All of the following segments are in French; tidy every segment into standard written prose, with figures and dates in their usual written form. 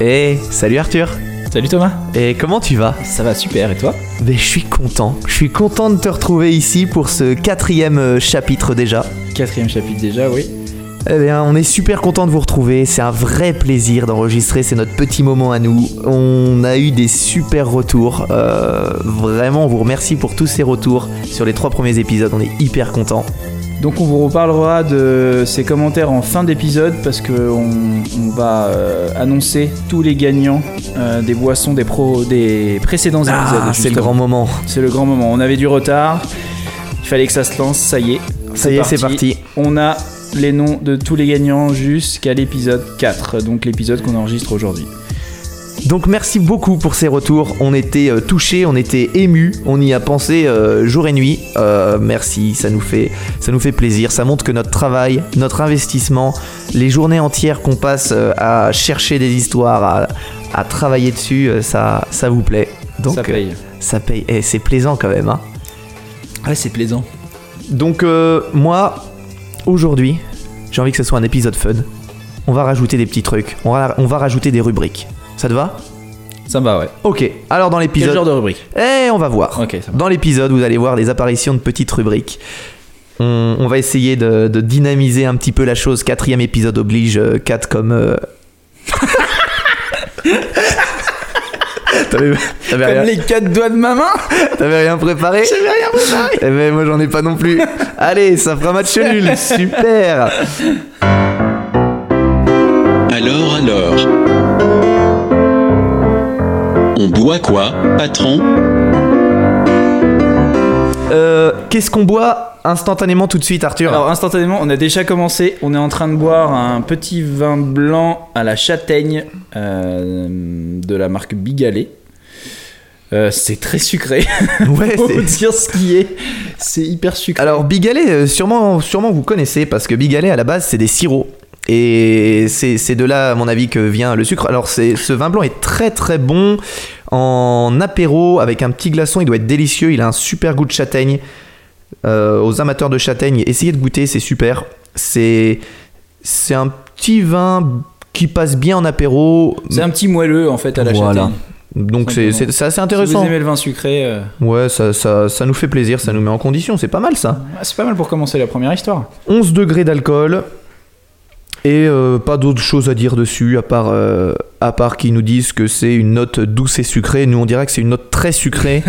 Hey, salut Arthur. Salut Thomas. Et comment tu vas ? Ça va super, et toi ? Mais je suis content. Je suis content de te retrouver ici pour ce quatrième chapitre déjà. Quatrième chapitre déjà, oui. Eh bien, on est super content de vous retrouver. C'est un vrai plaisir d'enregistrer. C'est notre petit moment à nous. On a eu des super retours. Vraiment, on vous remercie pour tous ces retours sur les 3 premiers épisodes. On est hyper contents. Donc on vous reparlera de ces commentaires en fin d'épisode parce qu'on va annoncer tous les gagnants des boissons des précédents épisodes. Ah, c'est le grand moment. C'est le grand moment. On avait du retard, il fallait que ça se lance, ça y est. C'est parti. On a les noms de tous les gagnants jusqu'à l'épisode 4, donc l'épisode qu'on enregistre aujourd'hui. Donc merci beaucoup pour ces retours, on était touchés, on était émus, on y a pensé jour et nuit, merci, ça nous fait plaisir, ça montre que notre travail, notre investissement, les journées entières qu'on passe à chercher des histoires, à travailler dessus, ça vous plaît. Donc, ça paye. Ça paye, et c'est plaisant quand même. Hein. Ouais, c'est plaisant. Donc moi, aujourd'hui, j'ai envie que ce soit un épisode fun, on va rajouter des petits trucs, on va rajouter des rubriques. Ça te va ? Ça me va, ouais. Ok, alors dans l'épisode... Quel genre de rubrique ? On va voir. Okay, ça va. Dans l'épisode, vous allez voir des apparitions de petites rubriques. On va essayer de dynamiser un petit peu la chose. 4e épisode oblige, 4 comme... T'avais comme rien... les 4 doigts de ma main. T'avais rien préparé ? J'avais rien préparé. Eh ben, moi, j'en ai pas non plus. Allez, ça fera match nul. Super. Alors... On boit quoi, patron ? Qu'est-ce qu'on boit instantanément tout de suite, Arthur ? Alors instantanément, on a déjà commencé. On est en train de boire un petit vin blanc à la châtaigne de la marque Bigallet. C'est très sucré. Ouais, faut dire ce qui est. C'est hyper sucré. Alors Bigallet, sûrement vous connaissez parce que Bigallet à la base c'est des sirops. Et c'est de là, à mon avis, que vient le sucre. Alors, ce vin blanc est très très bon en apéro avec un petit glaçon. Il doit être délicieux. Il a un super goût de châtaigne. Aux amateurs de châtaigne, essayez de goûter, c'est super. C'est un petit vin qui passe bien en apéro. C'est un petit moelleux en fait à la châtaigne. Donc c'est assez intéressant. Si vous aimez le vin sucré. Ouais, ça nous fait plaisir, ça nous met en condition. C'est pas mal ça. C'est pas mal pour commencer la première histoire. 11 degrés d'alcool. Et pas d'autres choses à dire dessus à part qu'ils nous disent que c'est une note douce et sucrée. Nous on dirait que c'est une note très sucrée,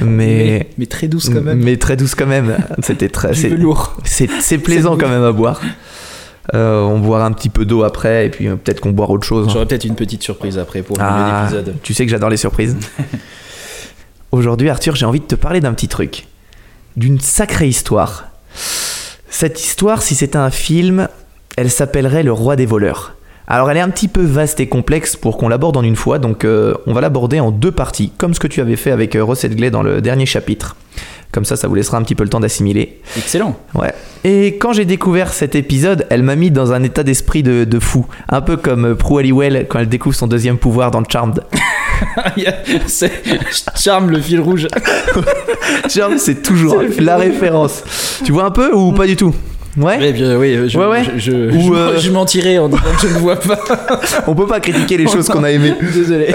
mais très douce quand même. Mais très douce quand même. C'était très lourd. C'est plaisant quand même à boire. On boira un petit peu d'eau après et puis peut-être qu'on boira autre chose. J'aurais peut-être une petite surprise après pour l'épisode. Tu sais que j'adore les surprises. Aujourd'hui Arthur, j'ai envie de te parler d'un petit truc, d'une sacrée histoire. Cette histoire, si c'était un film. Elle s'appellerait Le Roi des voleurs. Alors elle est un petit peu vaste et complexe pour qu'on l'aborde en une fois, donc on va l'aborder en 2 parties, comme ce que tu avais fait avec Ross Edgley dans le dernier chapitre. Comme ça vous laissera un petit peu le temps d'assimiler. Excellent. Ouais. Et quand j'ai découvert cet épisode, elle m'a mis dans un état d'esprit de fou. Un peu comme Prue Halliwell quand elle découvre son 2e pouvoir dans Charmed. Charmed, le fil rouge. Charmed, c'est toujours la référence. Tu vois un peu ou pas du tout ? Ouais. Eh bien, oui, ouais. Je mentirais en disant que je ne vois pas. On peut pas critiquer les choses qu'on a aimées. Désolé.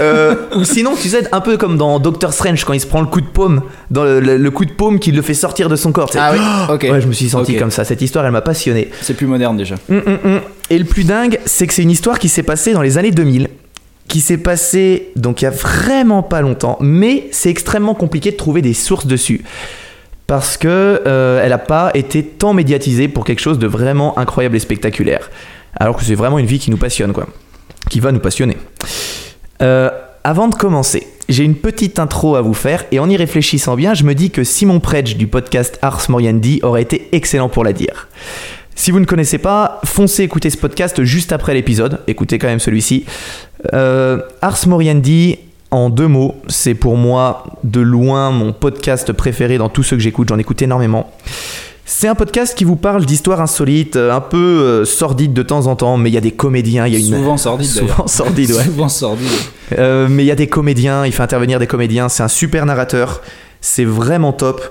Ou sinon, tu sais, un peu comme dans Doctor Strange quand il se prend le coup de paume, dans le coup de paume qui le fait sortir de son corps. Ah oui. Ok. Ouais, je me suis senti comme ça. Cette histoire, elle m'a passionné. C'est plus moderne déjà. Et le plus dingue, c'est que c'est une histoire qui s'est passée dans les années 2000, qui s'est passée donc il y a vraiment pas longtemps, mais c'est extrêmement compliqué de trouver des sources dessus. Parce que elle n'a pas été tant médiatisée pour quelque chose de vraiment incroyable et spectaculaire. Alors que c'est vraiment une vie qui nous passionne, quoi. Qui va nous passionner. Avant de commencer, j'ai une petite intro à vous faire. Et en y réfléchissant bien, je me dis que Simon Predge du podcast Ars Moriendi aurait été excellent pour la dire. Si vous ne connaissez pas, foncez écouter ce podcast juste après l'épisode. Écoutez quand même celui-ci. Ars Moriendi... En 2 mots, c'est pour moi de loin mon podcast préféré dans tous ceux que j'écoute, j'en écoute énormément. C'est un podcast qui vous parle d'histoires insolites, un peu sordides de temps en temps, mais il y a des comédiens. Il y a une... Souvent sordides d'ailleurs. Souvent sordides, ouais. Souvent sordides. Mais il y a des comédiens, il fait intervenir des comédiens, c'est un super narrateur, c'est vraiment top.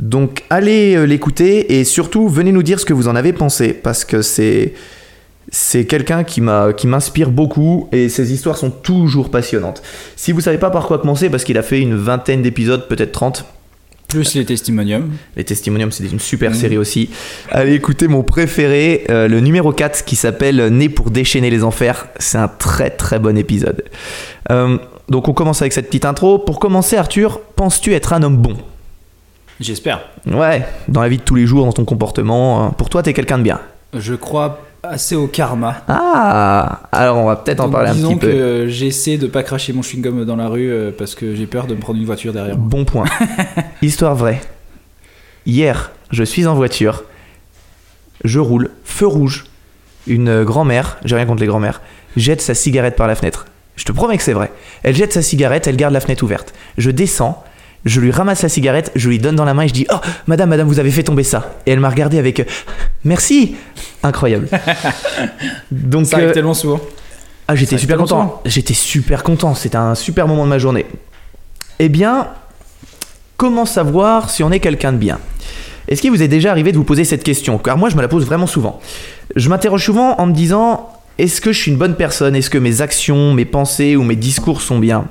Donc allez l'écouter et surtout venez nous dire ce que vous en avez pensé, parce que c'est quelqu'un qui m'inspire beaucoup et ses histoires sont toujours passionnantes. Si vous savez pas par quoi commencer, parce qu'il a fait une 20aine d'épisodes, peut-être 30. Plus les testimoniums. Les testimoniums, c'est une super série aussi. Allez écoutez mon préféré, le numéro 4 qui s'appelle « Né pour déchaîner les enfers ». C'est un très très bon épisode. Donc on commence avec cette petite intro. Pour commencer, Arthur, penses-tu être un homme bon ? J'espère. Ouais, dans la vie de tous les jours, dans ton comportement, pour toi, t'es quelqu'un de bien. Je crois assez au karma. Ah, alors on va peut-être en parler un petit peu. Disons que j'essaie de pas cracher mon chewing-gum dans la rue parce que j'ai peur de me prendre une voiture derrière. Bon point. Histoire vraie. Hier, je suis en voiture. Je roule, feu rouge. Une grand-mère, j'ai rien contre les grand-mères, jette sa cigarette par la fenêtre. Je te promets que c'est vrai. Elle jette sa cigarette, elle garde la fenêtre ouverte. Je descends. Je lui ramasse la cigarette, je lui donne dans la main et je dis « Oh, madame, vous avez fait tomber ça !» Et elle m'a regardé avec « Merci !» Incroyable. Donc, ça arrive tellement souvent. Ah, j'étais super content. J'étais super content, c'était un super moment de ma journée. Eh bien, comment savoir si on est quelqu'un de bien ? Est-ce qu'il vous est déjà arrivé de vous poser cette question ? Car moi, je me la pose vraiment souvent. Je m'interroge souvent en me disant « Est-ce que je suis une bonne personne ? Est-ce que mes actions, mes pensées ou mes discours sont bien ?»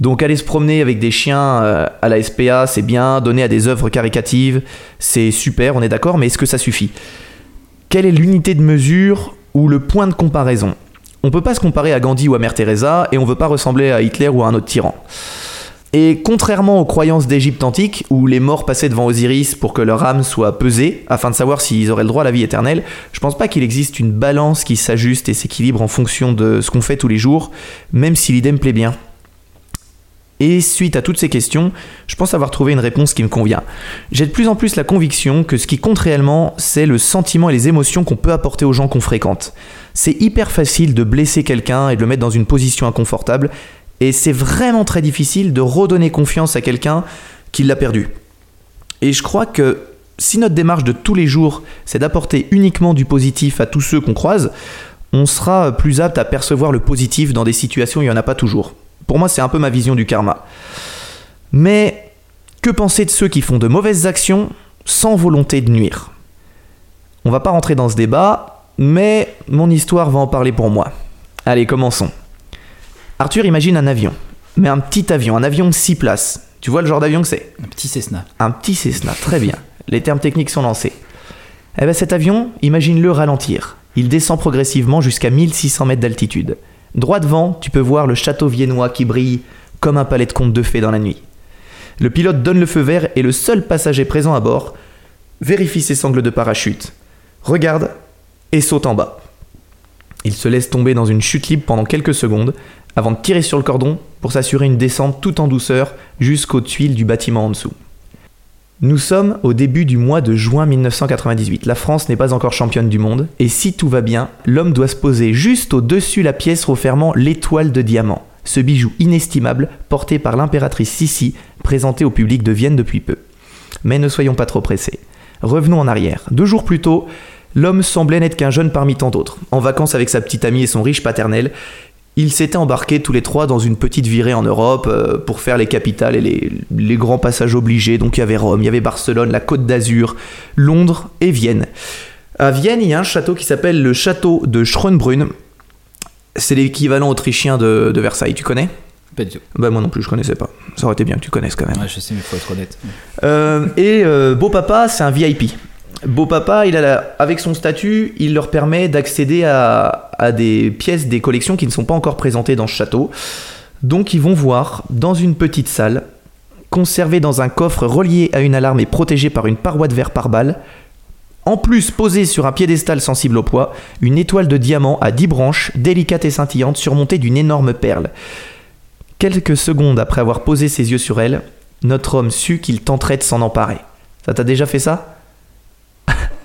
Donc aller se promener avec des chiens à la SPA, c'est bien. Donner à des œuvres caritatives, c'est super, on est d'accord, mais est-ce que ça suffit ? Quelle est l'unité de mesure ou le point de comparaison ? On ne peut pas se comparer à Gandhi ou à Mère Teresa et on ne veut pas ressembler à Hitler ou à un autre tyran. Et contrairement aux croyances d'Égypte antique, où les morts passaient devant Osiris pour que leur âme soit pesée, afin de savoir s'ils auraient le droit à la vie éternelle, je pense pas qu'il existe une balance qui s'ajuste et s'équilibre en fonction de ce qu'on fait tous les jours, même si l'idée me plaît bien. Et suite à toutes ces questions, je pense avoir trouvé une réponse qui me convient. J'ai de plus en plus la conviction que ce qui compte réellement, c'est le sentiment et les émotions qu'on peut apporter aux gens qu'on fréquente. C'est hyper facile de blesser quelqu'un et de le mettre dans une position inconfortable, et c'est vraiment très difficile de redonner confiance à quelqu'un qui l'a perdu. Et je crois que si notre démarche de tous les jours, c'est d'apporter uniquement du positif à tous ceux qu'on croise, on sera plus apte à percevoir le positif dans des situations où il n'y en a pas toujours. Pour moi, c'est un peu ma vision du karma. Mais que penser de ceux qui font de mauvaises actions sans volonté de nuire ? On va pas rentrer dans ce débat, mais mon histoire va en parler pour moi. Allez, commençons. Arthur imagine un avion, mais un petit avion, un avion de 6 places. Tu vois le genre d'avion que c'est ? Un petit Cessna. Un petit Cessna, très bien. Les termes techniques sont lancés. Eh bien, cet avion, imagine-le ralentir. Il descend progressivement jusqu'à 1600 mètres d'altitude. Droit devant, tu peux voir le château viennois qui brille comme un palais de contes de fées dans la nuit. Le pilote donne le feu vert et le seul passager présent à bord vérifie ses sangles de parachute, regarde et saute en bas. Il se laisse tomber dans une chute libre pendant quelques secondes avant de tirer sur le cordon pour s'assurer une descente tout en douceur jusqu'aux tuiles du bâtiment en dessous. Nous sommes au début du mois de juin 1998. La France n'est pas encore championne du monde. Et si tout va bien, l'homme doit se poser juste au-dessus la pièce refermant l'étoile de diamant. Ce bijou inestimable porté par l'impératrice Sissi, présenté au public de Vienne depuis peu. Mais ne soyons pas trop pressés. Revenons en arrière. 2 jours plus tôt, l'homme semblait n'être qu'un jeune parmi tant d'autres. En vacances avec sa petite amie et son riche paternel, ils s'étaient embarqués tous les trois dans une petite virée en Europe pour faire les capitales et les grands passages obligés. Donc il y avait Rome, il y avait Barcelone, la Côte d'Azur, Londres et Vienne. À Vienne, il y a un château qui s'appelle le château de Schönbrunn. C'est l'équivalent autrichien de Versailles, tu connais ? Pas du tout. Bah moi non plus, je connaissais pas. Ça aurait été bien que tu connaisses quand même. Ouais, je sais, mais faut être honnête. Beau papa, c'est un VIP. Beau papa, avec son statut, il leur permet d'accéder à des pièces, des collections qui ne sont pas encore présentées dans ce château. Donc ils vont voir, dans une petite salle, conservée dans un coffre relié à une alarme et protégée par une paroi de verre par balle, en plus posée sur un piédestal sensible au poids, une étoile de diamant à 10 branches, délicate et scintillante, surmontée d'une énorme perle. Quelques secondes après avoir posé ses yeux sur elle, notre homme sut qu'il tenterait de s'en emparer. Ça t'a déjà fait ça ?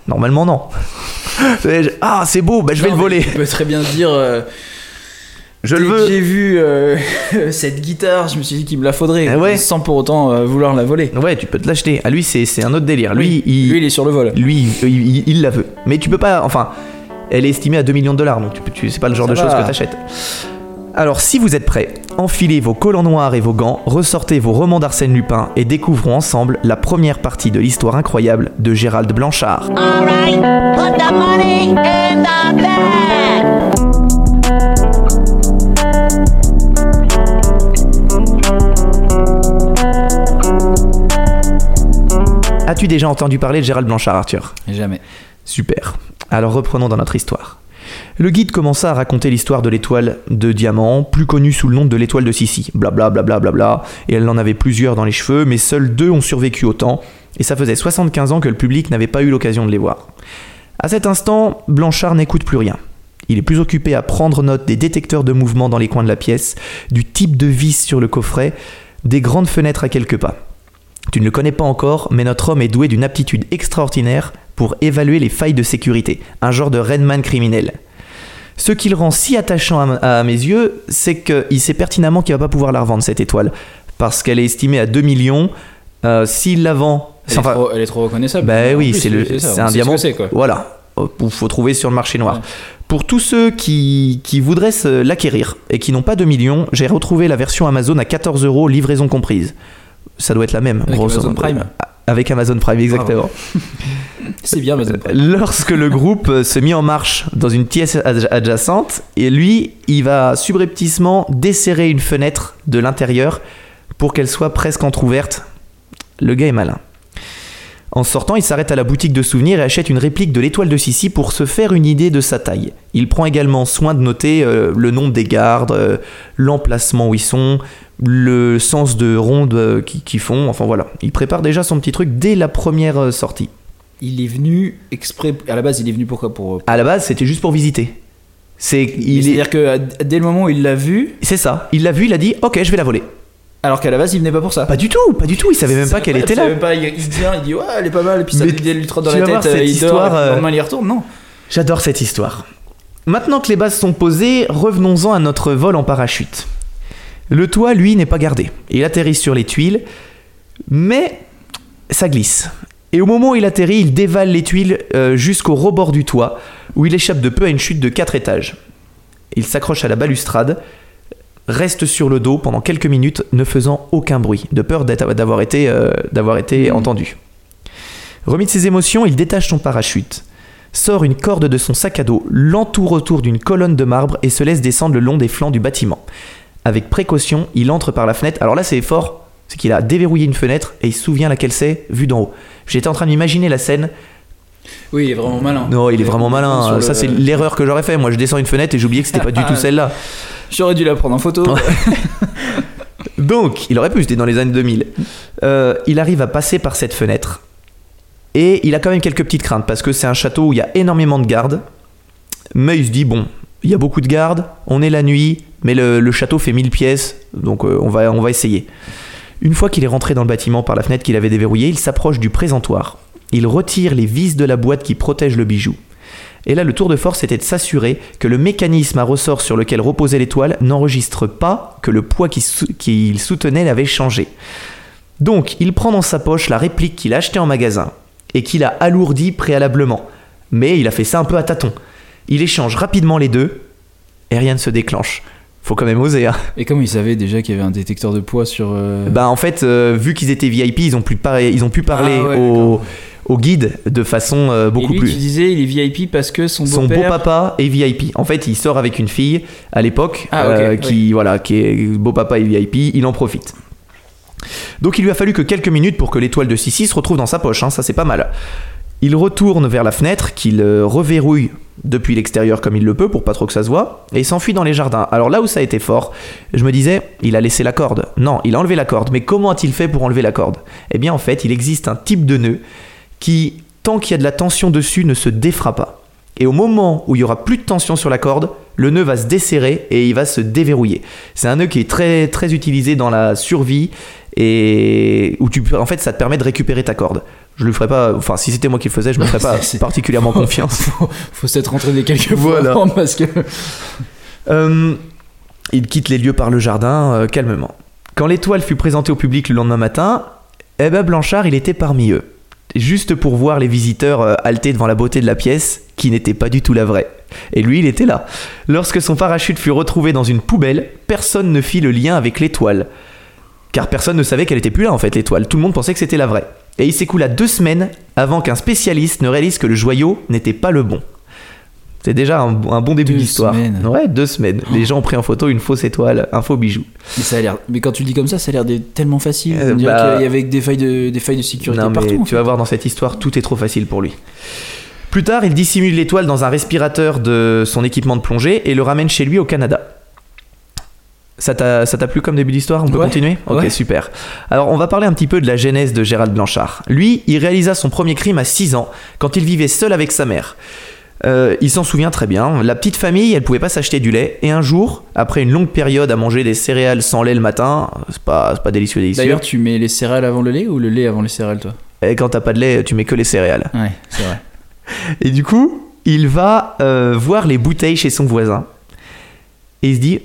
Normalement non. Ah c'est beau, bah je vais le voler. Tu peux très bien dire Je le veux. J'ai vu cette guitare, je me suis dit qu'il me la faudrait, sans pour autant vouloir la voler. Ouais, tu peux te l'acheter. Ah, lui, c'est un autre délire. Lui, il est sur le vol. Lui, il la veut. Mais tu peux pas. Enfin, elle est estimée à 2 millions de dollars, donc c'est pas le genre de chose que t'achètes. Alors, si vous êtes prêts, enfilez vos collants noirs et vos gants, ressortez vos romans d'Arsène Lupin et découvrons ensemble la première partie de l'histoire incroyable de Gérald Blanchard. All right, put the money in the bag. As-tu déjà entendu parler de Gérald Blanchard, Arthur ? Jamais. Super. Alors reprenons dans notre histoire. Le guide commença à raconter l'histoire de l'étoile de diamant, plus connue sous le nom de l'étoile de Sissi. Blablabla, blablabla, blabla, et elle en avait plusieurs dans les cheveux, mais seuls 2 ont survécu au temps, et ça faisait 75 ans que le public n'avait pas eu l'occasion de les voir. À cet instant, Blanchard n'écoute plus rien. Il est plus occupé à prendre note des détecteurs de mouvement dans les coins de la pièce, du type de vis sur le coffret, des grandes fenêtres à quelques pas. Tu ne le connais pas encore, mais notre homme est doué d'une aptitude extraordinaire pour évaluer les failles de sécurité, un genre de Redman criminel. Ce qui le rend si attachant à mes yeux, c'est qu'il sait pertinemment qu'il ne va pas pouvoir la revendre, cette étoile, parce qu'elle est estimée à 2 millions. S'il la vend... Elle est trop reconnaissable. Bah oui, c'est un diamant. Voilà, il faut trouver sur le marché noir. Ouais. Pour tous ceux qui voudraient l'acquérir et qui n'ont pas 2 millions, j'ai retrouvé la version Amazon à €14, livraison comprise. Ça doit être la même. Avec Amazon Prime. Avec Amazon Prime, exactement. Ah ouais. C'est bien Amazon Prime. Lorsque le groupe se mit en marche dans une pièce adjacente, et lui, il va subrepticement desserrer une fenêtre de l'intérieur pour qu'elle soit presque entrouverte. Le gars est malin. En sortant, il s'arrête à la boutique de souvenirs et achète une réplique de l'étoile de Sissi pour se faire une idée de sa taille. Il prend également soin de noter le nombre des gardes, l'emplacement où ils sont, le sens de ronde qu'ils font. Enfin voilà, il prépare déjà son petit truc dès la première sortie. Il est venu exprès... À la base, il est venu pourquoi pour... À la base, c'était juste pour visiter. C'est-à-dire que dès le moment où il l'a vu... C'est ça, il l'a vu, il a dit « Ok, je vais la voler ». Alors qu'à la base, il venait pas pour ça. Pas du tout. Il savait même pas qu'elle était là. Il vient, il dit ouais, elle est pas mal. Et puis ça lui trotte dans la tête. Cette histoire, normalement, il y retourne. Non. J'adore cette histoire. Maintenant que les bases sont posées, revenons-en à notre vol en parachute. Le toit, lui, n'est pas gardé. Il atterrit sur les tuiles, mais ça glisse. Et au moment où il atterrit, il dévale les tuiles jusqu'au rebord du toit, où il échappe de peu à une chute de 4 étages. Il s'accroche à la balustrade. Reste sur le dos pendant quelques minutes, ne faisant aucun bruit, de peur d'avoir été entendu. Remis de ses émotions, il détache son parachute, sort une corde de son sac à dos, l'entoure autour d'une colonne de marbre et se laisse descendre le long des flancs du bâtiment. Avec précaution, il entre par la fenêtre. Alors là, c'est fort, c'est qu'il a déverrouillé une fenêtre et il se souvient laquelle c'est, vue d'en haut. J'étais en train d'imaginer la scène. Oui, il est vraiment malin. Non, il est vraiment malin. Ça, c'est l'erreur que j'aurais fait. Moi, je descends une fenêtre et j'ai oublié que c'était pas du tout celle-là. J'aurais dû la prendre en photo. Donc, il aurait pu, c'était dans les années 2000. Il arrive à passer par cette fenêtre. Et il a quand même quelques petites craintes parce que c'est un château où il y a énormément de gardes. Mais il se dit, bon, il y a beaucoup de gardes, on est la nuit, mais le château fait 1000 pièces, donc on va essayer. Une fois qu'il est rentré dans le bâtiment par la fenêtre qu'il avait déverrouillée, il s'approche du présentoir. Il retire les vis de la boîte qui protège le bijou. Et là, le tour de force était de s'assurer que le mécanisme à ressort sur lequel reposait l'étoile n'enregistre pas que le poids qu'il soutenait l'avait changé. Donc, il prend dans sa poche la réplique qu'il a achetée en magasin et qu'il a alourdie préalablement. Mais il a fait ça un peu à tâtons. Il échange rapidement les deux et rien ne se déclenche. Faut quand même oser, hein. Et comme ils savaient déjà qu'il y avait un détecteur de poids sur... Bah en fait, vu qu'ils étaient VIP, ils ont pu parler au guide de façon beaucoup plus... Et lui, tu disais, il est VIP parce que son beau-papa est VIP. En fait, il sort avec une fille à l'époque, qui est beau-papa et VIP, il en profite. Donc il lui a fallu que quelques minutes pour que l'étoile de Sissi se retrouve dans sa poche, hein, ça c'est pas mal. Il retourne vers la fenêtre, qu'il reverrouille depuis l'extérieur comme il le peut, pour pas trop que ça se voit, et il s'enfuit dans les jardins. Alors là où ça a été fort, je me disais, il a laissé la corde. Non, il a enlevé la corde, mais comment a-t-il fait pour enlever la corde ? Eh bien en fait, il existe un type de nœud qui, tant qu'il y a de la tension dessus, ne se défera pas. Et au moment où il n'y aura plus de tension sur la corde, le nœud va se desserrer et il va se déverrouiller. C'est un nœud qui est très, très utilisé dans la survie, et où en fait, ça te permet de récupérer ta corde. Je le ferais pas, enfin si c'était moi qui le faisais, je me ferais pas particulièrement confiance. Faut s'être entraîné quelques fois avant parce que... Il quitte les lieux par le jardin calmement. Quand l'étoile fut présentée au public le lendemain matin, Blanchard, il était parmi eux. Juste pour voir les visiteurs haltés devant la beauté de la pièce, qui n'était pas du tout la vraie. Et lui, il était là. Lorsque son parachute fut retrouvé dans une poubelle, personne ne fit le lien avec l'étoile. Car personne ne savait qu'elle était plus là, en fait, l'étoile. Tout le monde pensait que c'était la vraie. Et il s'écoula 2 semaines avant qu'un spécialiste ne réalise que le joyau n'était pas le bon. C'est déjà un bon début d'histoire. 2 semaines. Ouais, 2 semaines. Oh. Les gens ont pris en photo une fausse étoile, un faux bijou. Mais ça a l'air. Mais quand tu le dis comme ça, ça a l'air tellement facile. On dirait qu'il y avait des failles de sécurité partout. Tu vas voir dans cette histoire, tout est trop facile pour lui. Plus tard, il dissimule l'étoile dans un respirateur de son équipement de plongée et le ramène chez lui au Canada. Ça t'a plu comme début d'histoire ? On peut continuer ? Ok, ouais. Super. Alors, on va parler un petit peu de la genèse de Gérald Blanchard. Lui, il réalisa son premier crime à 6 ans, quand il vivait seul avec sa mère. Il s'en souvient très bien. La petite famille, elle pouvait pas s'acheter du lait. Et un jour, après une longue période à manger des céréales sans lait le matin, c'est pas délicieux. D'ailleurs, tu mets les céréales avant le lait ou le lait avant les céréales, toi ? Et quand t'as pas de lait, tu mets que les céréales. Ouais, c'est vrai. Et du coup, il va voir les bouteilles chez son voisin. Et il se dit,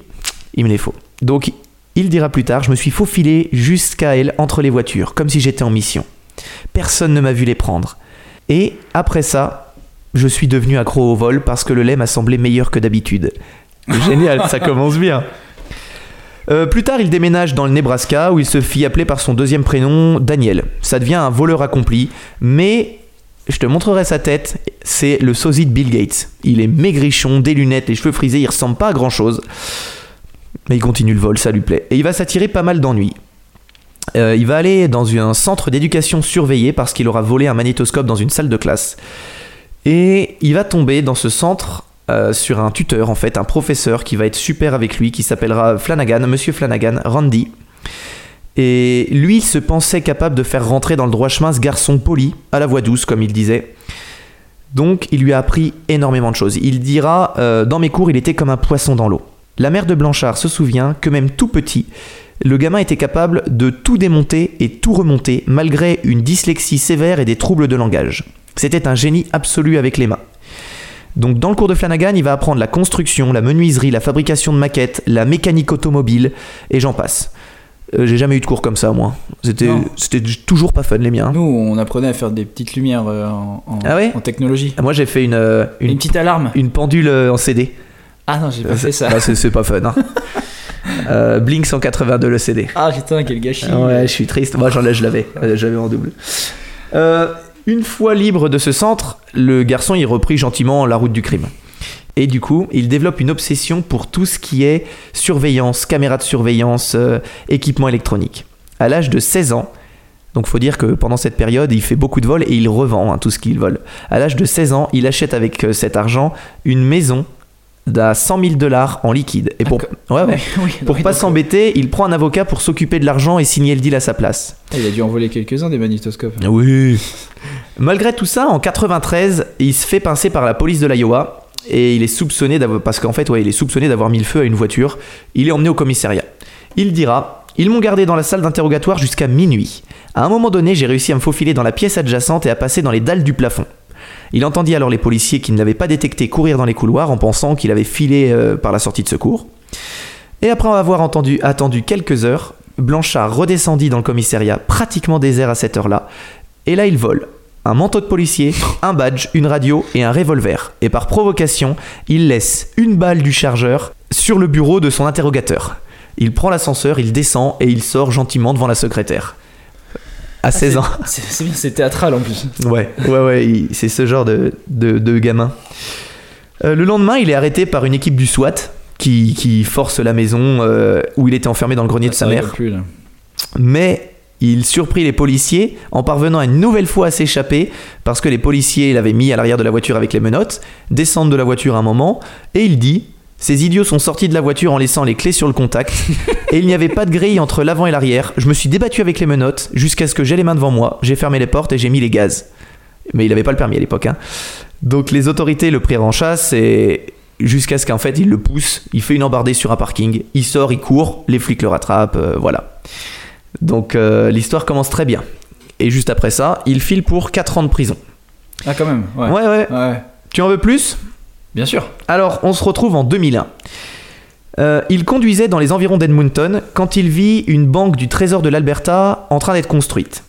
il me les faut. Donc, il dira plus tard, je me suis faufilé jusqu'à elle entre les voitures, comme si j'étais en mission. Personne ne m'a vu les prendre. Et après ça... Je suis devenu accro au vol parce que le lait m'a semblé meilleur que d'habitude. Génial, ça commence bien. Plus tard, il déménage dans le Nebraska où il se fit appeler par son deuxième prénom, Daniel. Ça devient un voleur accompli, mais je te montrerai sa tête, c'est le sosie de Bill Gates. Il est maigrichon, des lunettes, les cheveux frisés, il ressemble pas à grand chose. Mais il continue le vol, ça lui plaît. Et il va s'attirer pas mal d'ennuis. Il va aller dans un centre d'éducation surveillé parce qu'il aura volé un magnétoscope dans une salle de classe. Et il va tomber dans ce centre sur un tuteur, en fait, un professeur qui va être super avec lui, qui s'appellera Flanagan, Monsieur Flanagan, Randy. Et lui, il se pensait capable de faire rentrer dans le droit chemin ce garçon poli, à la voix douce, comme il disait. Donc, il lui a appris énormément de choses. Il dira, dans mes cours, il était comme un poisson dans l'eau. La mère de Blanchard se souvient que même tout petit, le gamin était capable de tout démonter et tout remonter, malgré une dyslexie sévère et des troubles de langage. C'était un génie absolu avec les mains. Donc dans le cours de Flanagan, il va apprendre la construction, la menuiserie, la fabrication de maquettes, la mécanique automobile, et j'en passe. J'ai jamais eu de cours comme ça, moi. C'était toujours pas fun, les miens. Nous, on apprenait à faire des petites lumières en technologie. Moi, j'ai fait une petite alarme. Une pendule en CD. Ah non, j'ai pas fait ça. Bah, c'est pas fun, hein. Blink 182, le CD. Ah putain, quel gâchis. Ouais, je suis triste. Moi, je l'avais en double. Une fois libre de ce centre, le garçon y reprit gentiment la route du crime. Et du coup, il développe une obsession pour tout ce qui est surveillance, caméra de surveillance, équipement électronique. À l'âge de 16 ans, donc faut dire que pendant cette période, il fait beaucoup de vols et il revend tout ce qu'il vole. À l'âge de 16 ans, il achète avec cet argent une maison d'à $100,000 en liquide. Et pour pas s'embêter, il prend un avocat pour s'occuper de l'argent et signer le deal à sa place. Il a dû envoler quelques-uns des magnétoscopes. Oui. Malgré tout ça, en 93, il se fait pincer par la police de l'Iowa et il est soupçonné d'avoir mis le feu à une voiture. Il est emmené au commissariat. Il dira, ils m'ont gardé dans la salle d'interrogatoire jusqu'à minuit. À un moment donné, j'ai réussi à me faufiler dans la pièce adjacente et à passer dans les dalles du plafond. Il entendit alors les policiers qui ne l'avaient pas détecté courir dans les couloirs en pensant qu'il avait filé par la sortie de secours. Et après avoir attendu quelques heures, Blanchard redescendit dans le commissariat, pratiquement désert à cette heure-là. Et là, il vole un manteau de policier, un badge, une radio et un revolver. Et par provocation, il laisse une balle du chargeur sur le bureau de son interrogateur. Il prend l'ascenseur, il descend et il sort gentiment devant la secrétaire. À 16 ans. C'est bien, c'est théâtral en plus. Ouais, c'est ce genre de gamin. Le lendemain, il est arrêté par une équipe du SWAT qui force la maison où il était enfermé dans le grenier de sa mère. Plus, mais il surprit les policiers en parvenant une nouvelle fois à s'échapper parce que les policiers l'avaient mis à l'arrière de la voiture avec les menottes, descendent de la voiture un moment et il dit... Ces idiots sont sortis de la voiture en laissant les clés sur le contact et il n'y avait pas de grille entre l'avant et l'arrière. Je me suis débattu avec les menottes jusqu'à ce que j'aie les mains devant moi. J'ai fermé les portes et j'ai mis les gaz. Mais il n'avait pas le permis à l'époque. Hein. Donc les autorités le prirent en chasse et jusqu'à ce qu'en fait il le pousse. Il fait une embardée sur un parking. Il sort, il court, les flics le rattrapent. Voilà. Donc l'histoire commence très bien. Et juste après ça, il file pour 4 ans de prison. Ah quand même. Ouais. Tu en veux plus ? Bien sûr. Alors, on se retrouve en 2001. Il conduisait dans les environs d'Edmonton quand il vit une banque du trésor de l'Alberta en train d'être construite.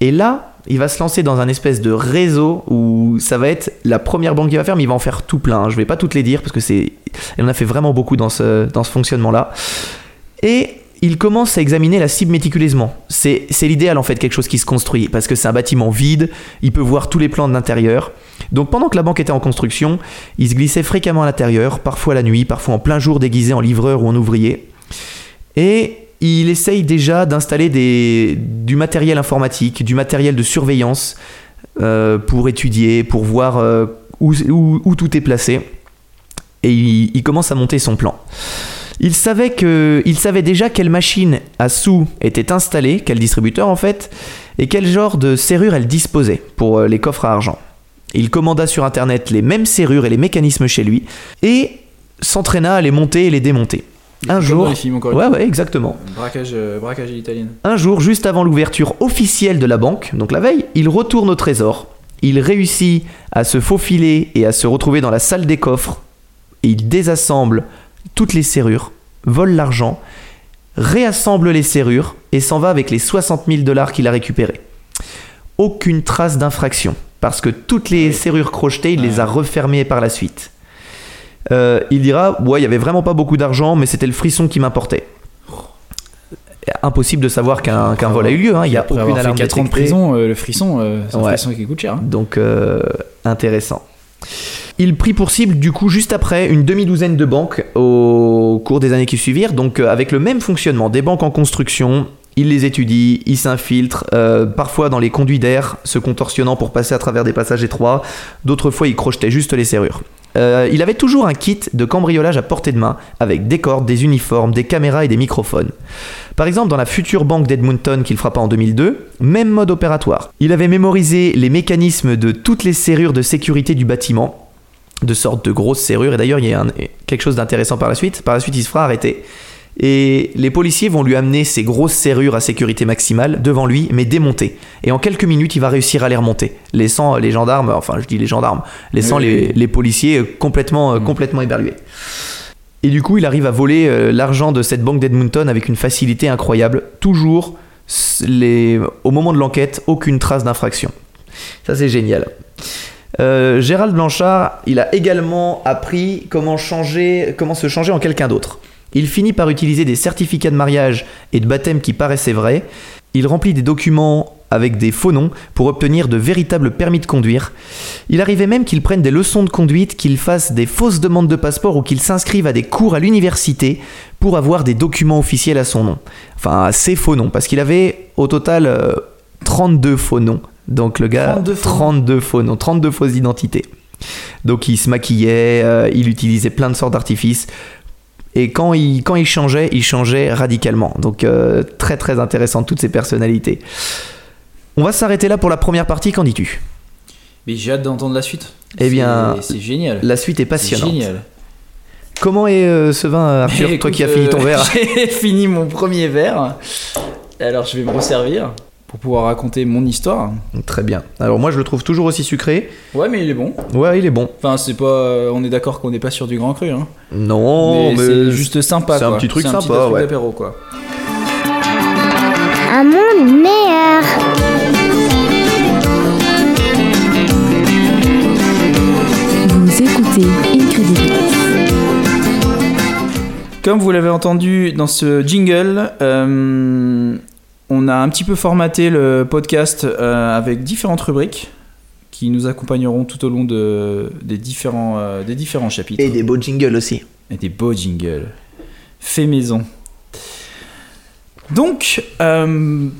Et là, il va se lancer dans un espèce de réseau où ça va être la première banque qu'il va faire, mais il va en faire tout plein. Je ne vais pas toutes les dire parce que c'est... Il en a fait vraiment beaucoup dans ce fonctionnement-là. Et il commence à examiner la cible méticuleusement. C'est l'idéal en fait, quelque chose qui se construit, parce que c'est un bâtiment vide, il peut voir tous les plans de l'intérieur. Donc pendant que la banque était en construction, il se glissait fréquemment à l'intérieur, parfois la nuit, parfois en plein jour déguisé en livreur ou en ouvrier. Et il essaye déjà d'installer du matériel informatique, du matériel de surveillance pour étudier, pour voir où tout est placé. Et il commence à monter son plan. Il savait déjà quelle machine à sous était installée, quel distributeur en fait, et quel genre de serrure elle disposait pour les coffres à argent. Il commanda sur internet les mêmes serrures et les mécanismes chez lui, et s'entraîna à les monter et les démonter. Un jour, dans les films, encore une fois. Ouais, exactement. Braquage à l'italienne. Un jour, juste avant l'ouverture officielle de la banque, donc la veille, il retourne au trésor. Il réussit à se faufiler et à se retrouver dans la salle des coffres, et il désassemble toutes les serrures, vole l'argent, réassemble les serrures et s'en va avec les $60,000 qu'il a récupérés. Aucune trace d'infraction, parce que toutes les serrures crochetées, il les a refermées par la suite. Il dira, ouais, il n'y avait vraiment pas beaucoup d'argent, mais c'était le frisson qui m'importait. Impossible de savoir qu'un vol a eu lieu, hein. Il n'y a aucune alarme détectée. 4 ans de prison, le frisson, c'est un frisson qui coûte cher. Hein. Donc, intéressant. Il prit pour cible du coup juste après une demi-douzaine de banques au cours des années qui suivirent, donc avec le même fonctionnement, des banques en construction, il les étudie, il s'infiltre, parfois dans les conduits d'air, se contorsionnant pour passer à travers des passages étroits, d'autres fois il crochetait juste les serrures. Il avait toujours un kit de cambriolage à portée de main, avec des cordes, des uniformes, des caméras et des microphones. Par exemple, dans la future banque d'Edmonton qu'il frappa en 2002, même mode opératoire. Il avait mémorisé les mécanismes de toutes les serrures de sécurité du bâtiment, de sorte de grosses serrures, et d'ailleurs il y a quelque chose d'intéressant par la suite. Par la suite, il se fera arrêter, et les policiers vont lui amener ces grosses serrures à sécurité maximale devant lui, mais démontées. Et en quelques minutes, il va réussir à les remonter, laissant les gendarmes, les policiers complètement éberlués. Et du coup, il arrive à voler l'argent de cette banque d'Edmonton avec une facilité incroyable. Toujours, au moment de l'enquête, aucune trace d'infraction. Ça, c'est génial. Gérald Blanchard, il a également appris comment se changer en quelqu'un d'autre. Il finit par utiliser des certificats de mariage et de baptême qui paraissaient vrais. Il remplit des documents avec des faux noms pour obtenir de véritables permis de conduire. Il arrivait même qu'il prenne des leçons de conduite, qu'il fasse des fausses demandes de passeport ou qu'il s'inscrive à des cours à l'université pour avoir des documents officiels à son nom. Enfin, à ses faux noms, parce qu'il avait au total 32 faux noms. Donc le gars, 32 fausses identités. Donc il se maquillait, il utilisait plein de sortes d'artifices. Et quand il changeait, il changeait radicalement. Donc très très intéressant, toutes ces personnalités. On va s'arrêter là pour la première partie, qu'en dis-tu ? Mais j'ai hâte d'entendre la suite. Eh bien, c'est génial. La suite est passionnante. C'est génial. Comment est ce vin, Arthur, écoute, toi qui as fini ton verre ? J'ai fini mon premier verre, alors je vais me resservir. Pour pouvoir raconter mon histoire. Très bien. Alors moi je le trouve toujours aussi sucré. Ouais, mais il est bon. Ouais, il est bon. Enfin, c'est pas... On est d'accord qu'on n'est pas sur du grand cru, hein. Non, mais c'est juste sympa, c'est quoi. C'est un petit truc sympa, petit ouais. D'apéro, quoi. Un monde meilleur. Vous écoutez Incredibilis. Comme vous l'avez entendu dans ce jingle, on a un petit peu formaté le podcast avec différentes rubriques qui nous accompagneront tout au long des différents chapitres. Et des beaux jingles aussi. Et des beaux jingles. Fait maison. Donc,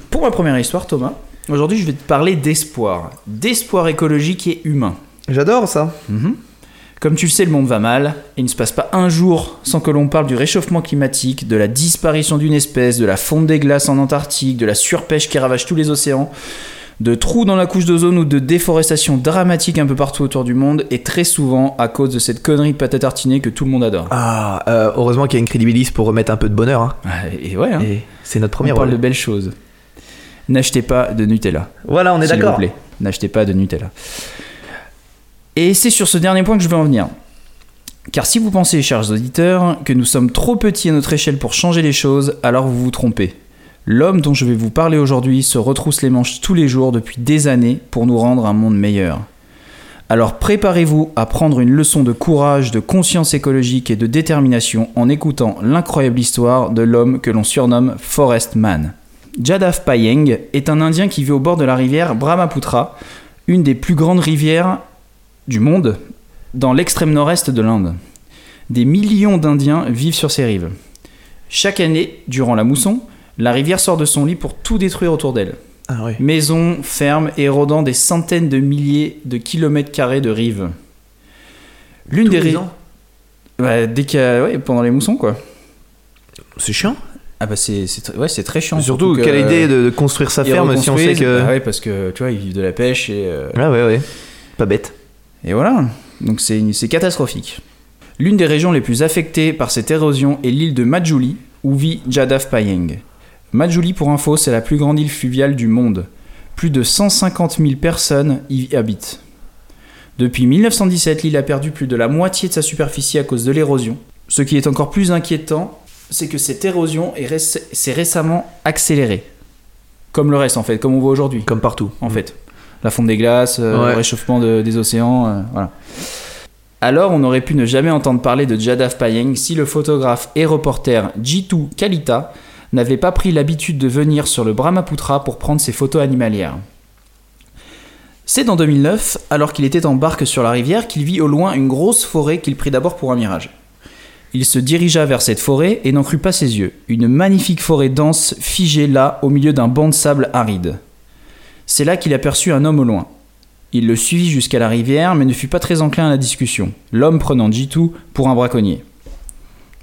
pour ma première histoire, Thomas, aujourd'hui je vais te parler d'espoir. D'espoir écologique et humain. J'adore ça. Mm-hmm. Comme tu le sais, le monde va mal, et il ne se passe pas un jour sans que l'on parle du réchauffement climatique, de la disparition d'une espèce, de la fonte des glaces en Antarctique, de la surpêche qui ravage tous les océans, de trous dans la couche d'ozone ou de déforestation dramatique un peu partout autour du monde, et très souvent à cause de cette connerie de pâte à tartiner que tout le monde adore. Ah, heureusement qu'il y a une Incredibilis pour remettre un peu de bonheur. Hein. Et ouais, hein. Et c'est notre première. On parle de belles choses. N'achetez pas de Nutella. Voilà, on est d'accord. S'il vous plaît, n'achetez pas de Nutella. Et c'est sur ce dernier point que je veux en venir. Car si vous pensez, chers auditeurs, que nous sommes trop petits à notre échelle pour changer les choses, alors vous vous trompez. L'homme dont je vais vous parler aujourd'hui se retrousse les manches tous les jours depuis des années pour nous rendre un monde meilleur. Alors préparez-vous à prendre une leçon de courage, de conscience écologique et de détermination en écoutant l'incroyable histoire de l'homme que l'on surnomme Forest Man. Jadav Payeng est un Indien qui vit au bord de la rivière Brahmaputra, une des plus grandes rivières du monde, dans l'extrême nord-est de l'Inde. Des millions d'Indiens vivent sur ses rives. Chaque année, durant la mousson, la rivière sort de son lit pour tout détruire autour d'elle. Ah oui. Maisons, fermes, érodant des centaines de milliers de kilomètres carrés de rives. L'une tous des rives... Bah, dès qu'il y a... Ouais, pendant les moussons, quoi. C'est chiant. Ah bah ouais, c'est très chiant. Surtout quelle idée de construire sa ferme si on sait que... Ah ouais, parce que, tu vois, ils vivent de la pêche et... Ah ouais, pas bête. Et voilà, donc c'est catastrophique. L'une des régions les plus affectées par cette érosion est l'île de Majuli, où vit Jadav Payeng. Majuli, pour info, c'est la plus grande île fluviale du monde. Plus de 150 000 personnes y habitent. Depuis 1917, l'île a perdu plus de la moitié de sa superficie à cause de l'érosion. Ce qui est encore plus inquiétant... c'est que cette érosion s'est récemment accélérée. Comme le reste, en fait, comme on voit aujourd'hui. Comme partout. En fait. La fonte des glaces, ouais. Le réchauffement des océans, voilà. Alors, on aurait pu ne jamais entendre parler de Jadav Payeng si le photographe et reporter Jitu Kalita n'avait pas pris l'habitude de venir sur le Brahmaputra pour prendre ses photos animalières. C'est en 2009, alors qu'il était en barque sur la rivière, qu'il vit au loin une grosse forêt qu'il prit d'abord pour un mirage. Il se dirigea vers cette forêt et n'en crut pas ses yeux. Une magnifique forêt dense, figée là, au milieu d'un banc de sable aride. C'est là qu'il aperçut un homme au loin. Il le suivit jusqu'à la rivière, mais ne fut pas très enclin à la discussion. L'homme prenant Jitu pour un braconnier.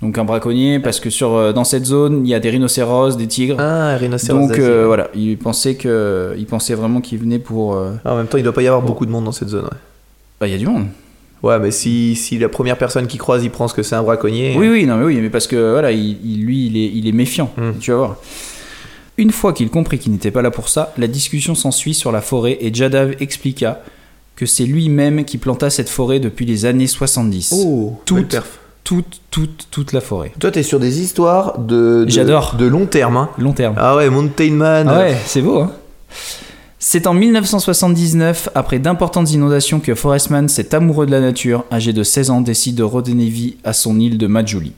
Donc un braconnier, parce que dans cette zone, il y a des rhinocéros, des tigres. Ah, rhinocéros. Donc voilà, il pensait vraiment qu'il venait pour... En même temps, il ne doit pas y avoir beaucoup de monde dans cette zone. Ouais. Bah, il y a du monde. Ouais, mais si la première personne qui croise, il pense que c'est un braconnier... Oui, mais parce que, voilà, il est méfiant, tu vas voir. Une fois qu'il comprit qu'il n'était pas là pour ça, la discussion s'ensuit sur la forêt et Jadav expliqua que c'est lui-même qui planta cette forêt depuis les années 70. Oh, toute la forêt. Toi, t'es sur des histoires de j'adore. De long terme, hein. Long terme. Ah ouais, Mountain Man. Ah ouais, c'est beau, hein. C'est en 1979, après d'importantes inondations, que Forest Man, cet amoureux de la nature, âgé de 16 ans, décide de redonner vie à son île de Majuli.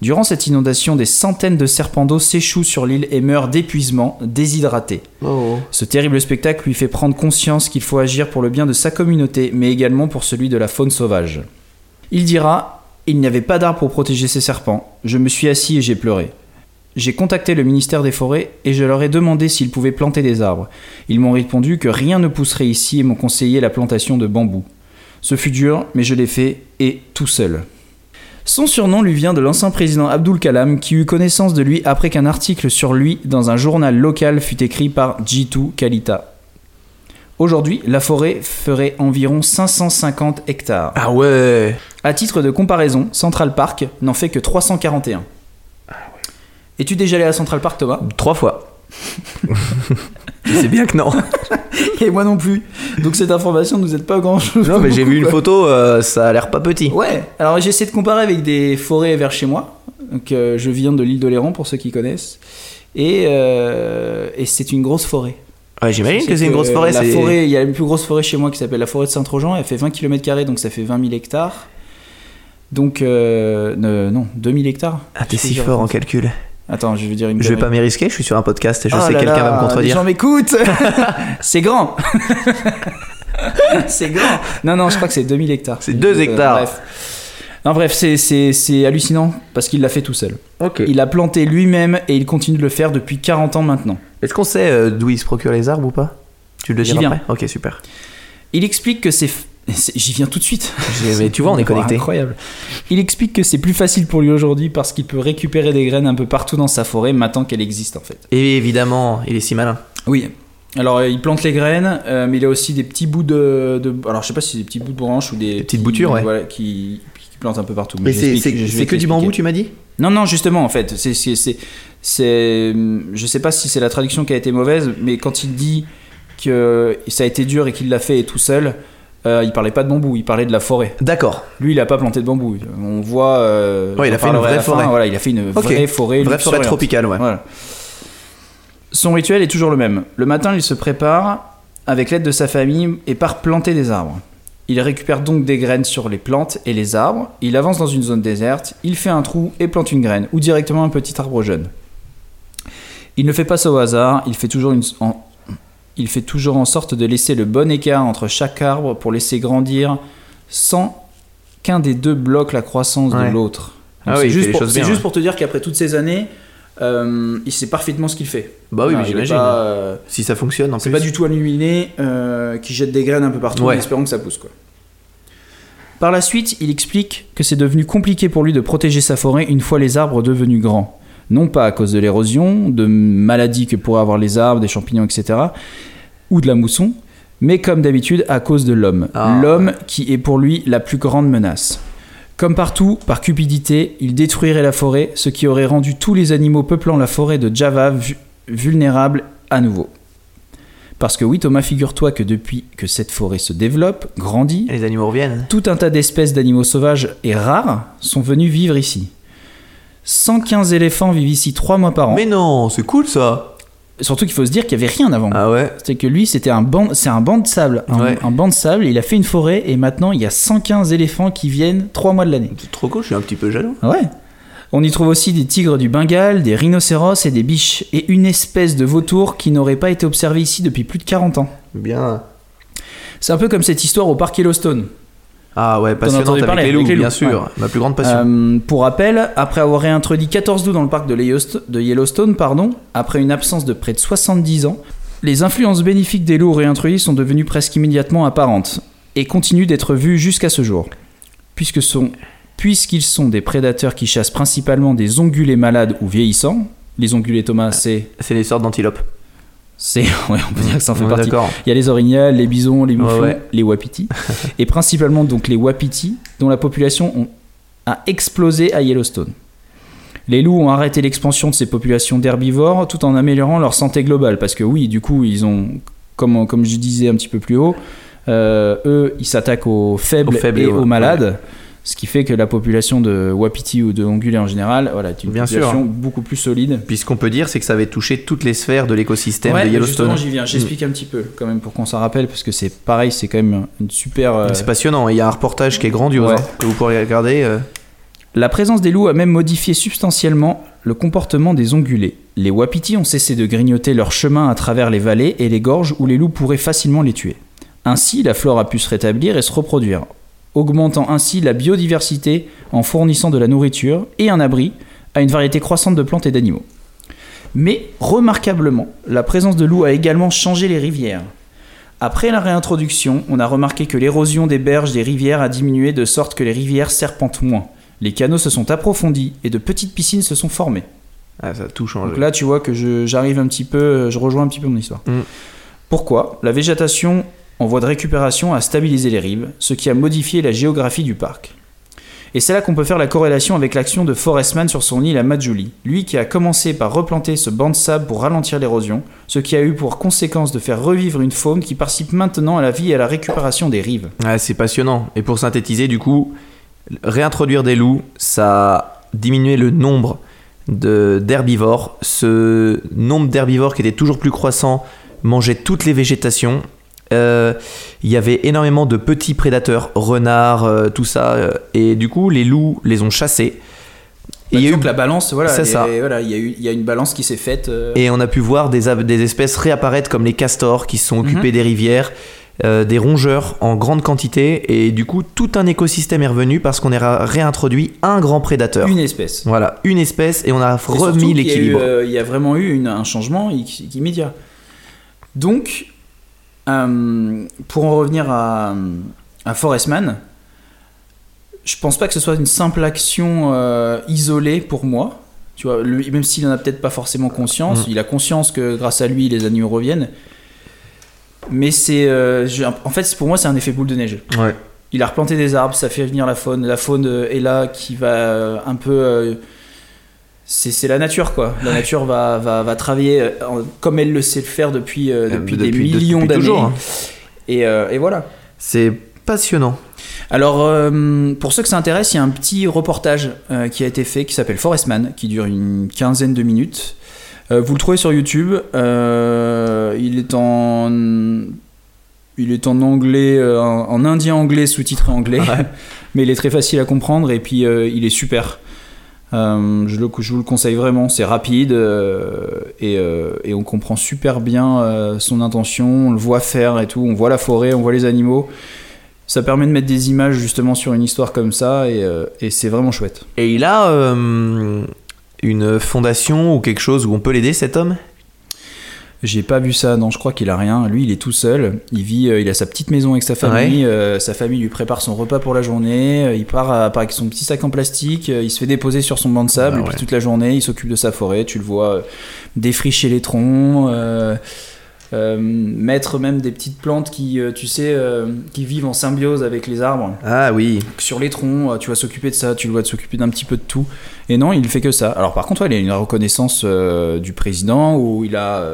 Durant cette inondation, des centaines de serpents d'eau s'échouent sur l'île et meurent d'épuisement, déshydratés. Oh. Ce terrible spectacle lui fait prendre conscience qu'il faut agir pour le bien de sa communauté, mais également pour celui de la faune sauvage. Il dira « Il n'y avait pas d'arbre pour protéger ces serpents. Je me suis assis et j'ai pleuré. » J'ai contacté le ministère des Forêts et je leur ai demandé s'ils pouvaient planter des arbres. Ils m'ont répondu que rien ne pousserait ici et m'ont conseillé la plantation de bambou. Ce fut dur, mais je l'ai fait, et tout seul. Son surnom lui vient de l'ancien président Abdul Kalam, qui eut connaissance de lui après qu'un article sur lui dans un journal local fut écrit par Jitu Kalita. Aujourd'hui, la forêt ferait environ 550 hectares. Ah ouais. À titre de comparaison, Central Park n'en fait que 341. Es-tu déjà allé à Central Park, Thomas ? 3 fois. C'est bien que non. Et moi non plus. Donc cette information ne nous aide pas grand-chose. Non, mais j'ai vu une photo, ça a l'air pas petit. Ouais, alors j'ai essayé de comparer avec des forêts vers chez moi. Donc je viens de l'île d'Oléron, pour ceux qui connaissent. Et c'est une grosse forêt. Ouais, j'imagine que c'est une grosse forêt. Il y a la plus grosse forêt chez moi qui s'appelle la forêt de Saint-Trojan. Elle fait 20 km², donc ça fait 20 000 hectares. Donc, 2000 hectares. Ah, t'es si fort en calcul. Attends, je vais dire une. Je vais pas m'y risquer, je suis sur un podcast et je sais que quelqu'un va me contredire. Les gens m'écoutent. C'est grand. C'est grand. Non, je crois que c'est 2000 hectares. C'est 2 hectares. Bref, c'est hallucinant parce qu'il l'a fait tout seul. Okay. Il a planté lui-même et il continue de le faire depuis 40 ans maintenant. Est-ce qu'on sait d'où il se procure les arbres ou pas ? Tu le diras après ? OK, super. Il explique que j'y viens tout de suite. Mais tu vois, on est connecté. Incroyable. Il explique que c'est plus facile pour lui aujourd'hui parce qu'il peut récupérer des graines un peu partout dans sa forêt maintenant qu'elle existe, en fait. Et évidemment, il est si malin. Oui. Alors, il plante les graines, mais il a aussi des petits bouts de... Alors, je sais pas si c'est des petits bouts de branches ou des petites boutures, ouais. Voilà, qui plantent un peu partout. Mais c'est que du bambou, tu m'as dit ? Non, justement, en fait. Je sais pas si c'est la traduction qui a été mauvaise, mais quand il dit que ça a été dur et qu'il l'a fait tout seul... il parlait pas de bambou, il parlait de la forêt. D'accord. Lui, il a pas planté de bambou. On voit. Ouais, il a fait une vraie forêt. Fin, voilà, il a fait une vraie forêt. Vraie forêt tropicale, ouais. Voilà. Son rituel est toujours le même. Le matin, il se prépare avec l'aide de sa famille et part planter des arbres. Il récupère donc des graines sur les plantes et les arbres. Il avance dans une zone déserte. Il fait un trou et plante une graine ou directement un petit arbre jeune. Il ne fait pas ça au hasard. Il fait toujours en sorte de laisser le bon écart entre chaque arbre pour laisser grandir sans qu'un des deux bloque la croissance de l'autre. Ah oui, c'est juste pour te dire qu'après toutes ces années, il sait parfaitement ce qu'il fait. Bah oui, mais j'imagine. Pas, si ça fonctionne, en plus. C'est pas du tout un illuminé qui jette des graines un peu partout en espérant que ça pousse, quoi. Par la suite, il explique que c'est devenu compliqué pour lui de protéger sa forêt une fois les arbres devenus grands. Non pas à cause de l'érosion, de maladies que pourraient avoir les arbres, des champignons, etc., ou de la mousson, mais comme d'habitude à cause de l'homme. Qui est pour lui la plus grande menace. Comme partout, par cupidité, il détruirait la forêt, ce qui aurait rendu tous les animaux peuplant la forêt de Java vulnérables à nouveau. Parce que oui, Thomas, figure-toi que depuis que cette forêt se développe, grandit, et les animaux reviennent. Tout un tas d'espèces d'animaux sauvages et rares sont venus vivre ici. 115 éléphants vivent ici 3 mois par an. Mais non, c'est cool ça. Surtout qu'il faut se dire qu'il n'y avait rien avant. Ah ouais. C'est que lui, c'était un banc de sable, il a fait une forêt et maintenant il y a 115 éléphants qui viennent 3 mois de l'année. C'est trop cool, je suis un petit peu jaloux. Ouais. On y trouve aussi des tigres du Bengale, des rhinocéros et des biches. Et une espèce de vautour qui n'aurait pas été observée ici depuis plus de 40 ans. Bien. C'est un peu comme cette histoire au parc Yellowstone. Ah ouais, passionnante avec les loups, bien sûr, ouais. Ma plus grande passion. Pour rappel, après avoir réintroduit 14 loups dans le parc de Yellowstone, après une absence de près de 70 ans, les influences bénéfiques des loups réintroduits sont devenues presque immédiatement apparentes et continuent d'être vues jusqu'à ce jour. Puisqu'ils sont des prédateurs qui chassent principalement des ongulés malades ou vieillissants, les ongulés, Thomas, c'est les sortes d'antilopes. On peut dire que ça en fait partie. D'accord. Il y a les orignales, les bisons, les mouflons, les wapitis, et principalement donc les wapitis, dont la population a explosé à Yellowstone. Les loups ont arrêté l'expansion de ces populations d'herbivores tout en améliorant leur santé globale, parce que oui, du coup, ils ont, comme je disais un petit peu plus haut, eux, ils s'attaquent aux faibles et aux malades. Ouais. Ce qui fait que la population de Wapiti ou de Ongulé en général est une population beaucoup plus solide. Puis ce qu'on peut dire, c'est que ça avait touché toutes les sphères de l'écosystème de Yellowstone. Justement, j'y viens. J'explique un petit peu quand même pour qu'on s'en rappelle, parce que c'est pareil, c'est quand même une super... C'est passionnant. Il y a un reportage qui est grandiose que vous pourrez regarder. La présence des loups a même modifié substantiellement le comportement des ongulés. Les Wapiti ont cessé de grignoter leur chemin à travers les vallées et les gorges où les loups pourraient facilement les tuer. Ainsi, la flore a pu se rétablir et se reproduire, augmentant ainsi la biodiversité en fournissant de la nourriture et un abri à une variété croissante de plantes et d'animaux. Mais, remarquablement, la présence de loups a également changé les rivières. Après la réintroduction, on a remarqué que l'érosion des berges des rivières a diminué de sorte que les rivières serpentent moins. Les canaux se sont approfondis et de petites piscines se sont formées. Ah, ça a tout changé. Donc là, tu vois que je rejoins un petit peu mon histoire. Mmh. Pourquoi ? La végétation en voie de récupération a stabilisé les rives, ce qui a modifié la géographie du parc. Et c'est là qu'on peut faire la corrélation avec l'action de Forestman sur son île à Majuli, lui qui a commencé par replanter ce banc de sable pour ralentir l'érosion, ce qui a eu pour conséquence de faire revivre une faune qui participe maintenant à la vie et à la récupération des rives. Ah, c'est passionnant. Et pour synthétiser, du coup, réintroduire des loups, ça a diminué le nombre d'herbivores. Ce nombre d'herbivores qui était toujours plus croissant mangeait toutes les végétations. Il y avait énormément de petits prédateurs, renards, tout ça, et du coup les loups les ont chassés. Il y a eu la balance, il y a une balance qui s'est faite. Et on a pu voir des espèces réapparaître comme les castors qui se sont occupés des rivières, des rongeurs en grande quantité, et du coup tout un écosystème est revenu parce qu'on a réintroduit un grand prédateur. Une espèce. Voilà, une espèce, et on a remis l'équilibre. Il y a vraiment eu un changement immédiat. Donc pour en revenir à Forestman, je pense pas que ce soit une simple action isolée pour moi. Tu vois, même s'il en a peut-être pas forcément conscience, il a conscience que grâce à lui les animaux reviennent. Mais pour moi c'est un effet boule de neige. Ouais. Il a replanté des arbres, ça fait venir la faune est là qui va un peu. C'est la nature, quoi. La nature va travailler comme elle le sait le faire depuis des millions d'années. Toujours, hein. Et voilà. C'est passionnant. Alors, pour ceux que ça intéresse, il y a un petit reportage qui a été fait qui s'appelle Forestman, qui dure une quinzaine de minutes. Vous le trouvez sur YouTube. Il est en anglais, en indien anglais, sous-titré anglais, ouais. Mais il est très facile à comprendre et puis il est super. Je vous le conseille vraiment, c'est rapide et on comprend super bien son intention, on le voit faire et tout, on voit la forêt, on voit les animaux. Ça permet de mettre des images justement sur une histoire comme ça et c'est vraiment chouette. Et il a une fondation ou quelque chose où on peut l'aider, cet homme ? J'ai pas vu ça, non, je crois qu'il a rien. Lui, il est tout seul, il vit, il a sa petite maison avec sa famille, ouais. Sa famille lui prépare son repas pour la journée, il part avec son petit sac en plastique, il se fait déposer sur son banc de sable, puis toute la journée, il s'occupe de sa forêt, tu le vois défricher les troncs, mettre même des petites plantes qui vivent en symbiose avec les arbres. Ah oui. Donc, sur les troncs, tu vas s'occuper de ça, tu vas s'occuper d'un petit peu de tout. Et non, il fait que ça. Alors par contre, ouais, il a une reconnaissance du président où il a...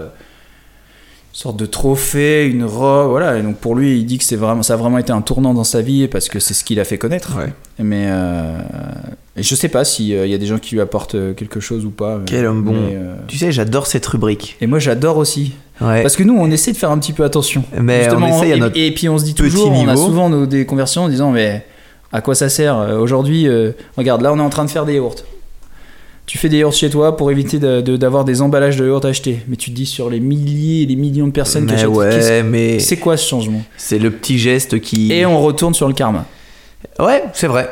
sorte de trophée, une robe, voilà. Et donc pour lui, il dit que ça a vraiment été un tournant dans sa vie parce que c'est ce qu'il a fait connaître. Ouais. Mais et je sais pas s'il y a des gens qui lui apportent quelque chose ou pas. Quel homme bon. Tu sais, j'adore cette rubrique. Et moi, j'adore aussi. Ouais. Parce que nous, on essaie de faire un petit peu attention. Mais justement, on essaie, à notre et puis on se dit toujours, niveau. On a souvent des conversions en disant mais à quoi ça sert aujourd'hui regarde, là, on est en train de faire des yaourts. Tu fais des yaourts chez toi pour éviter d'avoir des emballages de yaourts achetés. Mais tu te dis sur les milliers et les millions de personnes qui achètent. Ouais, mais c'est quoi ce changement ? C'est le petit geste qui... Et on retourne sur le karma. Ouais, c'est vrai.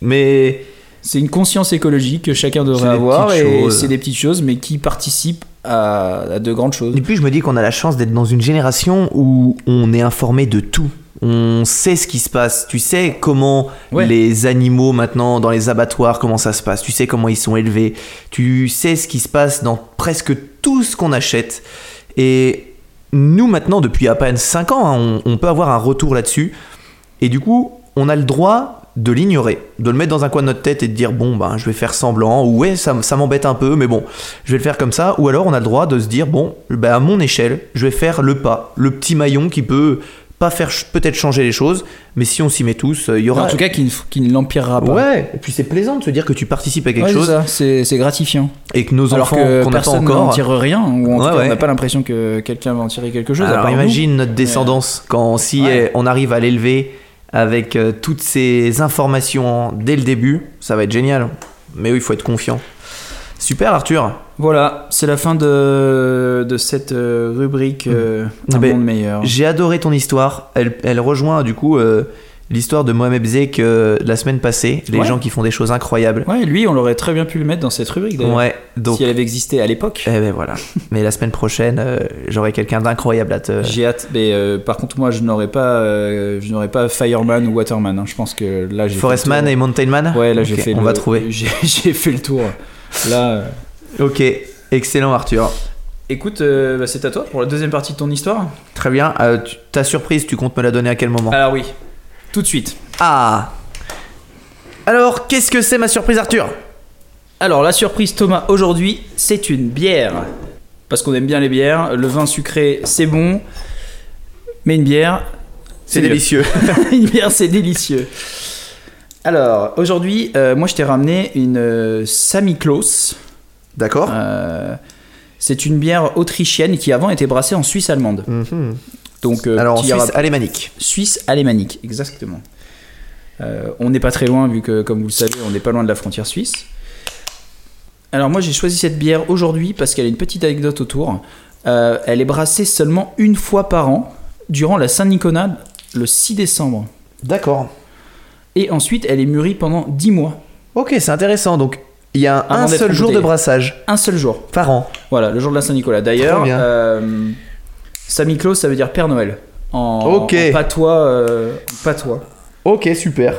Mais... c'est une conscience écologique que chacun devrait avoir. Et c'est des petites choses, mais qui participent à de grandes choses. Et puis je me dis qu'on a la chance d'être dans une génération où on est informé de tout. On sait ce qui se passe. Tu sais comment les animaux maintenant dans les abattoirs, comment ça se passe. Tu sais comment ils sont élevés. Tu sais ce qui se passe dans presque tout ce qu'on achète. Et nous maintenant, depuis à peine 5 ans, hein, on peut avoir un retour là-dessus. Et du coup, on a le droit de l'ignorer, de le mettre dans un coin de notre tête et de dire bon, ben, je vais faire semblant. Ou ouais, ça m'embête un peu, mais bon, je vais le faire comme ça. Ou alors, on a le droit de se dire bon, ben, à mon échelle, je vais faire le pas, le petit maillon qui peut... pas faire peut-être changer les choses, mais si on s'y met tous, il y aura... En tout cas, qui ne l'empirera pas. Ouais, et puis c'est plaisant de se dire que tu participes à quelque chose. C'est ça, c'est gratifiant. Et que nos enfants, qu'on attend encore... personne n'en tire rien, ou en tout cas, on n'a pas l'impression que quelqu'un va en tirer quelque chose. Alors imagine notre descendance, quand on arrive à l'élever avec toutes ces informations dès le début, ça va être génial. Mais oui, il faut être confiant. Super Arthur. Voilà, c'est la fin de cette rubrique monde meilleur. J'ai adoré ton histoire. Elle rejoint du coup l'histoire de Mohamed Bzek la semaine passée. Les gens qui font des choses incroyables. Ouais, lui, on l'aurait très bien pu le mettre dans cette rubrique d'ailleurs. Ouais, donc, si elle avait existé à l'époque. Eh ben voilà. Mais la semaine prochaine, j'aurai quelqu'un d'incroyable à te... J'ai hâte. Mais par contre, moi, je n'aurais pas Fireman ou Waterman. Hein. Je pense que là, j'ai Forestman et Mountainman. Ouais, là, okay, j'ai fait. On va trouver. J'ai fait le tour. Là, ok, excellent Arthur. Écoute, c'est à toi pour la deuxième partie de ton histoire. Très bien, ta surprise, tu comptes me la donner à quel moment ? Alors oui, tout de suite. Ah ! Alors, qu'est-ce que c'est ma surprise Arthur ? Alors, la surprise Thomas aujourd'hui, c'est une bière. Parce qu'on aime bien les bières, le vin sucré c'est bon, mais une bière, c'est délicieux. Une bière c'est délicieux. Alors, aujourd'hui, moi je t'ai ramené une Samichlaus. D'accord. C'est une bière autrichienne qui avant était brassée en Suisse allemande. Mm-hmm. Donc, alors en Suisse alémanique. Suisse alémanique, exactement. On n'est pas très loin, vu que, comme vous le savez, on n'est pas loin de la frontière suisse. Alors, moi j'ai choisi cette bière aujourd'hui parce qu'elle a une petite anecdote autour. Elle est brassée seulement une fois par an, durant la Saint-Nicolas, le 6 décembre. D'accord. Et ensuite, elle est mûrie pendant 10 mois. Ok, c'est intéressant. Donc, il y a un seul jour de brassage. Un seul jour. Par an. Voilà, le jour de la Saint-Nicolas. D'ailleurs, Samichlaus, ça veut dire Père Noël. En patois. Patois. Ok, super.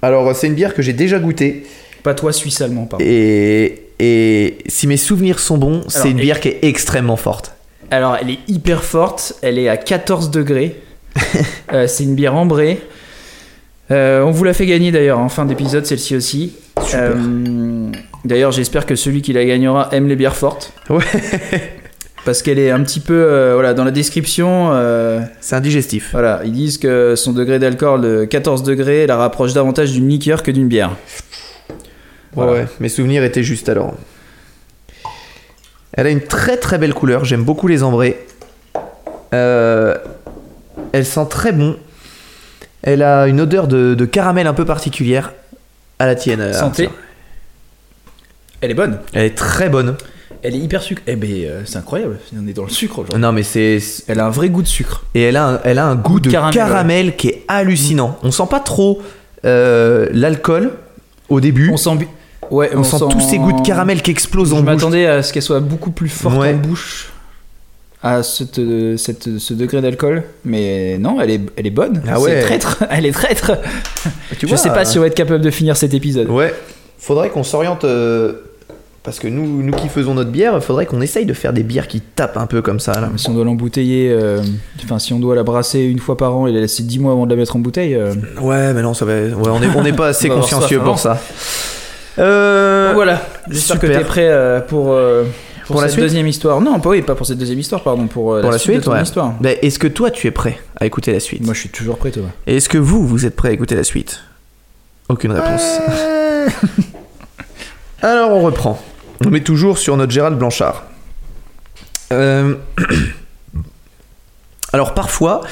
Alors, c'est une bière que j'ai déjà goûtée. Patois suisse-allemand, pardon. Et si mes souvenirs sont bons, alors, c'est une bière qui est extrêmement forte. Alors, elle est hyper forte. Elle est à 14 degrés. C'est une bière ambrée. On vous l'a fait gagner d'ailleurs en fin d'épisode, celle-ci aussi. Super. D'ailleurs, j'espère que celui qui la gagnera aime les bières fortes. Ouais. Parce qu'elle est un petit peu... voilà, dans la description... c'est indigestif. Voilà, ils disent que son degré d'alcool de 14 degrés la rapproche davantage d'une liqueur que d'une bière. Voilà. Ouais, mes souvenirs étaient justes alors. Elle a une très très belle couleur, j'aime beaucoup les ambrés. Elle sent très bon. Elle a une odeur de caramel un peu particulière à la tienne. Santé. Tiens. Elle est bonne. Elle est très bonne. Elle est hyper sucre. Eh ben, c'est incroyable. On est dans le sucre aujourd'hui. Non mais c'est. Elle a un vrai goût de sucre. Et elle a un goût de caramel ouais. Qui est hallucinant. On sent pas trop l'alcool au début. Ouais, on sent tous ces goûts de caramel qui explosent en bouche. Je m'attendais à ce qu'elle soit beaucoup plus forte ouais. En bouche. À ce degré d'alcool, mais non, elle est bonne. Ah ouais. C'est traître, elle est traître. Tu vois, je sais pas si on va être capable de finir cet épisode. Ouais, faudrait qu'on s'oriente parce que nous qui faisons notre bière, faudrait qu'on essaye de faire des bières qui tapent un peu comme ça. Là. Si on doit l'embouteiller, enfin si on doit la brasser une fois par an et la laisser 10 mois avant de la mettre en bouteille. Ouais, mais non, ça va. Ouais, on n'est pas assez consciencieux pour ça. Bon, voilà. J'espère que t'es prêt pour cette deuxième histoire. Non, pas pour cette deuxième histoire, pardon, pour la suite de ton histoire. Bah, est-ce que toi, tu es prêt à écouter la suite ? Moi, je suis toujours prêt, Thomas. Et est-ce que vous êtes prêt à écouter la suite ? Aucune réponse. Alors, on reprend. On est toujours sur notre Gérald Blanchard. Alors, parfois,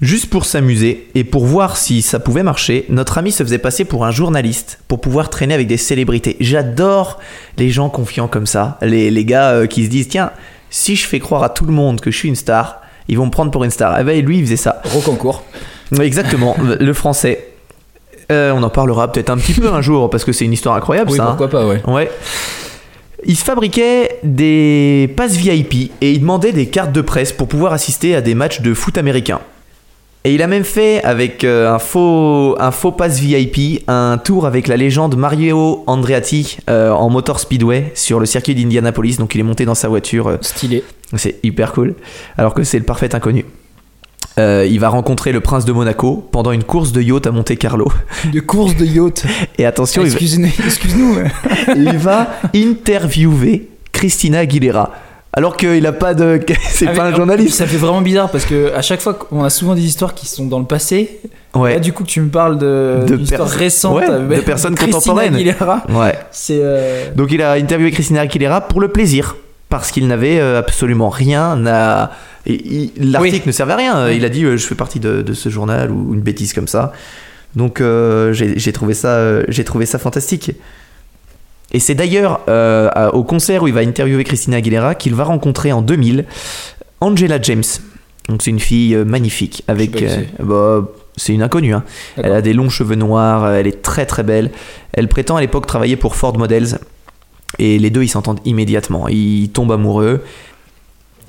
juste pour s'amuser et pour voir si ça pouvait marcher, notre ami se faisait passer pour un journaliste pour pouvoir traîner avec des célébrités. J'adore les gens confiants comme ça, les gars qui se disent « Tiens, si je fais croire à tout le monde que je suis une star, ils vont me prendre pour une star. » Eh ben, lui, il faisait ça. Rocancourt. Exactement, le français. On en parlera peut-être un petit peu un jour parce que c'est une histoire incroyable, oui, ça. Oui, pourquoi pas, ouais. Ouais. Il se fabriquait des passes VIP et il demandait des cartes de presse pour pouvoir assister à des matchs de foot américain. Et il a même fait, avec un faux pass VIP, un tour avec la légende Mario Andreatti en motor speedway sur le circuit d'Indianapolis. Donc il est monté dans sa voiture. Stylé. C'est hyper cool. Alors que c'est le parfait inconnu. Il va rencontrer le prince de Monaco pendant une course de yacht à Monte-Carlo. Une course de yacht. Et attention, Excuse-nous. Il va interviewer Christina Aguilera. Alors qu'il a pas de. C'est pas un journaliste. Ça fait vraiment bizarre parce que à chaque fois qu'on a souvent des histoires qui sont dans le passé. Ouais. Là, du coup, que tu me parles d'une histoire récente. Ouais, de personnes contemporaines. Christina Aguilera. Ouais. Donc, il a interviewé Christina Aguilera pour le plaisir. Parce qu'il n'avait absolument rien à. L'article ne servait à rien. Il a dit je fais partie de ce journal ou une bêtise comme ça. Donc, j'ai trouvé ça fantastique. Et c'est d'ailleurs au concert où il va interviewer Christina Aguilera qu'il va rencontrer en 2000 Angela James. Donc c'est une fille magnifique avec c'est une inconnue hein. Elle a des longs cheveux noirs, elle est très très belle. Elle prétend à l'époque travailler pour Ford Models et les deux ils s'entendent immédiatement, ils tombent amoureux.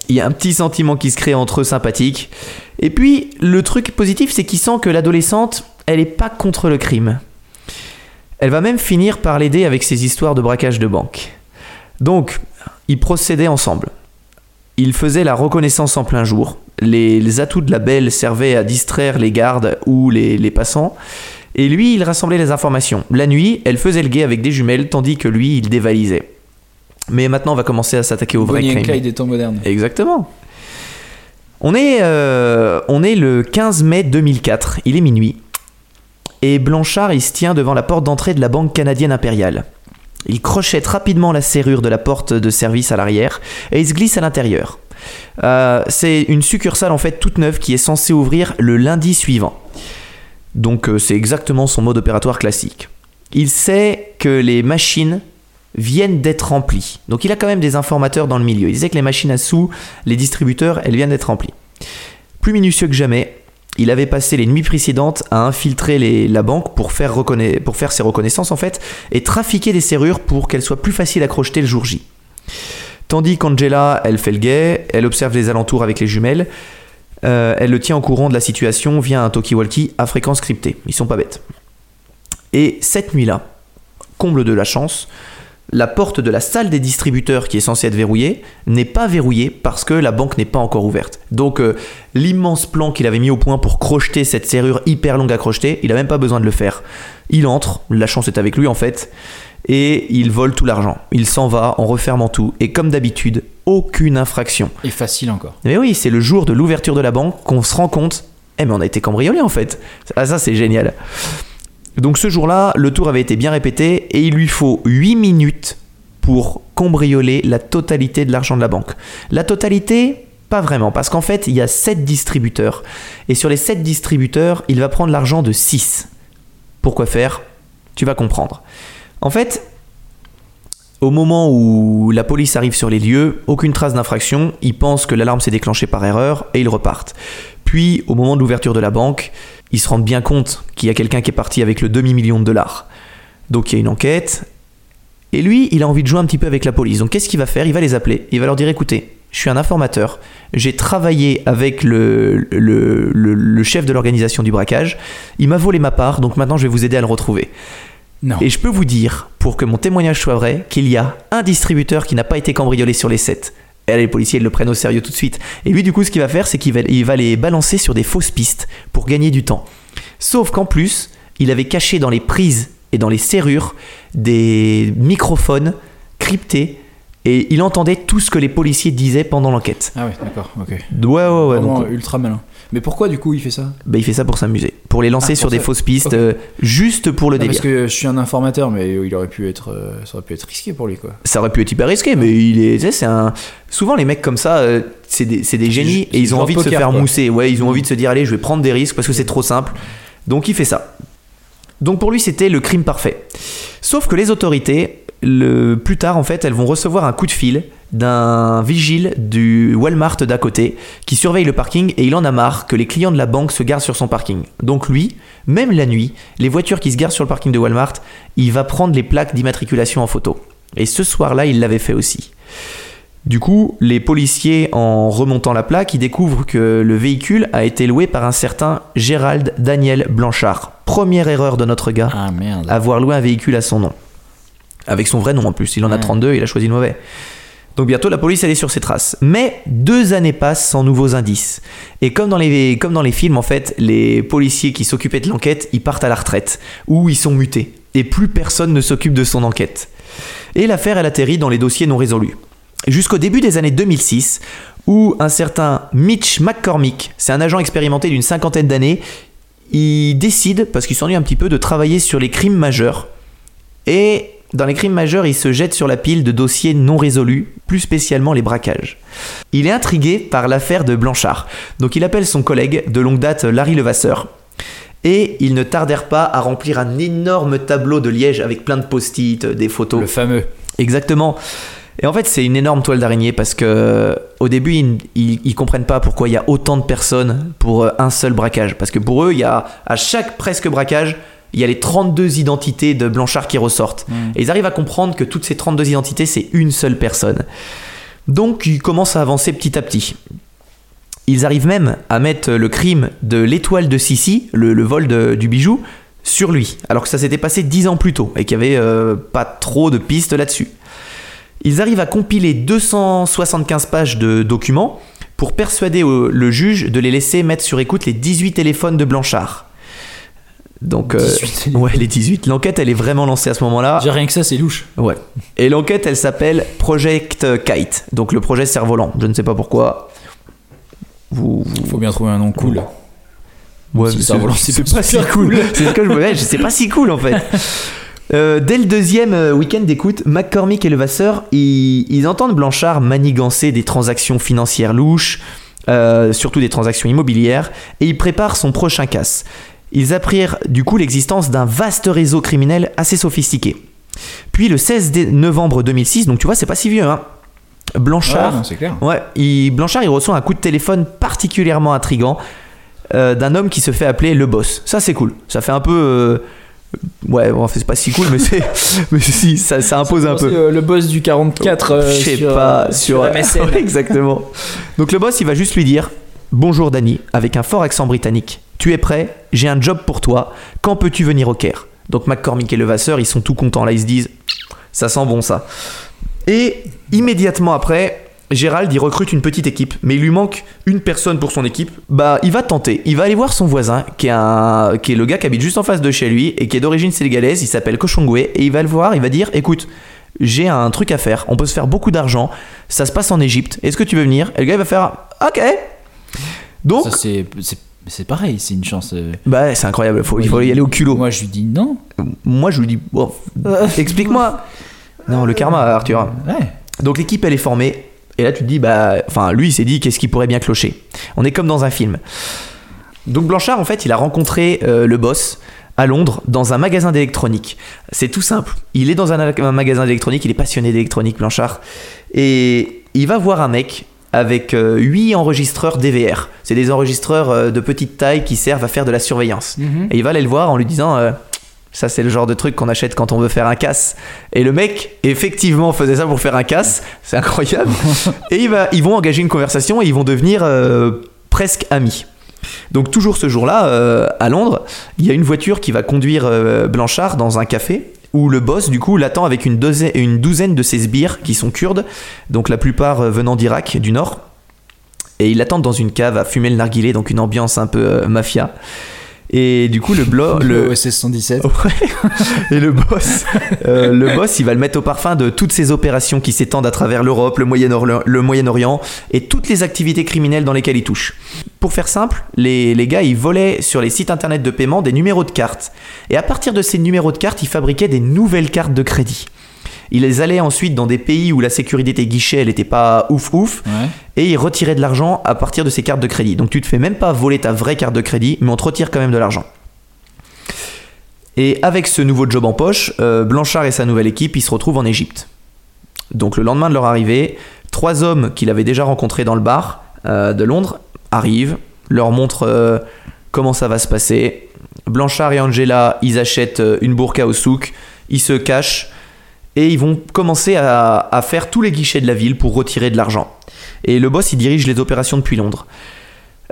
Il y a un petit sentiment qui se crée entre eux sympathique. Et puis le truc positif c'est qu'il sent que l'adolescente, elle est pas contre le crime. Elle va même finir par l'aider avec ses histoires de braquage de banque. Donc, ils procédaient ensemble. Ils faisaient la reconnaissance en plein jour. Les atouts de la belle servaient à distraire les gardes ou les passants. Et lui, il rassemblait les informations. La nuit, elle faisait le guet avec des jumelles, tandis que lui, il dévalisait. Mais maintenant, on va commencer à s'attaquer au vrai crime. Bonnie et Clyde des temps modernes. Exactement. On est le 15 mai 2004. Il est minuit. Et Blanchard, il se tient devant la porte d'entrée de la Banque canadienne impériale. Il crochette rapidement la serrure de la porte de service à l'arrière et il se glisse à l'intérieur. C'est une succursale en fait toute neuve qui est censée ouvrir le lundi suivant. Donc c'est exactement son mode opératoire classique. Il sait que les machines viennent d'être remplies. Donc il a quand même des informateurs dans le milieu. Il sait que les machines à sous, les distributeurs, elles viennent d'être remplies. Plus minutieux que jamais, il avait passé les nuits précédentes à infiltrer la banque pour faire ses reconnaissances en fait et trafiquer des serrures pour qu'elles soient plus faciles à crocheter le jour J. Tandis qu'Angela, elle fait le guet, elle observe les alentours avec les jumelles, elle le tient au courant de la situation via un talkie-walkie à fréquence cryptée. Ils sont pas bêtes. Et cette nuit-là, comble de la chance, la porte de la salle des distributeurs qui est censée être verrouillée n'est pas verrouillée parce que la banque n'est pas encore ouverte. Donc l'immense plan qu'il avait mis au point pour crocheter cette serrure hyper longue à crocheter, il n'a même pas besoin de le faire. Il entre, la chance est avec lui en fait, et il vole tout l'argent. Il s'en va en refermant tout et comme d'habitude, aucune infraction. Et facile encore. Mais oui, c'est le jour de l'ouverture de la banque qu'on se rend compte « Eh mais on a été cambriolés en fait !» Ah ça c'est génial. Donc ce jour-là, le tour avait été bien répété et il lui faut 8 minutes pour cambrioler la totalité de l'argent de la banque. La totalité, pas vraiment, parce qu'en fait, il y a 7 distributeurs. Et sur les 7 distributeurs, il va prendre l'argent de 6. Pourquoi faire ? Tu vas comprendre. En fait, au moment où la police arrive sur les lieux, aucune trace d'infraction, ils pensent que l'alarme s'est déclenchée par erreur et ils repartent. Puis, au moment de l'ouverture de la banque, ils se rendent bien compte qu'il y a quelqu'un qui est parti avec le $500 000. Donc il y a une enquête. Et lui, il a envie de jouer un petit peu avec la police. Donc qu'est-ce qu'il va faire ? Il va les appeler. Il va leur dire, écoutez, je suis un informateur. J'ai travaillé avec le chef de l'organisation du braquage. Il m'a volé ma part, donc maintenant je vais vous aider à le retrouver. Non. Et je peux vous dire, pour que mon témoignage soit vrai, qu'il y a un distributeur qui n'a pas été cambriolé sur les 7. Et là, les policiers ils le prennent au sérieux tout de suite. Et lui, du coup, ce qu'il va faire, c'est qu'il va les balancer sur des fausses pistes pour gagner du temps. Sauf qu'en plus, il avait caché dans les prises et dans les serrures des microphones cryptés et il entendait tout ce que les policiers disaient pendant l'enquête. Ah oui, d'accord, ok. Ouais. Vraiment donc, ultra malin. Mais pourquoi du coup il fait ça ? Bah, il fait ça pour s'amuser, pour les lancer sur des fausses pistes, okay. Juste pour le délire. Parce que je suis un informateur, mais il aurait pu être, ça aurait pu être risqué pour lui quoi. Ça aurait pu être hyper risqué, mais souvent les mecs comme ça, c'est des génies et ils ont envie de se faire mousser. Ouais, ils ont envie de se dire allez, je vais prendre des risques parce que c'est trop simple. Donc il fait ça. Donc pour lui, c'était le crime parfait. Sauf que les autorités, plus tard en fait, elles vont recevoir un coup de fil d'un vigile du Walmart d'à côté qui surveille le parking et il en a marre que les clients de la banque se garent sur son parking. Donc lui, même la nuit, les voitures qui se garent sur le parking de Walmart, il va prendre les plaques d'immatriculation en photo. Et ce soir-là, il l'avait fait aussi. Du coup, les policiers, en remontant la plaque, ils découvrent que le véhicule a été loué par un certain Gérald Daniel Blanchard. Première erreur de notre gars, avoir loué un véhicule à son nom. Avec son vrai nom en plus, il en a 32, il a choisi le mauvais. Donc bientôt, la police, elle est sur ses traces. Mais 2 années passent sans nouveaux indices. Et comme dans les films, en fait, les policiers qui s'occupaient de l'enquête, ils partent à la retraite, ou ils sont mutés. Et plus personne ne s'occupe de son enquête. Et l'affaire, elle atterrit dans les dossiers non résolus. Jusqu'au début des années 2006, où un certain Mitch McCormick, c'est un agent expérimenté d'une 50aine d'années, il décide, parce qu'il s'ennuie un petit peu, de travailler sur les crimes majeurs. Et dans les crimes majeurs, il se jette sur la pile de dossiers non résolus, plus spécialement les braquages. Il est intrigué par l'affaire de Blanchard. Donc il appelle son collègue de longue date, Larry Levasseur. Et ils ne tardèrent pas à remplir un énorme tableau de liège avec plein de post-it, des photos. Le fameux. Exactement. Et en fait, c'est une énorme toile d'araignée parce que au début, ils comprennent pas pourquoi il y a autant de personnes pour un seul braquage. Parce que pour eux, il y a à chaque presque braquage, il y a les 32 identités de Blanchard qui ressortent. Et ils arrivent à comprendre que toutes ces 32 identités, c'est une seule personne. Donc, ils commencent à avancer petit à petit. Ils arrivent même à mettre le crime de l'étoile de Sissi, le vol du bijou, sur lui. Alors que ça s'était passé 10 ans plus tôt et qu'il n'y avait pas trop de pistes là-dessus. Ils arrivent à compiler 275 pages de documents pour persuader le juge de les laisser mettre sur écoute les 18 téléphones de Blanchard. Donc, 18. Ouais, les 18. L'enquête, elle est vraiment lancée à ce moment-là. J'ai rien que ça, c'est louche. Ouais. Et l'enquête, elle s'appelle Project Kite, donc le projet cerf-volant. Je ne sais pas pourquoi. Faut bien trouver un nom cool. Ouais, si c'est pas si cool. C'est ce que je me disais, c'est pas si cool en fait. Dès le deuxième week-end d'écoute, McCormick et Levasseur, ils entendent Blanchard manigancer des transactions financières louches, surtout des transactions immobilières, et ils préparent son prochain casse. Ils apprirent du coup l'existence d'un vaste réseau criminel assez sophistiqué. Puis le 16 novembre 2006, donc tu vois, c'est pas si vieux, hein, Blanchard, non, c'est clair. Ouais, Blanchard, il reçoit un coup de téléphone particulièrement intriguant d'un homme qui se fait appeler le boss. Ça, c'est cool. Ça fait un peu... ouais, bon, c'est pas si cool, mais c'est. Mais si, ça impose un peu. Le boss du 44. Je sais pas, sur MSN. Ouais, exactement. Donc le boss, il va juste lui dire : bonjour Danny, avec un fort accent britannique. Tu es prêt ? J'ai un job pour toi. Quand peux-tu venir au Caire ? Donc McCormick et Levasseur, ils sont tout contents. Là, ils se disent : ça sent bon, ça. Et immédiatement après, Gérald y recrute une petite équipe, mais il lui manque une personne pour son équipe. Bah, il va tenter. Il va aller voir son voisin, qui est le gars qui habite juste en face de chez lui et qui est d'origine sénégalaise. Il s'appelle Cochonguay et il va le voir. Il va dire, écoute, j'ai un truc à faire. On peut se faire beaucoup d'argent. Ça se passe en Égypte. Est-ce que tu veux venir? Et le gars il va faire, ok. Donc ça, c'est pareil, c'est une chance. Bah, c'est incroyable. Il faut y aller au culot. Moi, je lui dis non. Moi, je lui dis, bon, explique-moi. Non, le karma, Arthur. Ouais. Donc l'équipe, elle est formée. Et là, tu te dis, bah, enfin, lui, il s'est dit, qu'est-ce qui pourrait bien clocher? On est comme dans un film. Donc Blanchard, en fait, il a rencontré le boss à Londres dans un magasin d'électronique. C'est tout simple. Il est dans un magasin d'électronique. Il est passionné d'électronique, Blanchard. Et il va voir un mec avec 8 enregistreurs DVR. C'est des enregistreurs de petite taille qui servent à faire de la surveillance. Mmh. Et il va aller le voir en lui disant, ça c'est le genre de truc qu'on achète quand on veut faire un casse. Et le mec effectivement faisait ça pour faire un casse. C'est incroyable. Et ils vont engager une conversation et ils vont devenir presque amis. Donc toujours ce jour-là, à Londres, il y a une voiture qui va conduire Blanchard dans un café où le boss du coup l'attend avec une douzaine de ses sbires qui sont kurdes, donc la plupart venant d'Irak du nord, et ils l'attendent dans une cave à fumer le narguilé, donc une ambiance un peu mafia. Et du coup le OSS 117 et le boss il va le mettre au parfum de toutes ces opérations qui s'étendent à travers l'Europe, le Moyen-Orient et toutes les activités criminelles dans lesquelles il touche. Pour faire simple, les gars ils volaient sur les sites internet de paiement des numéros de cartes et à partir de ces numéros de cartes ils fabriquaient des nouvelles cartes de crédit. Ils allaient ensuite dans des pays où la sécurité des guichets, elle n'était pas ouf, ouais. Et ils retiraient de l'argent à partir de ces cartes de crédit. Donc tu te fais même pas voler ta vraie carte de crédit, mais on te retire quand même de l'argent. Et avec ce nouveau job en poche, Blanchard et sa nouvelle équipe, ils se retrouvent en Égypte. Donc le lendemain de leur arrivée, 3 hommes qu'il avait déjà rencontrés dans le bar de Londres arrivent, leur montrent comment ça va se passer. Blanchard et Angela, ils achètent une burqa au souk, ils se cachent. Et ils vont commencer à faire tous les guichets de la ville pour retirer de l'argent. Et le boss, il dirige les opérations depuis Londres.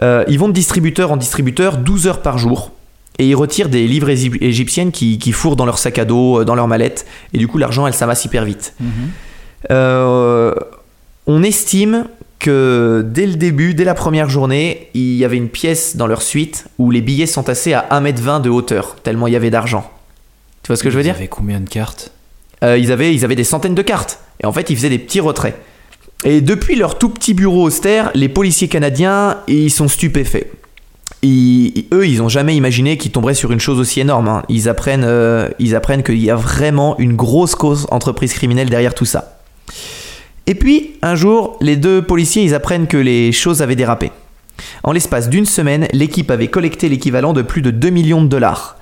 Ils vont de distributeur en distributeur 12 heures par jour. Et ils retirent des livres égyptiennes qui fourrent dans leur sac à dos, dans leur mallette. Et du coup, l'argent, elle s'amasse hyper vite. Mmh. On estime que dès le début, dès la première journée, il y avait une pièce dans leur suite où les billets s'entassaient à 1,20 m de hauteur, tellement il y avait d'argent. Tu vois ce que je veux dire ? Ils avaient combien de cartes ? Ils avaient des centaines de cartes. Et en fait, ils faisaient des petits retraits. Et depuis leur tout petit bureau austère, les policiers canadiens, ils sont stupéfaits. Eux, ils n'ont jamais imaginé qu'ils tomberaient sur une chose aussi énorme, hein. Ils apprennent qu'il y a vraiment une grosse cause entreprise criminelle derrière tout ça. Et puis, un jour, les 2 policiers, ils apprennent que les choses avaient dérapé. En l'espace d'une semaine, l'équipe avait collecté l'équivalent de plus de 2 millions de dollars.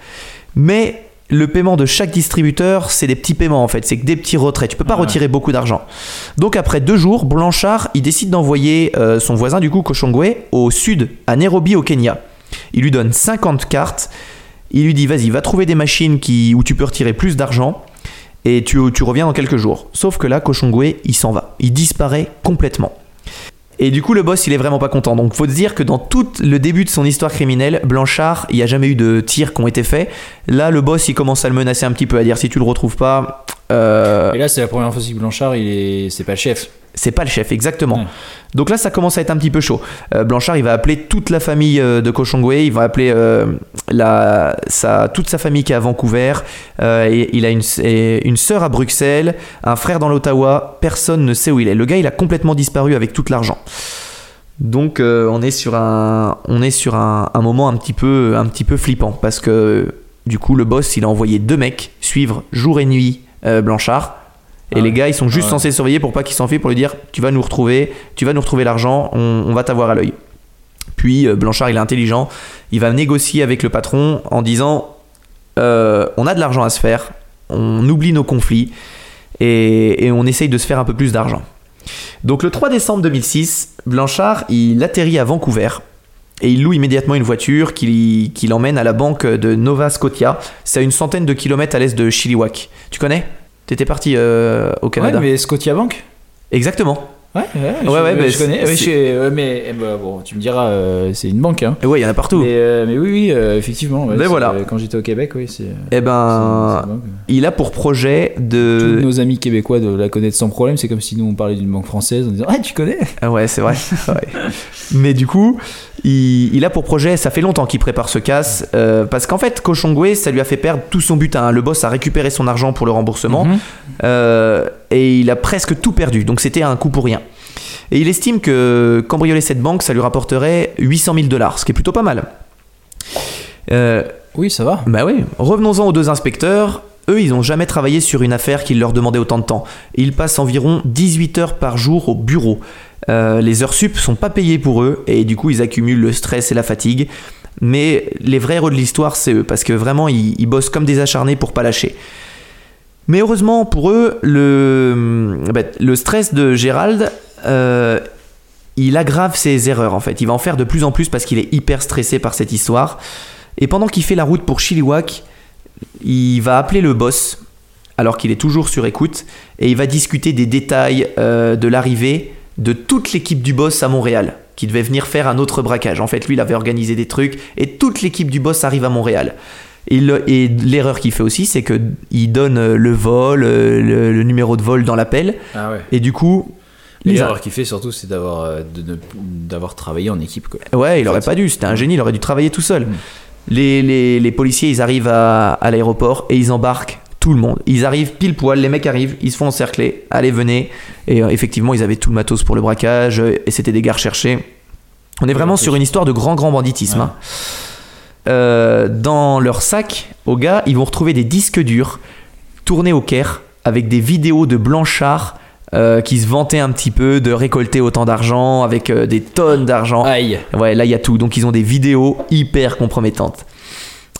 Mais... le paiement de chaque distributeur, c'est des petits paiements en fait, c'est que des petits retraits, tu peux pas retirer beaucoup d'argent. Donc après 2 jours, Blanchard, il décide d'envoyer son voisin du coup, Cochonguay, au sud, à Nairobi au Kenya. Il lui donne 50 cartes, il lui dit vas-y, va trouver des machines où tu peux retirer plus d'argent et tu reviens dans quelques jours. Sauf que là, Cochonguay, il s'en va, il disparaît complètement. Et du coup, le boss, il est vraiment pas content. Donc, faut se dire que dans tout le début de son histoire criminelle, Blanchard, il n'y a jamais eu de tirs qui ont été faits. Là, le boss, il commence à le menacer un petit peu, à dire si tu le retrouves pas. Et là, c'est la première fois que Blanchard, c'est pas le chef. C'est pas le chef, exactement. Ouais. Donc là, ça commence à être un petit peu chaud. Blanchard, il va appeler toute la famille de Cochonguay, il va appeler toute sa famille qui est à Vancouver. Il a une sœur à Bruxelles, un frère dans l'Ottawa. Personne ne sait où il est. Le gars, il a complètement disparu avec tout l'argent. Donc on est sur un moment un petit peu flippant parce que du coup, le boss, il a envoyé 2 mecs suivre jour et nuit Blanchard. Et les gars, ils sont juste censés surveiller pour pas qu'ils s'enfuient, pour lui dire tu vas nous retrouver l'argent, on va t'avoir à l'œil. Puis Blanchard, il est intelligent, il va négocier avec le patron en disant on a de l'argent à se faire, on oublie nos conflits et on essaye de se faire un peu plus d'argent. Donc le 3 décembre 2006, Blanchard, il atterrit à Vancouver et il loue immédiatement une voiture qu'il emmène à la banque de Nova Scotia. C'est à une centaine de kilomètres à l'est de Chilliwack. Tu connais ? T'étais parti au Canada. Ouais, mais Scotiabank. Exactement. Ouais, je connais. Mais bon, tu me diras, c'est une banque. Hein. Ouais, il y en a partout. Mais oui, effectivement. Ouais, voilà. Quand j'étais au Québec, oui. C'est il a pour projet de. Tous nos amis québécois de la connaître sans problème. C'est comme si nous on parlait d'une banque française en disant ah tu connais. Ah ouais, c'est vrai. Mais du coup, il a pour projet. Ça fait longtemps qu'il prépare ce casse parce qu'en fait, Cochonguay, ça lui a fait perdre tout son butin. Le boss a récupéré son argent pour le remboursement. Et il a presque tout perdu, donc c'était un coup pour rien. Et il estime que cambrioler cette banque, ça lui rapporterait 800 000 $, ce qui est plutôt pas mal. Oui, ça va. Bah oui. Revenons-en aux deux inspecteurs. Eux, ils n'ont jamais travaillé sur une affaire qui leur demandait autant de temps. Ils passent environ 18 heures par jour au bureau. Les heures sup sont pas payées pour eux, et du coup, ils accumulent le stress et la fatigue. Mais les vrais héros de l'histoire, c'est eux, parce que vraiment, ils bossent comme des acharnés pour pas lâcher. Mais heureusement pour eux, le stress de Gérald, il aggrave ses erreurs en fait. Il va en faire de plus en plus parce qu'il est hyper stressé par cette histoire. Et pendant qu'il fait la route pour Chilliwack, il va appeler le boss, alors qu'il est toujours sur écoute, et il va discuter des détails de l'arrivée de toute l'équipe du boss à Montréal, qui devait venir faire un autre braquage. En fait, lui, il avait organisé des trucs, et toute l'équipe du boss arrive à Montréal. Et l'erreur qu'il fait aussi, c'est qu'il donne le vol, le numéro de vol dans l'appel. Ah ouais. Et du coup... L'erreur qu'il fait surtout, c'est d'avoir travaillé en équipe. Quoi. Ouais, il aurait pas dû. C'était un génie, il aurait dû travailler tout seul. Les policiers, ils arrivent à l'aéroport et ils embarquent tout le monde. Ils arrivent pile poil, les mecs arrivent, ils se font encercler. Allez, venez. Et effectivement, ils avaient tout le matos pour le braquage et c'était des gars recherchés. On est vraiment sur une histoire de grand banditisme. Ouais. Hein. Dans leur sac, aux gars, ils vont retrouver des disques durs tournés au Caire avec des vidéos de Blanchard qui se vantait un petit peu de récolter autant d'argent avec des tonnes d'argent. Aïe. Ouais, là il y a tout. Donc ils ont des vidéos hyper compromettantes.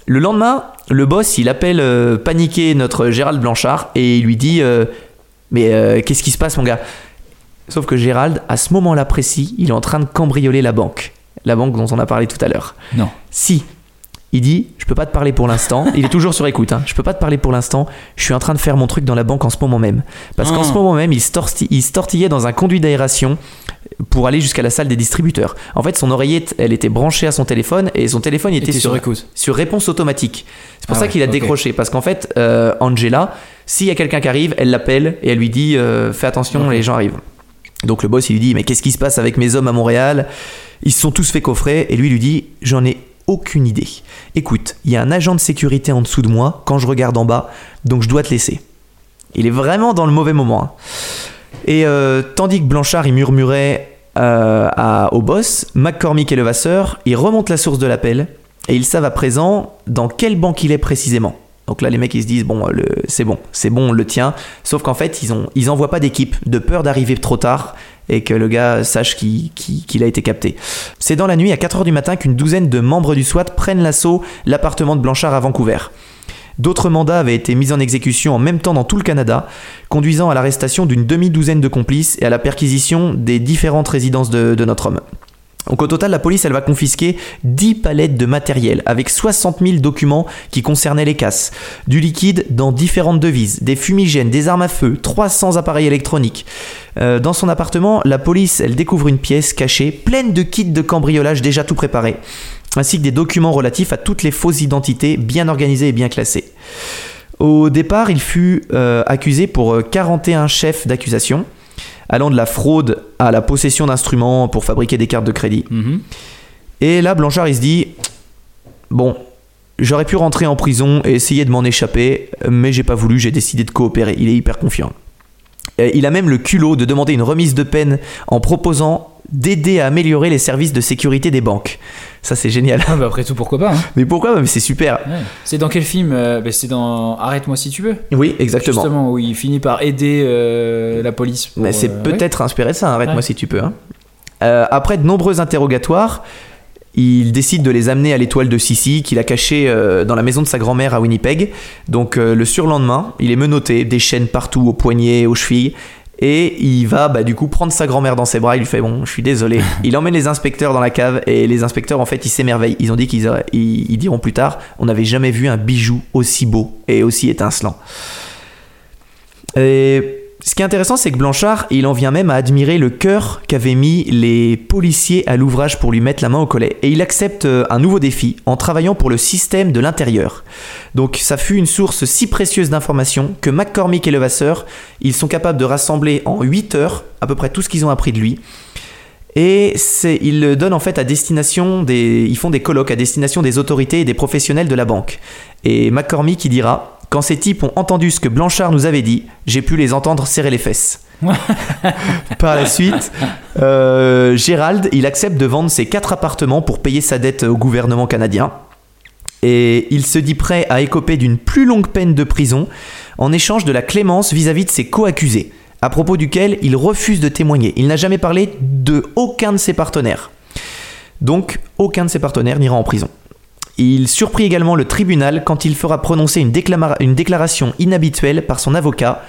Le lendemain, le boss il appelle paniqué notre Gérald Blanchard et il lui dit mais qu'est-ce qui se passe mon gars? Sauf que Gérald, à ce moment-là précis, il est en train de cambrioler la banque. La banque dont on a parlé tout à l'heure. Non. Si. Il dit, je peux pas te parler pour l'instant. Il est toujours sur écoute. Hein. Je peux pas te parler pour l'instant. Je suis en train de faire mon truc dans la banque en ce moment même. Parce qu'en ce moment même, il se tortillait dans un conduit d'aération pour aller jusqu'à la salle des distributeurs. En fait, son oreillette, elle était branchée à son téléphone et son téléphone était sur réponse automatique. C'est pour ça qu'il a décroché. Parce qu'en fait, Angela, s'il y a quelqu'un qui arrive, elle l'appelle et elle lui dit, fais attention, les gens arrivent. Donc le boss, il lui dit, mais qu'est-ce qui se passe avec mes hommes à Montréal? Ils se sont tous fait coffrer et lui, il lui dit, j'en ai aucune idée. Écoute, il y a un agent de sécurité en dessous de moi quand je regarde en bas, donc je dois te laisser. Il est vraiment dans le mauvais moment. Hein. Et tandis que Blanchard il murmurait au boss, McCormick et Levasseur, ils remontent la source de l'appel et ils savent à présent dans quelle banque il est précisément. Donc là, les mecs ils se disent bon, c'est bon, on le tient. Sauf qu'en fait, ils envoient pas d'équipe de peur d'arriver trop tard. Et que le gars sache qu'il a été capté. C'est dans la nuit, à 4h du matin, qu'une douzaine de membres du SWAT prennent l'assaut l'appartement de Blanchard à Vancouver. D'autres mandats avaient été mis en exécution en même temps dans tout le Canada, conduisant à l'arrestation d'une demi-douzaine de complices et à la perquisition des différentes résidences de notre homme. Donc au total, la police elle va confisquer 10 palettes de matériel avec 60 000 documents qui concernaient les casses, du liquide dans différentes devises, des fumigènes, des armes à feu, 300 appareils électroniques. Dans son appartement, la police elle découvre une pièce cachée pleine de kits de cambriolage déjà tout préparés, ainsi que des documents relatifs à toutes les fausses identités bien organisées et bien classées. Au départ, il fut accusé pour 41 chefs d'accusation. Allant de la fraude à la possession d'instruments pour fabriquer des cartes de crédit. Mmh. Et là, Blanchard, il se dit « Bon, j'aurais pu rentrer en prison et essayer de m'en échapper, mais j'ai pas voulu, j'ai décidé de coopérer. » Il est hyper confiant. Il a même le culot de demander une remise de peine en proposant d'aider à améliorer les services de sécurité des banques. Ça, c'est génial. Ah bah après tout, pourquoi pas hein. Mais pourquoi bah, mais c'est super. Ouais. C'est dans quel film c'est dans Arrête-moi si tu veux. Oui, exactement. Justement, où il finit par aider la police. Pour, mais c'est peut-être inspiré de ça, Arrête-moi si tu peux. Hein. Après de nombreux interrogatoires, il décide de les amener à l'étoile de Sissi, qu'il a cachée dans la maison de sa grand-mère à Winnipeg. Donc le surlendemain, il est menotté, des chaînes partout, aux poignets, aux chevilles. Et il va du coup prendre sa grand-mère dans ses bras. Il lui fait bon, je suis désolé. Il emmène les inspecteurs dans la cave et les inspecteurs en fait ils s'émerveillent. Ils ont dit qu'ils diront plus tard, on n'avait jamais vu un bijou aussi beau et aussi étincelant. Et Ce qui est intéressant, c'est que Blanchard, il en vient même à admirer le cœur qu'avaient mis les policiers à l'ouvrage pour lui mettre la main au collet. Et il accepte un nouveau défi en travaillant pour le système de l'intérieur. Donc ça fut une source si précieuse d'informations que McCormick et Levasseur, ils sont capables de rassembler en 8 heures à peu près tout ce qu'ils ont appris de lui. Et ils le donnent en fait à destination des... Ils font des colloques à destination des autorités et des professionnels de la banque. Et McCormick, il dira... Quand ces types ont entendu ce que Blanchard nous avait dit, j'ai pu les entendre serrer les fesses. Par la suite, Gérald, il accepte de vendre ses 4 appartements pour payer sa dette au gouvernement canadien. Et il se dit prêt à écoper d'une plus longue peine de prison en échange de la clémence vis-à-vis de ses co-accusés, à propos duquel il refuse de témoigner. Il n'a jamais parlé de aucun de ses partenaires. Donc, aucun de ses partenaires n'ira en prison. Il surprit également le tribunal quand il fera prononcer une déclaration inhabituelle par son avocat,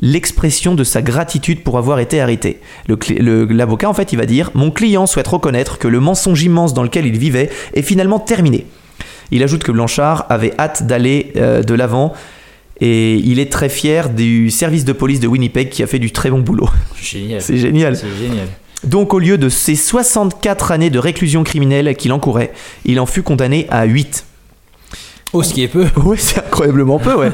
l'expression de sa gratitude pour avoir été arrêté. L'avocat, en fait, il va dire « Mon client souhaite reconnaître que le mensonge immense dans lequel il vivait est finalement terminé. » Il ajoute que Blanchard avait hâte d'aller de l'avant et il est très fier du service de police de Winnipeg qui a fait du très bon boulot. Génial. C'est génial. C'est génial. Donc au lieu de ces 64 années de réclusion criminelle qu'il encourait, il en fut condamné à 8. Oh, ce qui est peu. Ouais, c'est incroyablement peu, ouais.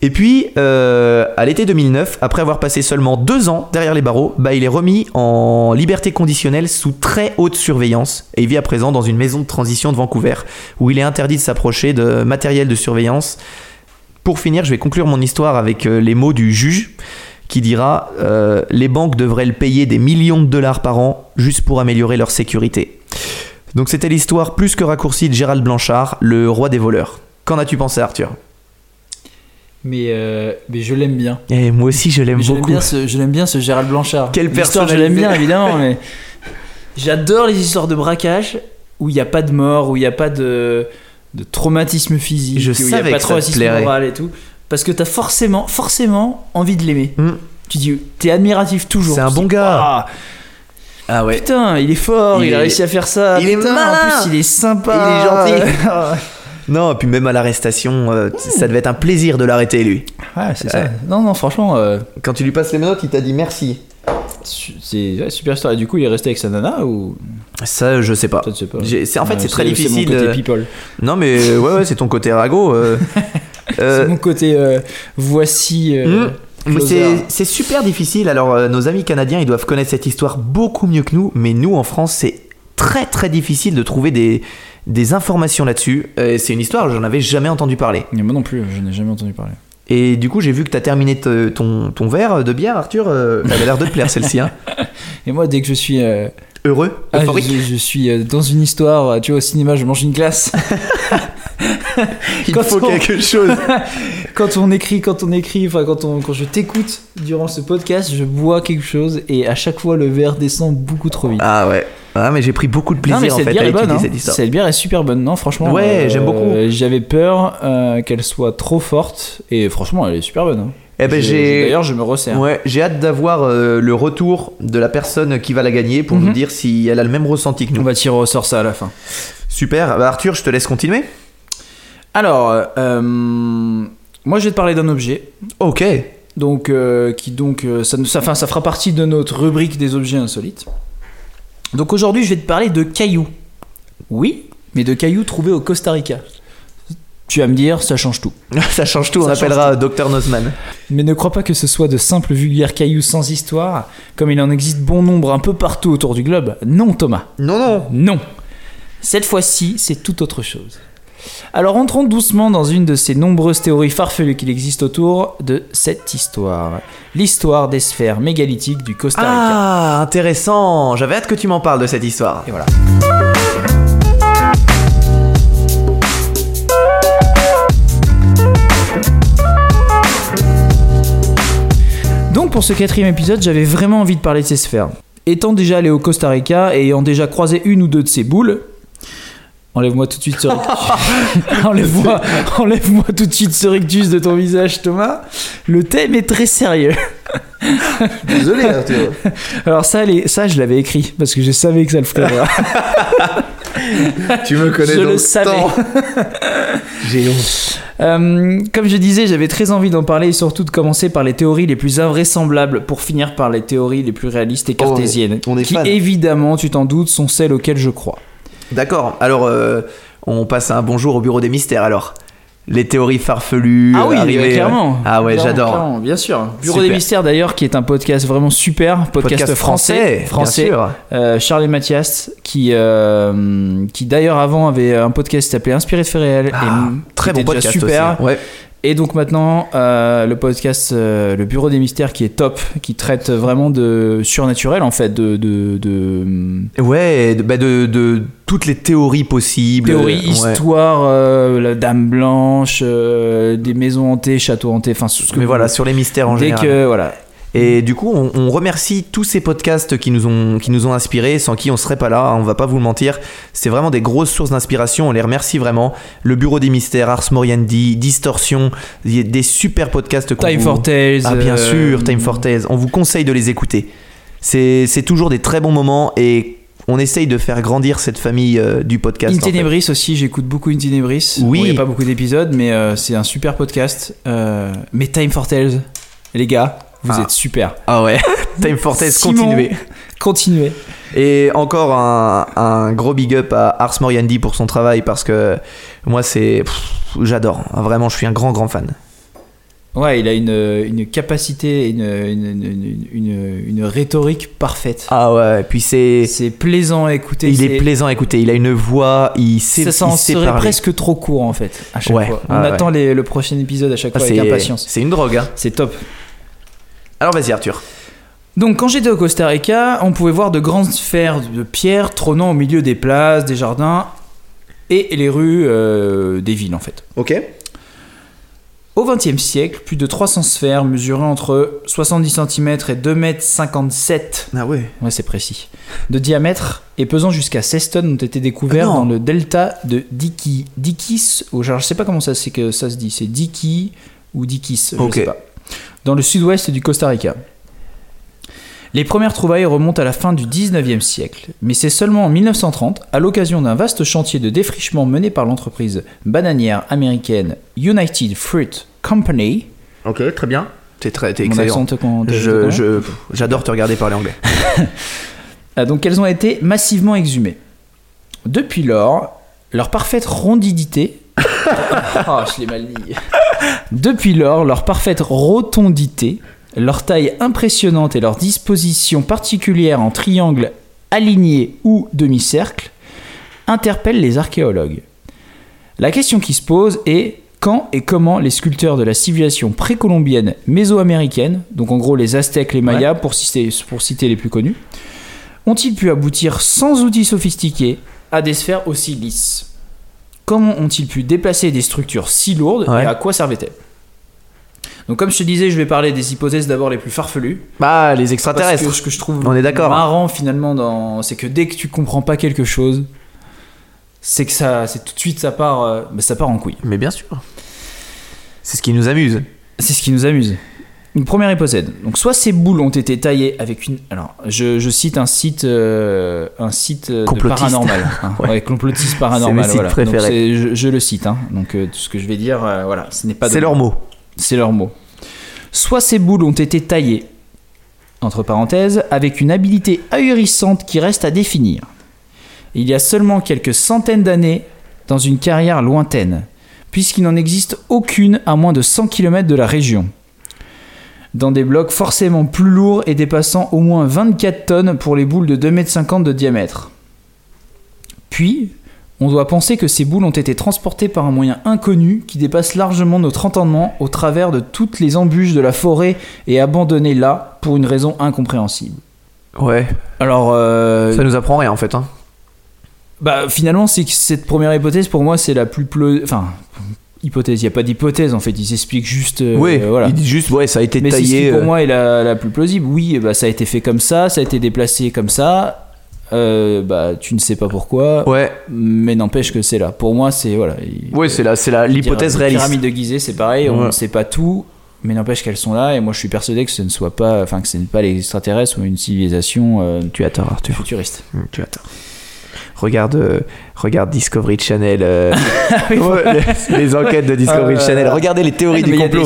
Et puis, à l'été 2009, après avoir passé seulement 2 ans derrière les barreaux, il est remis en liberté conditionnelle sous très haute surveillance et il vit à présent dans une maison de transition de Vancouver où il est interdit de s'approcher de matériel de surveillance. Pour finir, je vais conclure mon histoire avec les mots du juge, qui dira « Les banques devraient le payer des millions de dollars par an juste pour améliorer leur sécurité. » Donc c'était l'histoire plus que raccourcie de Gérald Blanchard, le roi des voleurs. Qu'en as-tu pensé, Arthur ? Mais je l'aime bien. Et moi aussi, je l'aime beaucoup. Je l'aime bien ce Gérald Blanchard. Quelle personne. Je l'aime bien, évidemment. Mais j'adore les histoires de braquage où il n'y a pas de mort, où il n'y a pas de traumatisme physique, où il n'y a pas de traumatisme moral et tout. Parce que t'as forcément envie de l'aimer. Mm. Tu dis, t'es admiratif toujours. C'est un bon gars. Ah ouais. Putain, il est fort, il a réussi à faire ça. Il est malin. En plus, il est sympa. Il est gentil. Non, et puis même à l'arrestation, ça devait être un plaisir de l'arrêter, lui. Ouais, c'est ça. Non, franchement. Quand tu lui passes les menottes, il t'a dit merci. C'est super star. Et du coup, il est resté avec sa nana ou ça, je sais pas. Je sais pas. C'est très difficile. C'est mon côté people. Non, mais ouais, c'est ton côté ragot. C'est mon côté voici. C'est super difficile. Alors, nos amis canadiens, ils doivent connaître cette histoire beaucoup mieux que nous. Mais nous, en France, c'est très très difficile de trouver des informations là-dessus. C'est une histoire, j'en avais jamais entendu parler. Et moi non plus, je n'ai jamais entendu parler. Et du coup, j'ai vu que t'as terminé ton verre de bière, Arthur. T'avais l'air de te plaire, celle-ci. Hein. Et moi, dès que je suis heureux, euphorique, je suis dans une histoire. Tu vois, au cinéma, je mange une glace. Il faut quelque chose. Quand je t'écoute durant ce podcast, je bois quelque chose et à chaque fois, le verre descend beaucoup trop vite. Ah ouais. Ah, mais j'ai pris beaucoup de plaisir en fait à étudier cette histoire. Cette bière est super bonne, non ? Franchement, ouais, j'aime beaucoup. J'avais peur qu'elle soit trop forte et franchement, elle est super bonne. Hein. Eh ben d'ailleurs, je me resserre. Ouais, j'ai hâte d'avoir le retour de la personne qui va la gagner pour nous dire si elle a le même ressenti que nous. On va tirer au sort ça à la fin. Super. Arthur, je te laisse continuer. Alors, moi, je vais te parler d'un objet. Ok. Donc, ça fera partie de notre rubrique des objets insolites. Donc aujourd'hui, je vais te parler de cailloux. Oui, mais de cailloux trouvés au Costa Rica. Tu vas me dire, ça change tout. Ça change tout, on appellera Dr Nozman. Mais ne crois pas que ce soit de simples vulgaires cailloux sans histoire, comme il en existe bon nombre un peu partout autour du globe. Non, Thomas. Non. Cette fois-ci, c'est tout autre chose. Alors entrons doucement dans une de ces nombreuses théories farfelues qu'il existe autour de cette histoire. L'histoire des sphères mégalithiques du Costa Rica. Ah, intéressant. J'avais hâte que tu m'en parles de cette histoire. Et voilà. Donc pour ce 4e épisode, j'avais vraiment envie de parler de ces sphères. Étant déjà allé au Costa Rica et ayant déjà croisé une ou deux de ces boules... Enlève-moi tout de suite ce rictus. Enlève-moi tout de suite ce rictus de ton visage, Thomas. Le thème est très sérieux. Désolé, Arthur. Alors ça, je l'avais écrit parce que je savais que ça le ferait. Tu me connais donc. Je le savais. J'ai honte. Comme je disais, j'avais très envie d'en parler et surtout de commencer par les théories les plus invraisemblables pour finir par les théories les plus réalistes et cartésiennes. Oh, on est qui, fan. Évidemment, tu t'en doutes, sont celles auxquelles je crois. D'accord. Alors, on passe un bonjour au Bureau des Mystères, alors. Les théories farfelues, ah oui, arrivées, clairement. Ah ouais, clairement, j'adore. Clairement, bien sûr. Bureau super. Des Mystères d'ailleurs, qui est un podcast vraiment super, podcast français. Bien sûr. Charles et Mathias, qui d'ailleurs avant avait un podcast qui s'appelait Inspiré de faits réels, très bon podcast, super. Aussi. Ouais. Et donc maintenant, le podcast, le Bureau des Mystères, qui est top, qui traite vraiment de surnaturel en fait, de toutes les théories possibles. Théories, histoire, la Dame Blanche, des maisons hantées, châteaux hantés, enfin tout ce que. Mais voilà, sur les mystères en général. Et du coup, on remercie tous ces podcasts qui nous ont inspirés, sans qui on serait pas là, hein, on va pas vous le mentir. C'est vraiment des grosses sources d'inspiration, on les remercie vraiment. Le Bureau des Mystères, Ars Moriendi, Distorsion, il y a des super podcasts. Time for Tales. Ah bien sûr, Time for Tales. On vous conseille de les écouter. C'est toujours des très bons moments et on essaye de faire grandir cette famille du podcast. In Tenebris en fait. Aussi, j'écoute beaucoup In Tenebris. Oui. Bon, il n'y a pas beaucoup d'épisodes, mais c'est un super podcast. Mais Time for Tales, les gars. Vous êtes super. Ah ouais. Time for Tales, continuez. Et encore un gros big up à Ars Moriendi pour son travail, parce que moi j'adore. Vraiment, je suis un grand fan. Ouais, il a une capacité, une rhétorique parfaite. Ah ouais, et puis c'est plaisant à écouter. Il est plaisant à écouter, il a une voix, il sait parler. Ça serait presque trop court en fait, à chaque fois. On attend le prochain épisode à chaque fois avec impatience. C'est une drogue, hein. C'est top. Alors vas-y Arthur. Donc quand j'étais au Costa Rica, on pouvait voir de grandes sphères de pierre trônant au milieu des places, des jardins et les rues des villes en fait. Ok. Au XXe siècle, plus de 300 sphères mesurant entre 70 cm et 2,57 m. Ah ouais. Ouais, c'est précis. De diamètre et pesant jusqu'à 16 tonnes ont été découvertes dans le delta de Diki. Dikis, je ne sais pas comment ça se dit, c'est Diki ou Dikis, je sais pas. Dans le sud-ouest du Costa Rica. Les premières trouvailles remontent à la fin du 19e siècle, mais c'est seulement en 1930, à l'occasion d'un vaste chantier de défrichement mené par l'entreprise bananière américaine United Fruit Company. Ok, très bien. T'es excellent. J'adore te regarder parler anglais. Donc elles ont été massivement exhumées. Depuis lors, leur parfaite rondidité... je l'ai mal dit. Depuis lors, leur parfaite rotondité, leur taille impressionnante et leur disposition particulière en triangle aligné ou demi-cercle interpellent les archéologues. La question qui se pose est quand et comment les sculpteurs de la civilisation précolombienne mésoaméricaine, donc en gros les Aztèques, les Mayas, pour citer les plus connus, ont-ils pu aboutir sans outils sophistiqués à des sphères aussi lisses ? Comment ont-ils pu déplacer des structures si lourdes et à quoi servaient-elles ? Donc comme je te disais, je vais parler des hypothèses d'abord les plus farfelues. Bah, les extraterrestres. Parce que ce que je trouve marrant finalement, c'est que dès que tu comprends pas quelque chose, c'est que tout de suite ça part en couille. Mais bien sûr. C'est ce qui nous amuse. Une première hypothèse. Donc soit ces boules ont été taillées avec une... Alors, je cite un site de paranormal. Hein. Ouais, complotiste paranormal. C'est mes sites préférés. Donc, je le cite. Hein. Donc tout ce que je vais dire, ce n'est pas... C'est leur mot. C'est leur mot. Soit ces boules ont été taillées, entre parenthèses, avec une habileté ahurissante qui reste à définir. Il y a seulement quelques centaines d'années dans une carrière lointaine, puisqu'il n'en existe aucune à moins de 100 km de la région. Dans des blocs forcément plus lourds et dépassant au moins 24 tonnes pour les boules de 2,50 m de diamètre. Puis, on doit penser que ces boules ont été transportées par un moyen inconnu qui dépasse largement notre entendement au travers de toutes les embûches de la forêt et abandonnées là pour une raison incompréhensible. Ouais. Alors... ça nous apprend rien en fait. Hein. Bah finalement, c'est que cette première hypothèse pour moi c'est la plus... Hypothèse, il n'y a pas d'hypothèse en fait, ils expliquent juste. Ils disent juste, ça a été taillé. C'est ce qui pour moi est la plus plausible. Oui, ça a été fait comme ça, ça a été déplacé comme ça. Tu ne sais pas pourquoi. Ouais. Mais n'empêche que c'est là. Pour moi, c'est l'hypothèse réaliste. La pyramide de Gizeh, c'est pareil, on ne sait pas tout, mais n'empêche qu'elles sont là. Et moi, je suis persuadé que ce n'est pas les extraterrestres ou une civilisation. Tu as tort, Arthur. Futuriste. Tu as tort. Regarde Discovery Channel, les enquêtes de Discovery Channel. Regardez les théories du complot.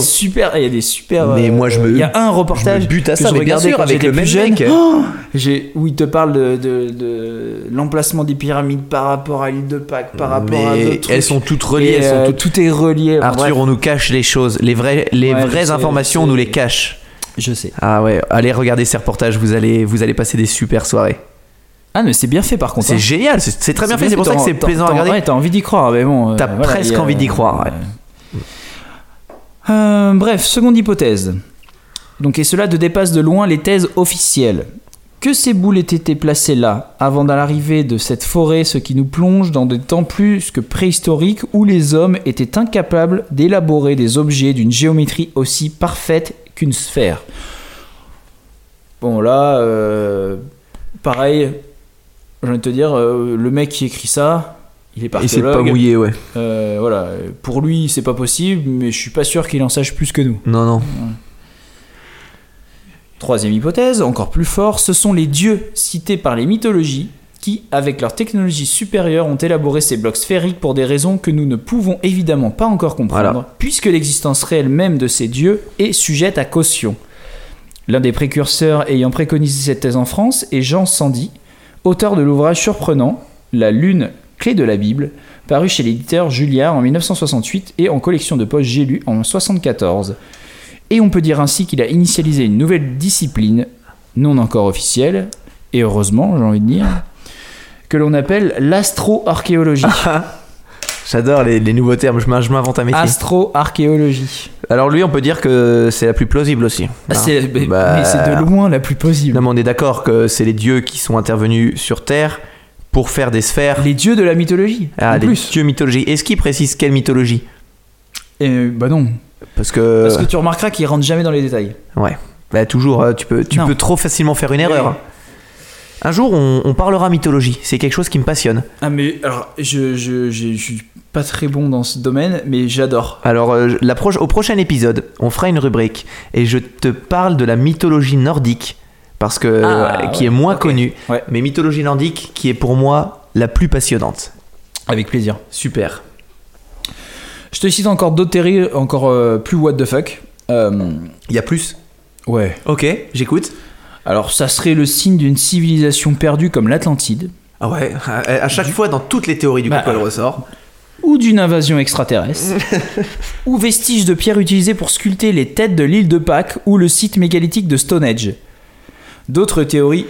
Il y a des super. Mais moi je me. Il y a un reportage. Je me bute à ça. Regardez avec le même mec. Où il te parle de l'emplacement des pyramides par rapport à l'île de Pâques, par rapport à d'autres trucs. Elles sont toutes reliées. Tout est relié. Arthur, on nous cache les choses. Les vraies informations, on nous les cache. Je sais. Ah ouais. Allez regarder ces reportages. Vous allez passer des super soirées. Ah mais c'est bien fait par contre. C'est génial, c'est très bien fait, c'est pour ça que c'est plaisant à regarder. Ouais, t'as envie d'y croire, mais bon. T'as presque envie d'y croire. Ouais. Bref, seconde hypothèse. Donc et cela te dépasse de loin les thèses officielles. Que ces boules étaient placées là avant l'arrivée de cette forêt, ce qui nous plonge dans des temps plus que préhistoriques où les hommes étaient incapables d'élaborer des objets d'une géométrie aussi parfaite qu'une sphère. Bon là, pareil. J'ai envie de te dire, le mec qui écrit ça, il est parti. Il s'est pas mouillé, ouais. Voilà, pour lui, c'est pas possible, mais je suis pas sûr qu'il en sache plus que nous. Non. Troisième hypothèse, encore plus fort, ce sont les dieux cités par les mythologies qui, avec leur technologie supérieure, ont élaboré ces blocs sphériques pour des raisons que nous ne pouvons évidemment pas encore comprendre, puisque l'existence réelle même de ces dieux est sujette à caution. L'un des précurseurs ayant préconisé cette thèse en France est Jean Sandi, auteur de l'ouvrage surprenant « La Lune, clé de la Bible », paru chez l'éditeur Julliard en 1968 et en collection de poche J'ai lu en 1974. Et on peut dire ainsi qu'il a initialisé une nouvelle discipline, non encore officielle, et heureusement j'ai envie de dire, que l'on appelle l'astro-archéologie. J'adore les nouveaux termes, je m'invente un métier. Astro-archéologie. Alors lui, on peut dire que c'est la plus plausible aussi. Mais c'est de loin la plus plausible. Non mais on est d'accord que c'est les dieux qui sont intervenus sur Terre pour faire des sphères. Les dieux de la mythologie. Les dieux mythologiques. Est-ce qu'ils précisent quelle mythologie ? Non. Parce que tu remarqueras qu'ils rentrent jamais dans les détails. Ouais. Bah toujours, tu peux trop facilement faire une erreur. Un jour, on parlera mythologie. C'est quelque chose qui me passionne. Ah mais alors, je suis pas très bon dans ce domaine, mais j'adore. Alors, au prochain épisode, on fera une rubrique et je te parle de la mythologie nordique parce que qui est moins connue, mais mythologie nordique qui est pour moi la plus passionnante. Avec plaisir. Super. Je te cite encore d'autres théories, encore plus what the fuck. Y a plus. Ouais. Ok, j'écoute. Alors, ça serait le signe d'une civilisation perdue comme l'Atlantide. Ah ouais, à chaque fois, dans toutes les théories du coup, elle ressort. Ou d'une invasion extraterrestre. Ou vestiges de pierres utilisées pour sculpter les têtes de l'île de Pâques ou le site mégalithique de Stonehenge. D'autres théories...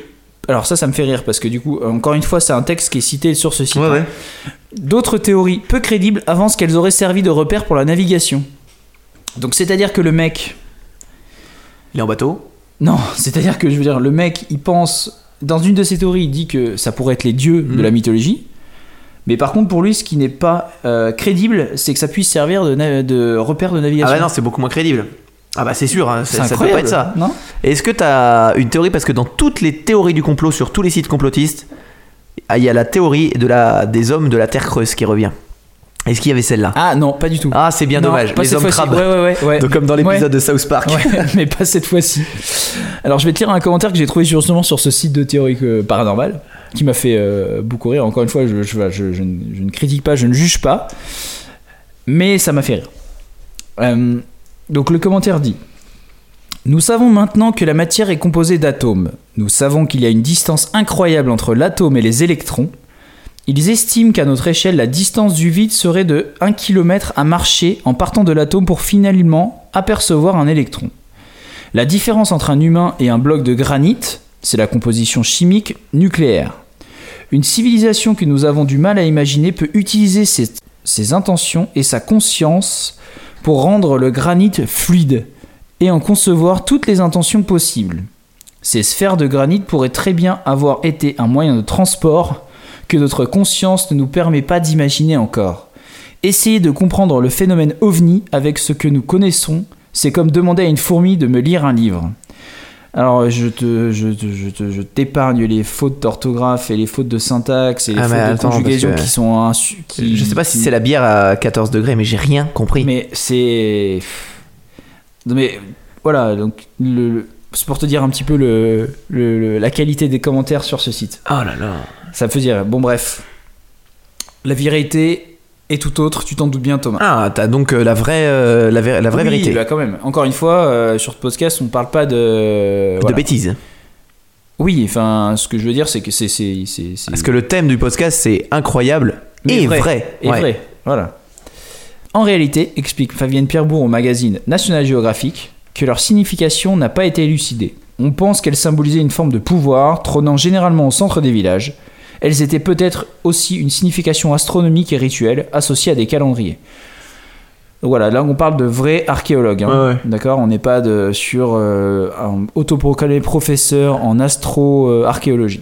Alors ça me fait rire parce que du coup, encore une fois, c'est un texte qui est cité sur ce site. Ouais. D'autres théories peu crédibles avancent qu'elles auraient servi de repère pour la navigation. Donc c'est-à-dire que le mec... Il est en bateau ? Non, c'est-à-dire que, je veux dire, le mec, il pense... Dans une de ses théories, il dit que ça pourrait être les dieux de la mythologie. Mais par contre, pour lui, ce qui n'est pas crédible, c'est que ça puisse servir de repère de navigation. Ah bah non, c'est beaucoup moins crédible. Ah bah c'est sûr, hein, c'est ça peut pas être ça. Non ? Est-ce que t'as une théorie ? Parce que dans toutes les théories du complot, sur tous les sites complotistes, il y a la théorie des hommes de la Terre Creuse qui revient. Est-ce qu'il y avait celle-là ? Ah non, pas du tout. Ah, c'est bien dommage. Les hommes crabes. Ouais. Donc, comme dans l'épisode de South Park. Ouais, mais pas cette fois-ci. Alors, je vais te lire un commentaire que j'ai trouvé justement sur ce site de théorie paranormale qui m'a fait beaucoup rire. Encore une fois, je ne critique pas, je ne juge pas, mais ça m'a fait rire. Donc, le commentaire dit : Nous savons maintenant que la matière est composée d'atomes. Nous savons qu'il y a une distance incroyable entre l'atome et les électrons. Ils estiment qu'à notre échelle, la distance du vide serait de 1 km à marcher en partant de l'atome pour finalement apercevoir un électron. La différence entre un humain et un bloc de granit, c'est la composition chimique nucléaire. Une civilisation que nous avons du mal à imaginer peut utiliser ses intentions et sa conscience pour rendre le granit fluide et en concevoir toutes les intentions possibles. Ces sphères de granit pourraient très bien avoir été un moyen de transport que notre conscience ne nous permet pas d'imaginer encore. Essayer de comprendre le phénomène ovni avec ce que nous connaissons, c'est comme demander à une fourmi de me lire un livre. Alors, je t'épargne les fautes d'orthographe et les fautes de syntaxe et les fautes de conjugaison qui sont... je sais pas si c'est la bière à 14 degrés, mais j'ai rien compris. Mais c'est... Mais voilà, donc... C'est pour te dire un petit peu la qualité des commentaires sur ce site. Oh là là. Ça me fait dire. Bon bref. La vérité est tout autre, tu t'en doutes bien, Thomas. Ah, t'as donc la vraie oui, vérité. Oui, bah quand même. Encore une fois, sur ce podcast, on parle pas de... de bêtises. Oui, enfin, ce que je veux dire, c'est que c'est... Parce que le thème du podcast, c'est incroyable et vrai. Et ouais. Vrai, voilà. En réalité, explique Fabienne Pierrebourg au magazine National Geographic, que leur signification n'a pas été élucidée. On pense qu'elles symbolisaient une forme de pouvoir, trônant généralement au centre des villages. Elles étaient peut-être aussi une signification astronomique et rituelle associée à des calendriers. Voilà, là on parle de vrais archéologues, hein, ouais. D'accord, on n'est pas sur un autoproclamé professeur en astro-archéologie.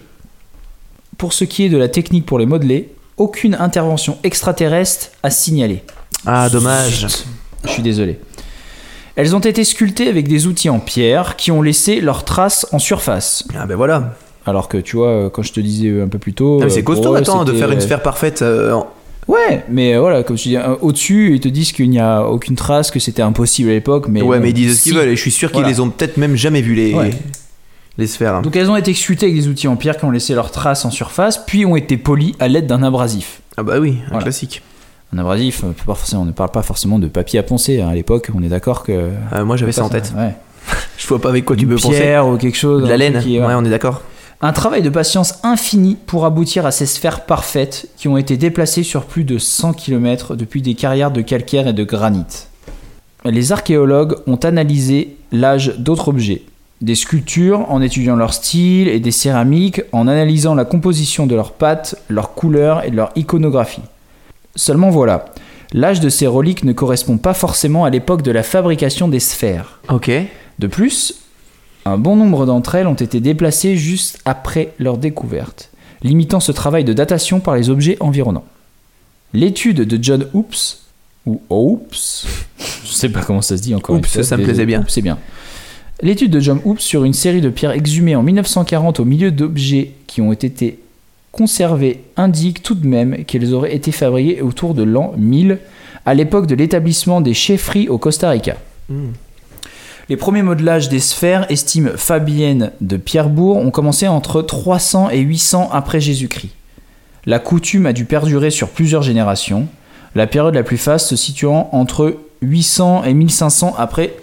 Pour ce qui est de la technique pour les modeler, aucune intervention extraterrestre à signaler. Ah, dommage. Je suis désolé. Elles ont été sculptées avec des outils en pierre qui ont laissé leurs traces en surface. Ah ben voilà. Alors que tu vois, quand je te disais un peu plus tôt... Ah mais c'est costaud, eux, attends, de faire une sphère parfaite. Ouais, mais voilà, comme tu dis, au-dessus, ils te disent qu'il n'y a aucune trace, que c'était impossible à l'époque. Mais ouais, mais ils disent ce qu'ils veulent, et je suis sûr qu'ils les ont peut-être même jamais vues, les sphères. Donc elles ont été sculptées avec des outils en pierre qui ont laissé leurs traces en surface, puis ont été polies à l'aide d'un abrasif. Ah bah oui, un classique. Un abrasif, on ne parle pas forcément de papier à poncer, hein, à l'époque, on est d'accord que... moi j'avais ça en tête. Ouais. Je vois pas avec quoi tu peux poncer. Une pierre ou quelque chose. De la laine, ouais, on est d'accord. Un travail de patience infini pour aboutir à ces sphères parfaites qui ont été déplacées sur plus de 100 km depuis des carrières de calcaire et de granit. Les archéologues ont analysé l'âge d'autres objets, des sculptures en étudiant leur style et des céramiques en analysant la composition de leurs pattes, leurs couleurs et de leur iconographie. Seulement voilà, l'âge de ces reliques ne correspond pas forcément à l'époque de la fabrication des sphères. Ok. De plus... Un bon nombre d'entre elles ont été déplacées juste après leur découverte, limitant ce travail de datation par les objets environnants. L'étude de John Hoops, ou Hoops, je sais pas comment ça se dit encore. Hoops, ça me plaisait bien. Hoops, c'est bien. L'étude de John Hoops sur une série de pierres exhumées en 1940 au milieu d'objets qui ont été conservés indique tout de même qu'elles auraient été fabriquées autour de l'an 1000, à l'époque de l'établissement des chefferies au Costa Rica. Mm. Les premiers modelages des sphères, estime Fabienne de Pierrebourg, ont commencé entre 300 et 800 après Jésus-Christ. La coutume a dû perdurer sur plusieurs générations, la période la plus faste se situant entre 800 et 1500 après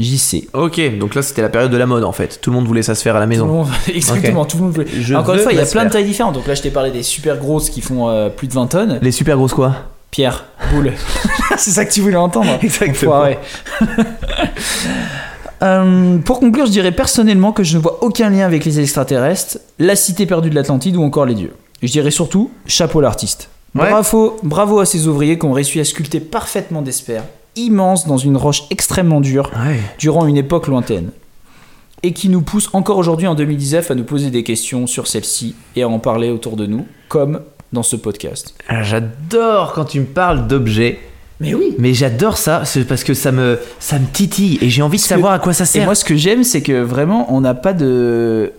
JC. Ok, donc là c'était la période de la mode en fait. Tout le monde voulait sa sphère à la maison. Exactement, tout le monde voulait. Encore une fois, il y a plein de tailles différentes. Donc là je t'ai parlé des super grosses qui font plus de 20 tonnes. Les super grosses quoi ? Pierre, boule. C'est ça que tu voulais entendre. Exactement. Pour conclure, je dirais personnellement que je ne vois aucun lien avec les extraterrestres, la cité perdue de l'Atlantide ou encore les dieux. Je dirais surtout, chapeau l'artiste. Ouais. Bravo à ces ouvriers qui ont réussi à sculpter parfaitement des sphères immenses dans une roche extrêmement dure durant une époque lointaine. Et qui nous poussent encore aujourd'hui en 2019 à nous poser des questions sur celle-ci et à en parler autour de nous, comme... dans ce podcast. J'adore quand tu me parles d'objets. Mais oui. Mais j'adore ça, c'est parce que ça me titille et j'ai envie de savoir à quoi ça sert. Et moi ce que j'aime c'est que vraiment on n'a pas de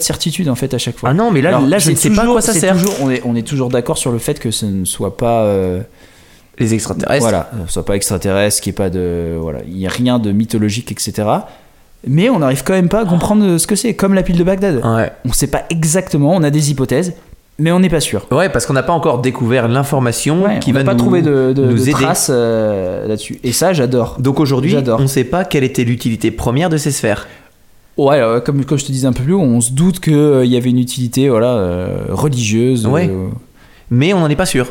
certitude en fait à chaque fois. Ah non, mais là alors, là je ne sais pas à quoi ça sert. Toujours, on est toujours d'accord sur le fait que ce ne soit pas les extraterrestres. Voilà, ce soit pas extraterrestre, qu'il n'y ait pas de voilà, il y a rien de mythologique etc. Mais on n'arrive quand même pas à comprendre ce que c'est, comme la pile de Bagdad. Ouais. On ne sait pas exactement, on a des hypothèses. Mais on n'est pas sûr. Ouais, parce qu'on n'a pas encore découvert l'information qui va nous aider. On n'a pas trouvé de traces là-dessus. Et ça, j'adore. Donc aujourd'hui, on ne sait pas quelle était l'utilité première de ces sphères. Ouais, alors, comme je te disais un peu plus haut, on se doute qu'il y avait une utilité religieuse. Ouais. Mais on n'en est pas sûr.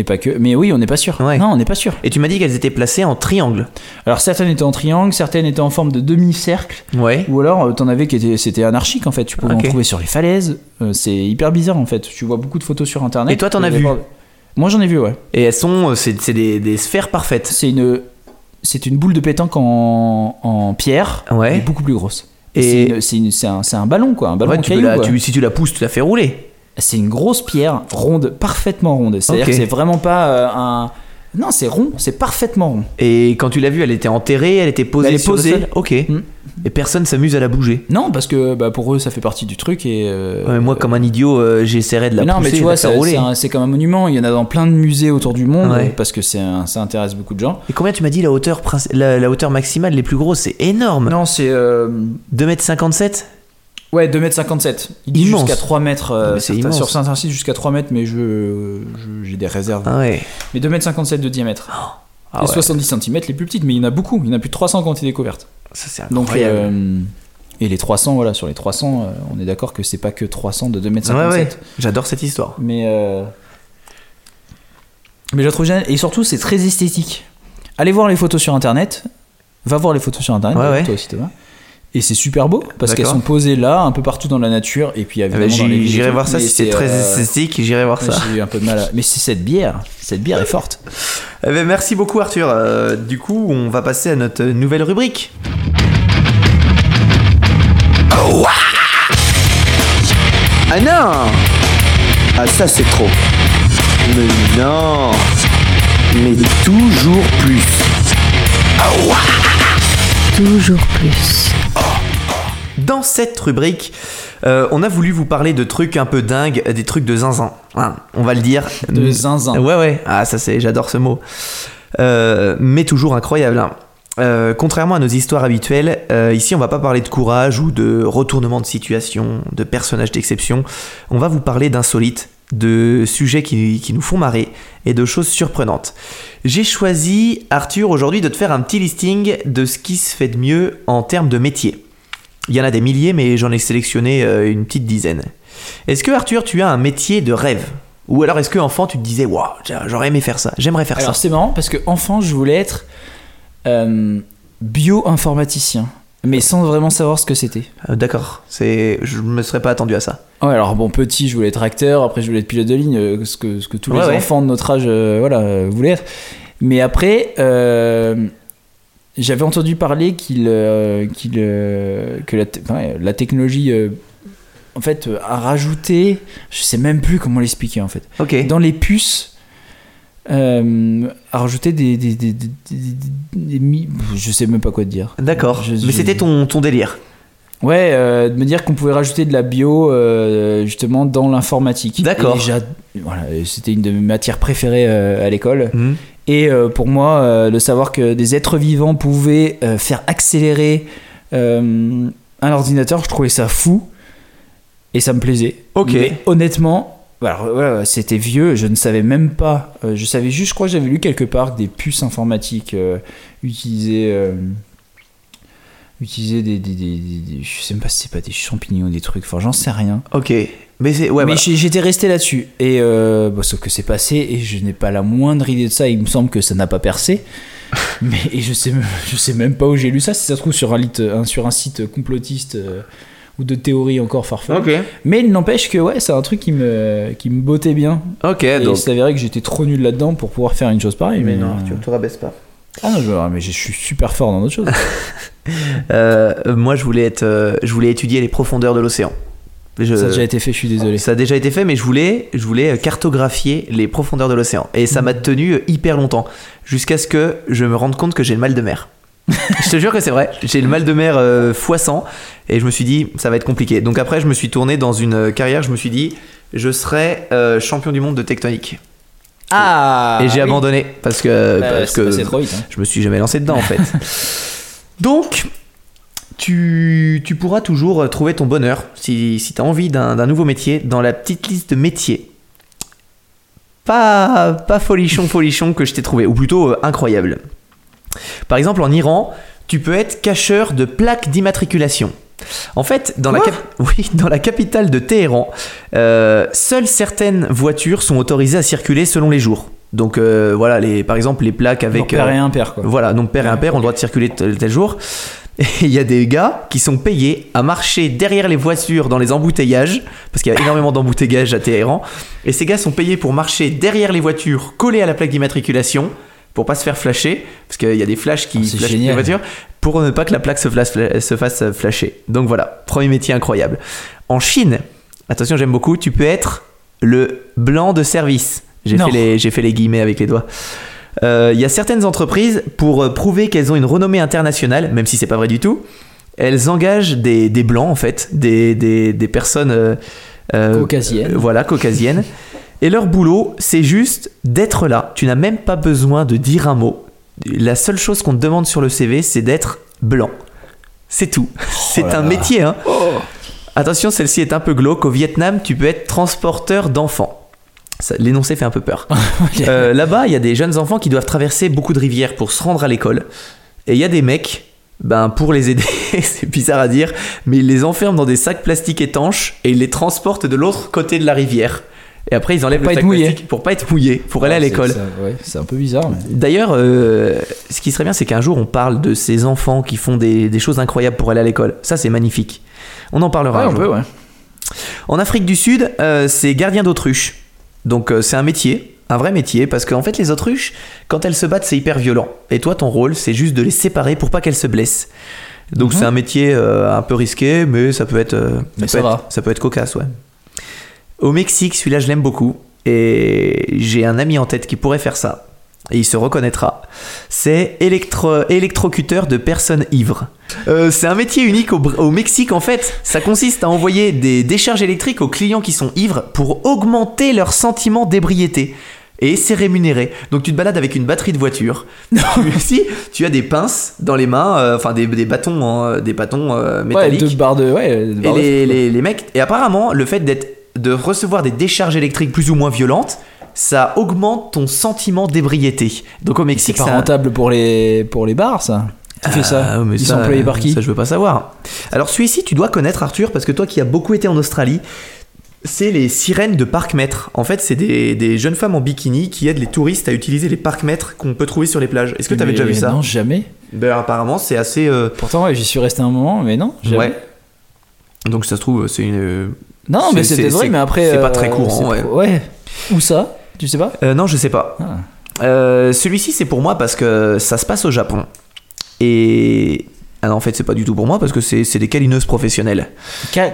Et pas que. Mais oui, on n'est pas sûr. Ouais. Non, on n'est pas sûr. Et tu m'as dit qu'elles étaient placées en triangle. Alors certaines étaient en triangle, certaines étaient en forme de demi-cercle. Ouais. Ou alors t'en avais qui étaient, c'était anarchique en fait. Tu pouvais en trouver sur les falaises. C'est hyper bizarre en fait. Tu vois beaucoup de photos sur internet. Et toi t'en as vu? Moi j'en ai vu, ouais. Et elles sont, c'est des sphères parfaites. C'est une boule de pétanque en pierre. Ouais. Mais beaucoup plus grosse. Et c'est un ballon quoi. Un ballon en caillou, quoi. Si tu la pousses, tu la fais rouler. C'est une grosse pierre ronde, parfaitement ronde. C'est-à-dire que c'est vraiment pas un... Non, c'est rond, c'est parfaitement rond. Et quand tu l'as vue, elle était enterrée, elle était posée sur le sol. Ok. Mmh. Et personne s'amuse à la bouger. Non, parce que pour eux, ça fait partie du truc. Et moi, comme un idiot, j'essaierais de la pousser. Non, mais tu vois, c'est comme un monument. Il y en a dans plein de musées autour du monde parce que ça intéresse beaucoup de gens. Et combien tu m'as dit la hauteur maximale, les plus grosses, c'est énorme. Non, c'est 2,57 m. Ouais, 2m57. Il dit jusqu'à 3m. Sur certains sites, jusqu'à 3m, mais j'ai des réserves. Ah ouais. Mais 2m57 de diamètre. Ah, et 70 cm les plus petites, mais il y en a beaucoup. Il y en a plus de 300 quand il est découverte. Ça, c'est incroyable. Donc, et les 300, voilà, sur les 300, on est d'accord que c'est pas que 300 de 2m57. Ouais, ouais. J'adore cette histoire. Mais je la trouve géniale. Et surtout, c'est très esthétique. Allez voir les photos sur Internet. Va voir les photos sur Internet. Ouais, ouais. Toi aussi, Thomas. Et c'est super beau parce qu'elles sont posées là, un peu partout dans la nature. Et puis, évidemment, j'irai voir ça si c'est très esthétique. J'irai voir ça. J'ai eu un peu de mal. Mais c'est cette bière est forte. Merci beaucoup, Arthur. Du coup, on va passer à notre nouvelle rubrique. Oh, ah non! Ah, ça, c'est trop. Mais non! Mais toujours plus. Oh, ah. Toujours plus. Dans cette rubrique, on a voulu vous parler de trucs un peu dingues, des trucs de zinzin. Hein, on va le dire. De zinzin. Ouais, ouais. Ah, ça c'est, j'adore ce mot. Mais toujours incroyable. Hein. Contrairement à nos histoires habituelles, ici on va pas parler de courage ou de retournement de situation, de personnages d'exception. On va vous parler d'insolites, de sujets qui nous font marrer et de choses surprenantes. J'ai choisi, Arthur, aujourd'hui de te faire un petit listing de ce qui se fait de mieux en termes de métier. Il y en a des milliers, mais j'en ai sélectionné une petite dizaine. Est-ce que, Arthur, tu as un métier de rêve ? Ou alors est-ce que enfant tu te disais wow, j'aurais aimé faire ça, j'aimerais faire ça. Alors c'est marrant parce que enfant je voulais être bio-informaticien, mais sans vraiment savoir ce que c'était. D'accord, je me serais pas attendu à ça. Ouais, alors bon, petit je voulais être acteur, après je voulais être pilote de ligne, ce que tous les enfants de notre âge voulaient être. Mais après... J'avais entendu parler que la technologie a rajouté, je sais même plus comment l'expliquer en fait. Okay. Dans les puces, a rajouté des je sais même pas quoi te dire. D'accord. Mais c'était ton délire. Ouais, de me dire qu'on pouvait rajouter de la bio justement dans l'informatique. D'accord. C'était une de mes matières préférées à l'école. Mmh. Et pour moi, de savoir que des êtres vivants pouvaient faire accélérer un ordinateur, je trouvais ça fou et ça me plaisait. Ok. Mais honnêtement, voilà, c'était vieux, je ne savais même pas. Je savais juste, je crois que j'avais lu quelque part que des puces informatiques utilisaient des je sais même pas si c'est pas des champignons, des trucs, enfin j'en sais rien. Ok. Mais, j'étais resté là-dessus et sauf que c'est passé et je n'ai pas la moindre idée de ça. Il me semble que ça n'a pas percé. Mais je sais même pas où j'ai lu ça. Si ça se trouve sur un site complotiste ou de théorie encore farfelue. Okay. Mais il n'empêche que c'est un truc qui me bottait bien. Ok. Et donc c'est avéré que j'étais trop nul là-dedans pour pouvoir faire une chose pareille. Mais non, tu te rabaisse pas. Ah non, mais je suis super fort dans d'autres choses. Moi, je voulais étudier les profondeurs de l'océan. Ça a déjà été fait, je suis désolé. Ça a déjà été fait, mais je voulais cartographier les profondeurs de l'océan. Et ça m'a tenu hyper longtemps, jusqu'à ce que je me rende compte que j'ai le mal de mer. Je te jure que c'est vrai, j'ai le mal de mer x100, et je me suis dit, ça va être compliqué. Donc après, je me suis tourné dans une carrière, je me suis dit, je serai champion du monde de tectonique. Ah. Et j'ai abandonné, parce que c'est trop vite, hein. Je me suis jamais lancé dedans, en fait. Donc... Tu pourras toujours trouver ton bonheur si tu as envie d'un nouveau métier dans la petite liste de métiers. Pas folichon que je t'ai trouvé, ou plutôt incroyable. Par exemple, en Iran, tu peux être cacheur de plaques d'immatriculation. En fait, dans la capitale de Téhéran, seules certaines voitures sont autorisées à circuler selon les jours. Donc par exemple les plaques avec père et impair quoi. Voilà, donc père et impair ont le droit de circuler tel jour. Et il y a des gars qui sont payés à marcher derrière les voitures dans les embouteillages, parce qu'il y a énormément d'embouteillages à Téhéran. Et ces gars sont payés pour marcher derrière les voitures, collés à la plaque d'immatriculation, pour pas se faire flasher, parce qu'il y a des flashs qui flashent les voitures, pour ne pas que la plaque se fasse flasher. Donc voilà, premier métier incroyable. En Chine, attention, j'aime beaucoup, tu peux être le blanc de service. J'ai fait les guillemets avec les doigts. Il y a certaines entreprises, pour prouver qu'elles ont une renommée internationale, même si c'est pas vrai du tout, elles engagent des blancs en fait, des personnes caucasiennes. Voilà, caucasiennes. Et leur boulot, c'est juste d'être là. Tu n'as même pas besoin de dire un mot. La seule chose qu'on te demande sur le CV, c'est d'être blanc. C'est tout. C'est un métier, hein. Oh. Attention, celle-ci est un peu glauque. Au Vietnam, tu peux être transporteur d'enfants. Ça, l'énoncé fait un peu peur. Okay. Là-bas, il y a des jeunes enfants qui doivent traverser beaucoup de rivières pour se rendre à l'école. Et il y a des mecs, pour les aider, c'est bizarre à dire, mais ils les enferment dans des sacs plastiques étanches et ils les transportent de l'autre côté de la rivière. Et après, ils enlèvent le sac plastique pour pas être mouillés, pour aller à l'école. C'est un peu bizarre. Mais... D'ailleurs, ce qui serait bien, c'est qu'un jour, on parle de ces enfants qui font des choses incroyables pour aller à l'école. Ça, c'est magnifique. On en parlera un jour. Peut, ouais. En Afrique du Sud, c'est gardien d'autruche. Donc, c'est un métier, un vrai métier, parce qu'en fait, les autruches, quand elles se battent, c'est hyper violent. Et toi, ton rôle, c'est juste de les séparer pour pas qu'elles se blessent. Donc, c'est un métier un peu risqué, mais ça peut être, ça peut être cocasse, ouais. Au Mexique, celui-là, je l'aime beaucoup. Et j'ai un ami en tête qui pourrait faire ça. Et il se reconnaîtra. C'est électrocuteur de personnes ivres. C'est un métier unique au Mexique, en fait. Ça consiste à envoyer des décharges électriques aux clients qui sont ivres pour augmenter leur sentiment d'ébriété. Et c'est rémunéré. Donc tu te balades avec une batterie de voiture. Tu as des pinces dans les mains, enfin des bâtons métalliques. Ouais, deux barres. Et les mecs. Et apparemment, le fait de recevoir des décharges électriques plus ou moins violentes, ça augmente ton sentiment d'ébriété. Donc au Mexique, c'est pas rentable pour les bars, ça. Qui fait ça ? Ils sont employés par qui ? Ça, je veux pas savoir. Alors celui-ci, tu dois connaître, Arthur, parce que toi qui as beaucoup été en Australie, c'est les sirènes de parc-mètres. En fait, c'est des jeunes femmes en bikini qui aident les touristes à utiliser les parcs-mètres qu'on peut trouver sur les plages. Est-ce que tu avais déjà vu ça ? Non, jamais. Ben, apparemment, c'est assez... Pourtant, ouais, j'y suis resté un moment, mais non, jamais. Ouais. Donc ça se trouve, c'est une... Non, mais c'est vrai, mais après... C'est pas très courant, ouais. Ouais. Où ça ? Tu sais pas ? Non, je sais pas. Ah. Celui-ci, c'est pour moi parce que ça se passe au Japon. Et... Ah non, en fait, c'est pas du tout pour moi parce que c'est des câlineuses professionnelles.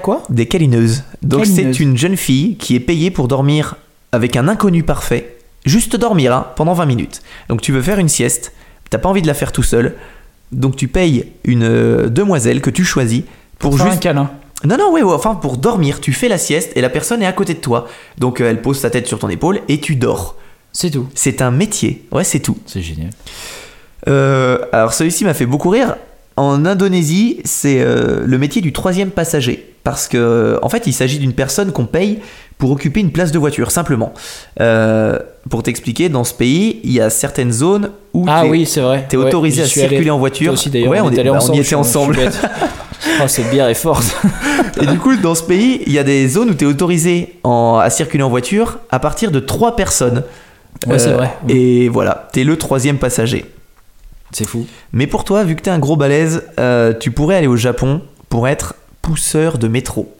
Quoi ? Des câlineuses. Donc, c'est une jeune fille qui est payée pour dormir avec un inconnu parfait. Juste dormir, hein, pendant 20 minutes. Donc, tu veux faire une sieste. T'as pas envie de la faire tout seul. Donc, tu payes une demoiselle que tu choisis pour juste... un câlin. Non, ouais, enfin, pour dormir, tu fais la sieste et la personne est à côté de toi. Donc, elle pose sa tête sur ton épaule et tu dors. C'est tout. C'est un métier. Ouais, c'est tout. C'est génial. Alors, celui-ci m'a fait beaucoup rire. En Indonésie, c'est le métier du troisième passager. Parce que, en fait, il s'agit d'une personne qu'on paye pour occuper une place de voiture, simplement. Pour t'expliquer, dans ce pays, il y a certaines zones où t'es autorisé à circuler en voiture. Toi aussi, d'ailleurs, on y était ensemble. Oh, cette bière est forte. Et du coup, dans ce pays, il y a des zones où tu es autorisé à circuler en voiture à partir de 3 personnes. Ouais, c'est vrai. Et voilà, tu es le troisième passager. C'est fou. Mais pour toi, vu que tu es un gros balèze, tu pourrais aller au Japon pour être pousseur de métro.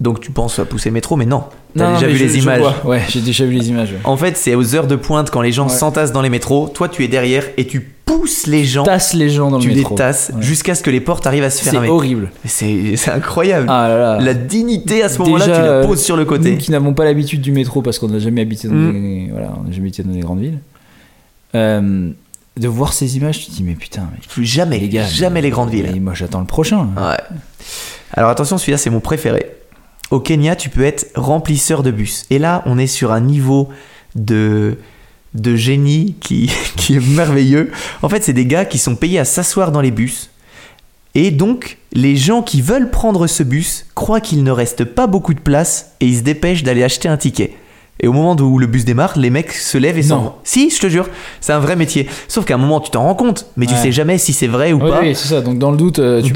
Donc tu penses à pousser métro, mais non. T'as déjà vu les images. Ouais, j'ai déjà vu les images. Ouais. En fait, c'est aux heures de pointe quand les gens s'entassent dans les métros. Toi, tu es derrière et tu pousses les gens. Tasses les gens dans le métro. Tu les tasses jusqu'à ce que les portes arrivent à se fermer. C'est horrible. C'est incroyable. Ah là là. La dignité à ce moment-là, tu la poses sur le côté. Nous qui n'avons pas l'habitude du métro parce qu'on n'a jamais habité dans des grandes villes. De voir ces images, tu te dis, mais putain, plus jamais les gars. Jamais les grandes villes. Moi, j'attends le prochain. Ouais. Alors attention, celui-là, c'est mon préféré. Au Kenya, tu peux être remplisseur de bus. Et là, on est sur un niveau de génie qui est merveilleux. En fait, c'est des gars qui sont payés à s'asseoir dans les bus. Et donc, les gens qui veulent prendre ce bus croient qu'il ne reste pas beaucoup de place et ils se dépêchent d'aller acheter un ticket. Et au moment où le bus démarre, les mecs se lèvent et s'en vont. Si, je te jure, c'est un vrai métier. Sauf qu'à un moment, tu t'en rends compte, mais tu sais jamais si c'est vrai ou pas. Oui, c'est ça. Donc, dans le doute, tu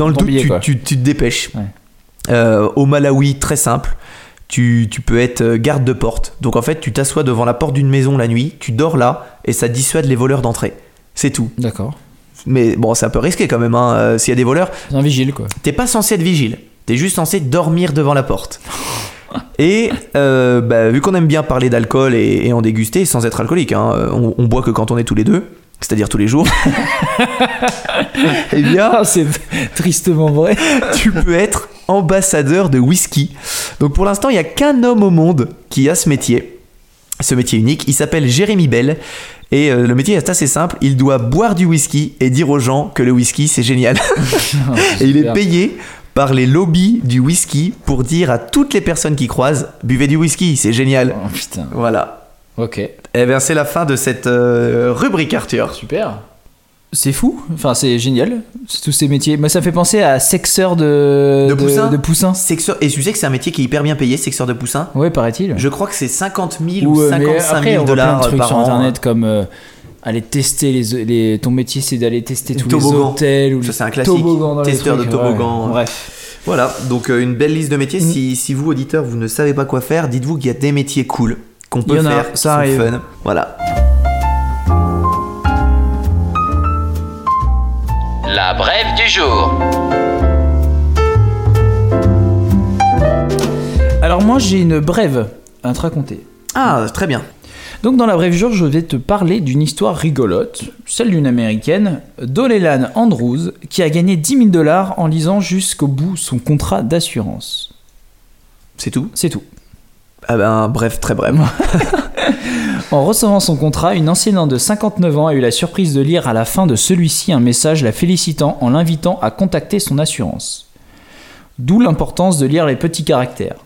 te dépêches. Ouais. Au Malawi, très simple, tu peux être garde de porte. Donc en fait, tu t'assois devant la porte d'une maison la nuit, tu dors là et ça dissuade les voleurs d'entrer. C'est tout. D'accord. Mais bon, c'est un peu risqué quand même, hein. S'il y a des voleurs, c'est un vigile, quoi. T'es pas censé être vigile, t'es juste censé dormir devant la porte. Et vu qu'on aime bien parler d'alcool et en déguster sans être alcoolique, hein, on boit que quand on est tous les deux. C'est-à-dire tous les jours. Eh bien, c'est tristement vrai. Tu peux être ambassadeur de whisky. Donc pour l'instant, il n'y a qu'un homme au monde qui a ce métier unique. Il s'appelle Jérémy Bell. Et le métier est assez simple. Il doit boire du whisky et dire aux gens que le whisky, c'est génial. Et il est payé par les lobbies du whisky pour dire à toutes les personnes qui croisent, buvez du whisky, c'est génial. Oh, putain. Voilà. Ok. Eh bien, c'est la fin de cette rubrique, Arthur. Super. C'est fou, enfin c'est génial, c'est tous ces métiers. Moi ça me fait penser à sexeur de poussins. Sexeur, et tu sais que c'est un métier qui est hyper bien payé, sexeur de poussins. Ouais, paraît-il. Je crois que c'est 50 000 ou 55 après, $000 par an. On voit plein de trucs sur internet comme aller tester les ton métier c'est d'aller tester tous les hôtels ou ça, c'est un classique. Testeur de toboggan. Ouais. Bref. Voilà, donc une belle liste de métiers. Si vous auditeurs vous ne savez pas quoi faire, dites-vous qu'il y a des métiers cool qu'on peut faire, ça c'est fun. Voilà. La brève du jour. Alors moi j'ai une brève à te raconter. Ah, très bien. Donc dans la brève du jour, je vais te parler d'une histoire rigolote, celle d'une américaine, Dolelan Andrews, qui a gagné $10,000 en lisant jusqu'au bout son contrat d'assurance. C'est tout ? C'est tout. Ah ben bref, très bref. En recevant son contrat, une enseignante de 59 ans a eu la surprise de lire à la fin de celui-ci un message la félicitant en l'invitant à contacter son assurance. D'où l'importance de lire les petits caractères.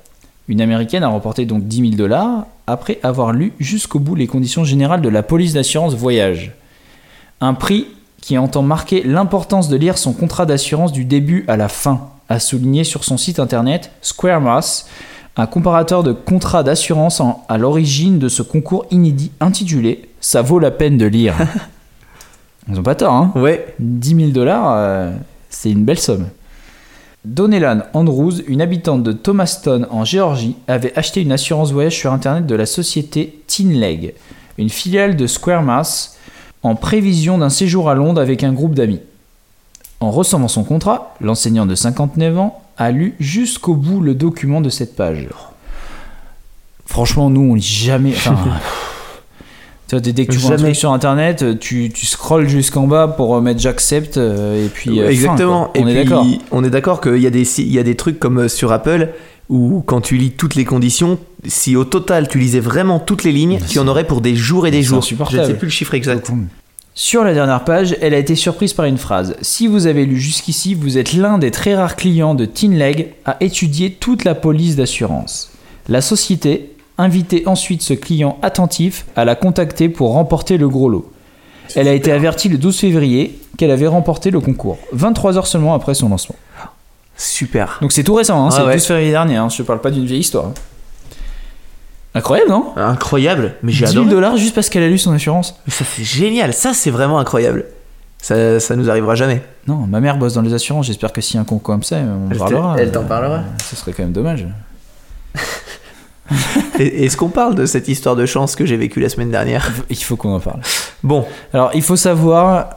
Une américaine a remporté donc $10,000 après avoir lu jusqu'au bout les conditions générales de la police d'assurance voyage. Un prix qui entend marquer l'importance de lire son contrat d'assurance du début à la fin, a souligné sur son site internet SquareMass, un comparateur de contrats d'assurance à l'origine de ce concours inédit intitulé « Ça vaut la peine de lire ». Ils n'ont pas tort, hein ? Ouais. $10,000, c'est une belle somme. Donelan Andrews, une habitante de Thomaston en Géorgie, avait acheté une assurance voyage sur Internet de la société Tinleg, une filiale de SquareMass, en prévision d'un séjour à Londres avec un groupe d'amis. En recevant son contrat, l'enseignant de 59 ans a lu jusqu'au bout le document de cette page. Franchement, nous, on lit jamais... Enfin, toi, dès que tu vois un truc sur Internet, tu scrolles jusqu'en bas pour mettre « j'accepte » et puis... Exactement. Fin, on est d'accord qu'il y a des trucs comme sur Apple où quand tu lis toutes les conditions, si au total tu lisais vraiment toutes les lignes, tu en aurais pour des jours et des jours. Je ne sais plus le chiffre exact. Sur la dernière page, elle a été surprise par une phrase. « Si vous avez lu jusqu'ici, vous êtes l'un des très rares clients de Tinleg à étudier toute la police d'assurance. » La société invitait ensuite ce client attentif à la contacter pour remporter le gros lot. Elle a été avertie le 12 février qu'elle avait remporté le concours, 23 heures seulement après son lancement. Super. Donc c'est tout récent, hein, le 12 février dernier, hein, je ne parle pas d'une vieille histoire. Incroyable, non ? Incroyable, mais j'ai adoré. $10,000 juste parce qu'elle a lu son assurance. Ça, c'est génial, ça c'est vraiment incroyable. Ça nous arrivera jamais. Non, ma mère bosse dans les assurances, j'espère que si un concours comme ça, on parlera. Elle t'en parlera. Ce serait quand même dommage. Est-ce qu'on parle de cette histoire de chance que j'ai vécue la semaine dernière ? Il faut qu'on en parle. Bon, alors il faut savoir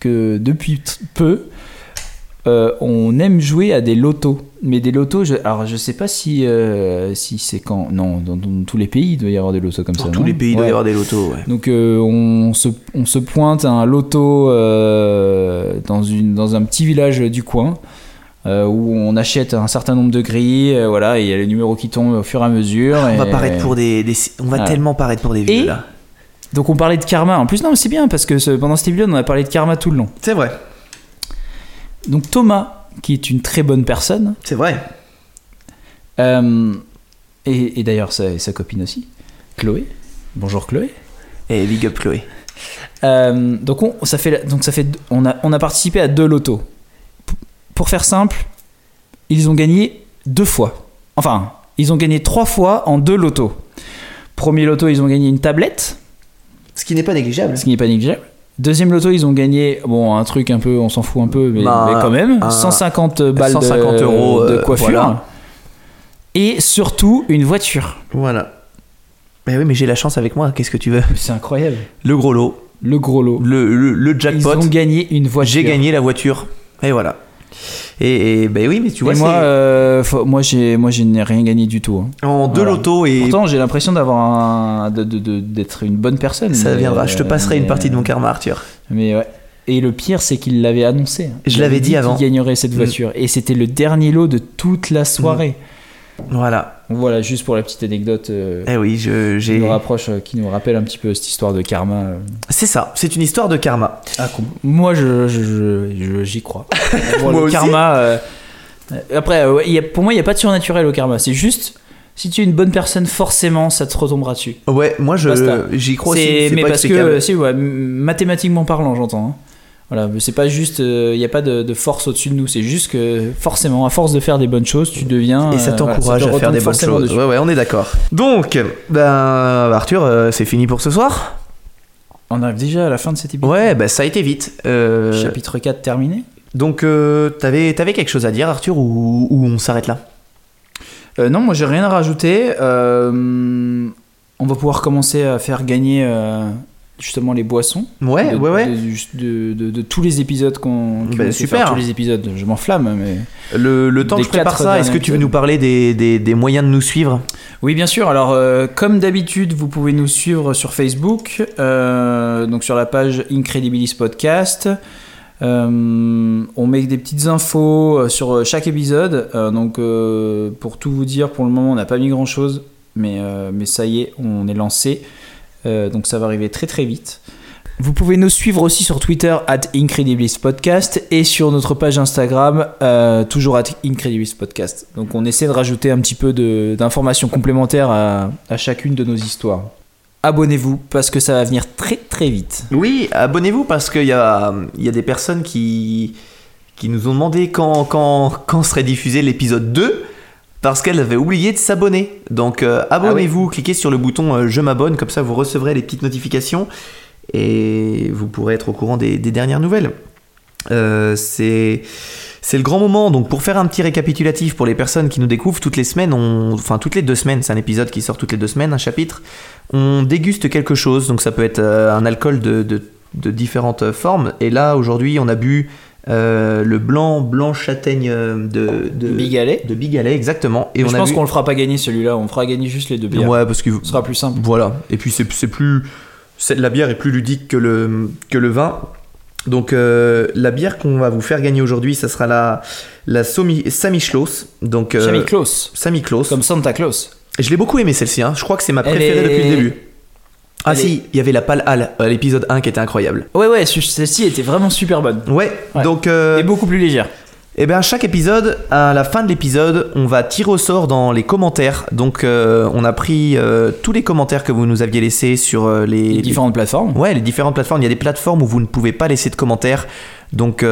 que depuis peu, on aime jouer à des lotos. Mais des lotos, alors je sais pas si c'est quand... Non, dans tous les pays, il doit y avoir des lotos comme ça. Dans tous les pays, il doit y avoir des lotos, ouais. Donc on se pointe à un loto dans un petit village du coin où on achète un certain nombre de grilles, voilà, et il y a les numéros qui tombent au fur et à mesure. Ah, on va tellement paraître pour des vieux, là. Donc on parlait de karma. En plus, non, mais c'est bien, parce que pendant cet épisode, on a parlé de karma tout le long. C'est vrai. Donc Thomas... qui est une très bonne personne. C'est vrai. Et d'ailleurs, sa copine aussi, Chloé. Bonjour Chloé. Et big up Chloé. On a participé à 2 lotos. Pour faire simple, ils ont gagné 2 fois. Enfin, ils ont gagné 3 fois en 2 lotos. Premier loto, ils ont gagné une tablette. Ce qui n'est pas négligeable. Deuxième loto, ils ont gagné un truc un peu, on s'en fout un peu, mais quand même, 150 euros de coiffure. Voilà. Et surtout, une voiture. Voilà. Mais oui, mais j'ai la chance avec moi, qu'est-ce que tu veux ? C'est incroyable. Le gros lot. Le jackpot. Ils ont gagné une voiture. J'ai gagné la voiture. Et voilà. Et ben oui, mais tu vois, moi je n'ai rien gagné du tout, hein. En 2 lotos, et pourtant j'ai l'impression d'être une bonne personne. Ça viendra, je te passerai une partie de mon karma, Arthur. Mais ouais. Et le pire, c'est qu'il l'avait annoncé, hein. Je l'avais dit avant qu'il gagnerait cette voiture. Et c'était le dernier lot de toute la soirée. Voilà, juste pour la petite anecdote qui nous rappelle un petit peu cette histoire de karma. C'est ça, c'est une histoire de karma. Ah, moi, j'y crois. Moi le aussi. Karma. Après, pour moi, il n'y a pas de surnaturel au karma. C'est juste, si tu es une bonne personne, forcément, ça te retombera dessus. Ouais, moi, j'y crois aussi. C'est mais pas parce que si, ouais, mathématiquement parlant, j'entends. Hein. Voilà, c'est pas juste, il n'y a pas de force au-dessus de nous, c'est juste que forcément, à force de faire des bonnes choses, tu deviens... Et ça t'encourage à faire des bonnes choses. Dessus. Ouais, on est d'accord. Donc, Arthur, c'est fini pour ce soir. On arrive déjà à la fin de cet épisode. Ouais, ça a été vite. Chapitre 4 terminé. Donc, t'avais quelque chose à dire, Arthur, ou on s'arrête là ? Non, moi j'ai rien à rajouter. On va pouvoir commencer à faire gagner... justement les boissons de tous les épisodes qu'on super tous les épisodes, je m'enflamme, mais le temps que je prépare ça, est-ce que tu veux nous parler des moyens de nous suivre? Oui, bien sûr. Alors comme d'habitude, vous pouvez nous suivre sur Facebook, donc sur la page Incredibilis Podcast. On met des petites infos sur chaque épisode, donc pour tout vous dire, pour le moment on n'a pas mis grand chose, mais ça y est, on est lancé. Donc ça va arriver très très vite. Vous pouvez nous suivre aussi sur Twitter @IncredibilisPodcast et sur notre page Instagram toujours @IncredibilisPodcast. Donc on essaie de rajouter un petit peu d'informations complémentaires à chacune de nos histoires. Abonnez-vous parce que ça va venir très très vite. Oui, abonnez-vous parce qu'il y a des personnes qui nous ont demandé quand serait diffusé l'épisode 2. Parce qu'elle avait oublié de s'abonner. Donc abonnez-vous, cliquez sur le bouton je m'abonne, comme ça vous recevrez les petites notifications et vous pourrez être au courant des dernières nouvelles. C'est le grand moment. Donc pour faire un petit récapitulatif pour les personnes qui nous découvrent, toutes les 2 semaines, c'est un épisode qui sort toutes les 2 semaines, un chapitre, on déguste quelque chose. Donc ça peut être un alcool de différentes formes. Et là aujourd'hui on a bu... le blanc châtaigne de Bigallet. De Bigallet, exactement. Et je pense qu'on le fera pas gagner celui-là, on fera gagner juste les 2 bières. Ouais, parce que ce sera plus simple. Voilà. Et puis la bière est plus ludique que le vin. Donc la bière qu'on va vous faire gagner aujourd'hui, ça sera la Samichlaus. Donc Samichlaus. Comme Santa Claus. Je l'ai beaucoup aimé celle-ci. Hein. Je crois que c'est ma préférée depuis le début. Ah si, il y avait la Pale Hall, l'épisode 1 qui était incroyable. Ouais, celle-ci était vraiment super bonne. Ouais. Donc... et beaucoup plus légère. Et bien, chaque épisode, à la fin de l'épisode, on va tirer au sort dans les commentaires. Donc, on a pris tous les commentaires que vous nous aviez laissés sur les différentes plateformes. Ouais, les différentes plateformes. Il y a des plateformes où vous ne pouvez pas laisser de commentaires. Donc,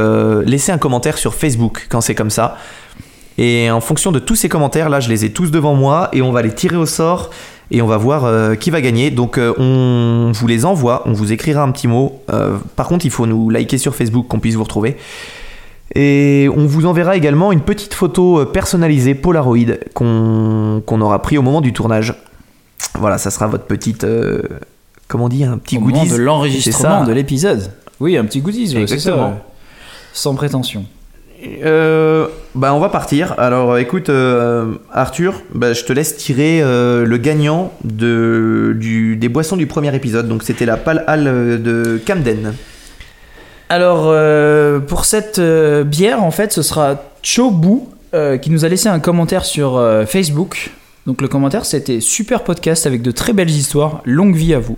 laissez un commentaire sur Facebook quand c'est comme ça. Et en fonction de tous ces commentaires, là, je les ai tous devant moi et on va les tirer au sort. Et on va voir qui va gagner. Donc on vous les envoie, on vous écrira un petit mot. Par contre, il faut nous liker sur Facebook, qu'on puisse vous retrouver. Et on vous enverra également une petite photo personnalisée Polaroid qu'on aura pris au moment du tournage. Voilà, ça sera votre petite... comment on dit, un petit goodies. Au moment de l'enregistrement de l'épisode. Oui, un petit goodies, ouais, c'est ça. Sans prétention. On va partir. Alors écoute, Arthur, je te laisse tirer le gagnant des boissons du premier épisode. Donc c'était la Pale Ale de Camden. Alors pour cette bière, en fait, ce sera Chobu qui nous a laissé un commentaire sur Facebook. Donc le commentaire, c'était super podcast avec de très belles histoires, longue vie à vous.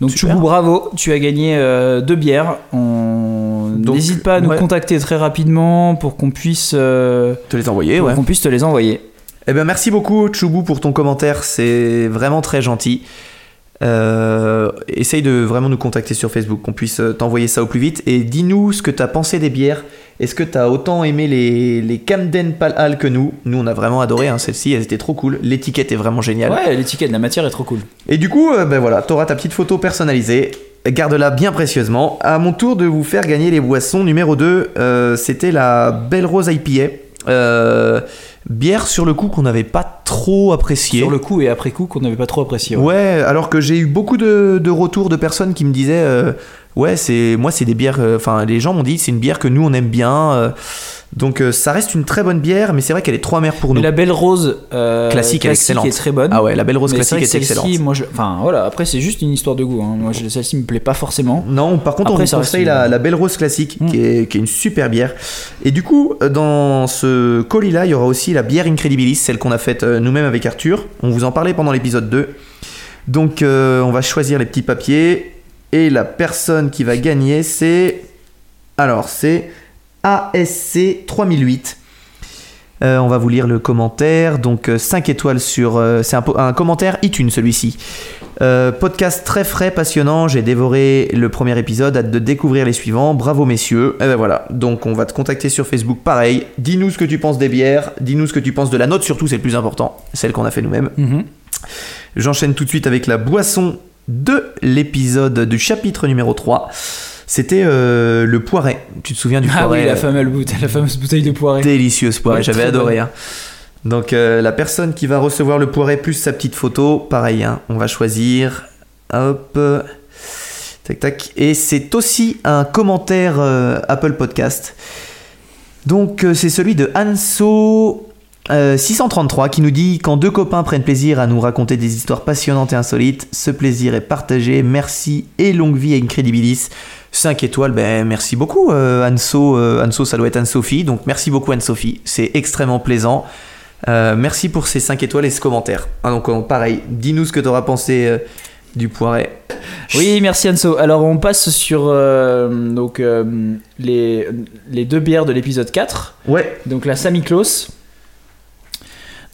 Donc Chobu, bravo, tu as gagné 2 bières. N'hésite pas à nous contacter très rapidement pour qu'on puisse te les envoyer. Qu'on puisse te les envoyer. Eh bien, merci beaucoup Chobu pour ton commentaire, c'est vraiment très gentil. Essaye de vraiment nous contacter sur Facebook, qu'on puisse t'envoyer ça au plus vite. Et dis-nous ce que t'as pensé des bières. Est-ce que t'as autant aimé les Camden Pale Ale que nous ? Nous, on a vraiment adoré celles-ci, elles étaient trop cool. L'étiquette est vraiment géniale. Ouais, l'étiquette, la matière est trop cool. Et du coup, t'auras ta petite photo personnalisée. Garde-la bien précieusement. À mon tour de vous faire gagner les boissons numéro 2, c'était la Belle Rose IPA. Bière sur le coup qu'on n'avait pas trop appréciée. Sur le coup et après coup qu'on n'avait pas trop apprécié. Ouais, alors que j'ai eu beaucoup de retours de personnes qui me disaient c'est des bières... Enfin, les gens m'ont dit c'est une bière que nous on aime bien. Donc ça reste une très bonne bière, mais c'est vrai qu'elle est trop amère pour nous. Et la Belle Rose classique est excellente. Est très bonne. Ah ouais, la Belle Rose classique est excellente. Moi, après c'est juste une histoire de goût. Hein. Moi, celle-ci me plaît pas forcément. Non, par contre on conseille la Belle Rose classique, qui est une super bière. Et du coup, dans ce colis-là, il y aura aussi la bière Incredibilis, celle qu'on a faite nous-mêmes avec Arthur. On vous en parlait pendant l'épisode 2. Donc on va choisir les petits papiers et la personne qui va gagner, c'est ASC 3008. On va vous lire le commentaire. Donc 5 étoiles sur... c'est un commentaire iTunes celui-ci. Podcast très frais, passionnant. J'ai dévoré le premier épisode. Hâte de découvrir les suivants. Bravo messieurs. Et ben voilà. Donc on va te contacter sur Facebook. Pareil. Dis-nous ce que tu penses des bières. Dis-nous ce que tu penses de la note. Surtout, c'est le plus important. Celle qu'on a fait nous-mêmes. Mm-hmm. J'enchaîne tout de suite avec la boisson de l'épisode du chapitre numéro 3. C'était le poiret. Tu te souviens du poiret? Ah oui, la fameuse bouteille de poiret. Délicieuse poiret, ouais, j'avais adoré. Hein. Donc la personne qui va recevoir le poiret plus sa petite photo, pareil, hein, on va choisir. Hop, tac tac. Et c'est aussi un commentaire Apple Podcast. Donc c'est celui de Anso 633 qui nous dit: quand deux copains prennent plaisir à nous raconter des histoires passionnantes et insolites, ce plaisir est partagé. Merci et longue vie à Incredibilis. 5 étoiles, ben merci beaucoup Anso. Anso, ça doit être Anne-Sophie, donc merci beaucoup Anne-Sophie, c'est extrêmement plaisant. Merci pour ces 5 étoiles et ce commentaire. Ah, donc pareil, dis-nous ce que t'auras pensé du poiret. Oui, merci Anso. Alors on passe sur les deux bières de l'épisode 4. Ouais. Donc la Samichlaus.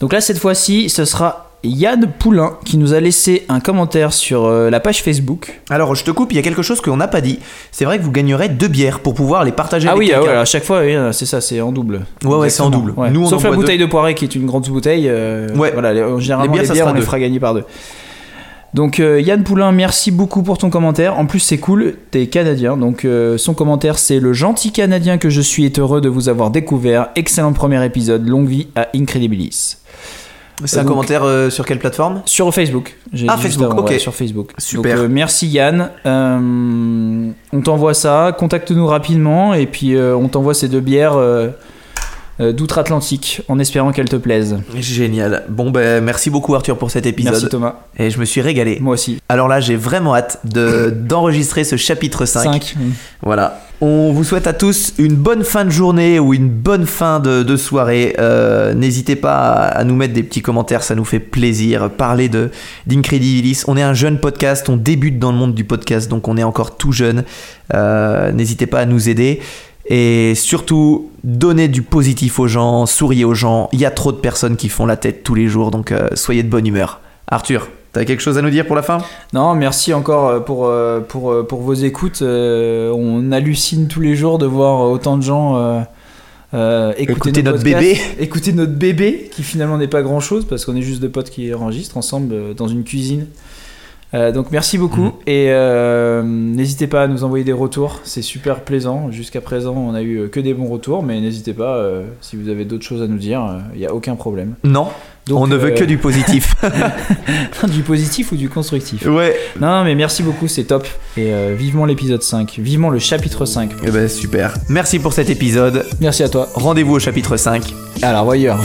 Donc là, cette fois-ci, ce sera Yann Poulin qui nous a laissé un commentaire sur la page Facebook. Alors, je te coupe, il y a quelque chose qu'on n'a pas dit. C'est vrai que vous gagnerez 2 bières pour pouvoir les partager avec quelqu'un. Ah oui, à chaque fois, oui, c'est ça, c'est en double. Ouais, c'est en double. Ouais. Nous, sauf la bouteille de poiret qui est une grande bouteille. Ouais. Voilà, généralement, les bières, on les fera gagner par 2. Donc, Yann Poulin, merci beaucoup pour ton commentaire. En plus, c'est cool, t'es canadien. Donc, son commentaire, c'est: le gentil canadien que je suis est heureux de vous avoir découvert. Excellent premier épisode. Longue vie à Incredibilis. C'est un commentaire sur quelle plateforme? Sur Facebook. Facebook, avant, ok. Ouais, sur Facebook. Super. Donc, merci Yann. On t'envoie ça. Contacte-nous rapidement et puis on t'envoie ces 2 bières d'outre-Atlantique en espérant qu'elles te plaisent. Génial. Bon, ben merci beaucoup Arthur pour cet épisode. Merci Thomas. Et je me suis régalé. Moi aussi. Alors là, j'ai vraiment hâte d'enregistrer ce chapitre 5. Voilà. On vous souhaite à tous une bonne fin de journée ou une bonne fin de soirée. N'hésitez pas à nous mettre des petits commentaires, ça nous fait plaisir. Parler d'Incredibilis. On est un jeune podcast, on débute dans le monde du podcast, donc on est encore tout jeune. N'hésitez pas à nous aider. Et surtout, donnez du positif aux gens, souriez aux gens. Il y a trop de personnes qui font la tête tous les jours, donc soyez de bonne humeur. Arthur, t'as quelque chose à nous dire pour la fin ? Non, merci encore pour vos écoutes. On hallucine tous les jours de voir autant de gens écouter notre podcast, bébé. Écouter notre bébé, qui finalement n'est pas grand-chose, parce qu'on est juste 2 potes qui enregistrent ensemble dans une cuisine. Donc merci beaucoup et n'hésitez pas à nous envoyer des retours, c'est super plaisant. Jusqu'à présent on a eu que des bons retours, mais n'hésitez pas si vous avez d'autres choses à nous dire, il n'y a aucun problème. Non, donc, on ne veut que du positif. Du positif ou du constructif. Ouais. Non mais merci beaucoup, c'est top. Et vivement l'épisode 5, vivement le chapitre 5. Et ben super, merci pour cet épisode. Merci à toi. Rendez-vous au chapitre 5. Alors voyeur.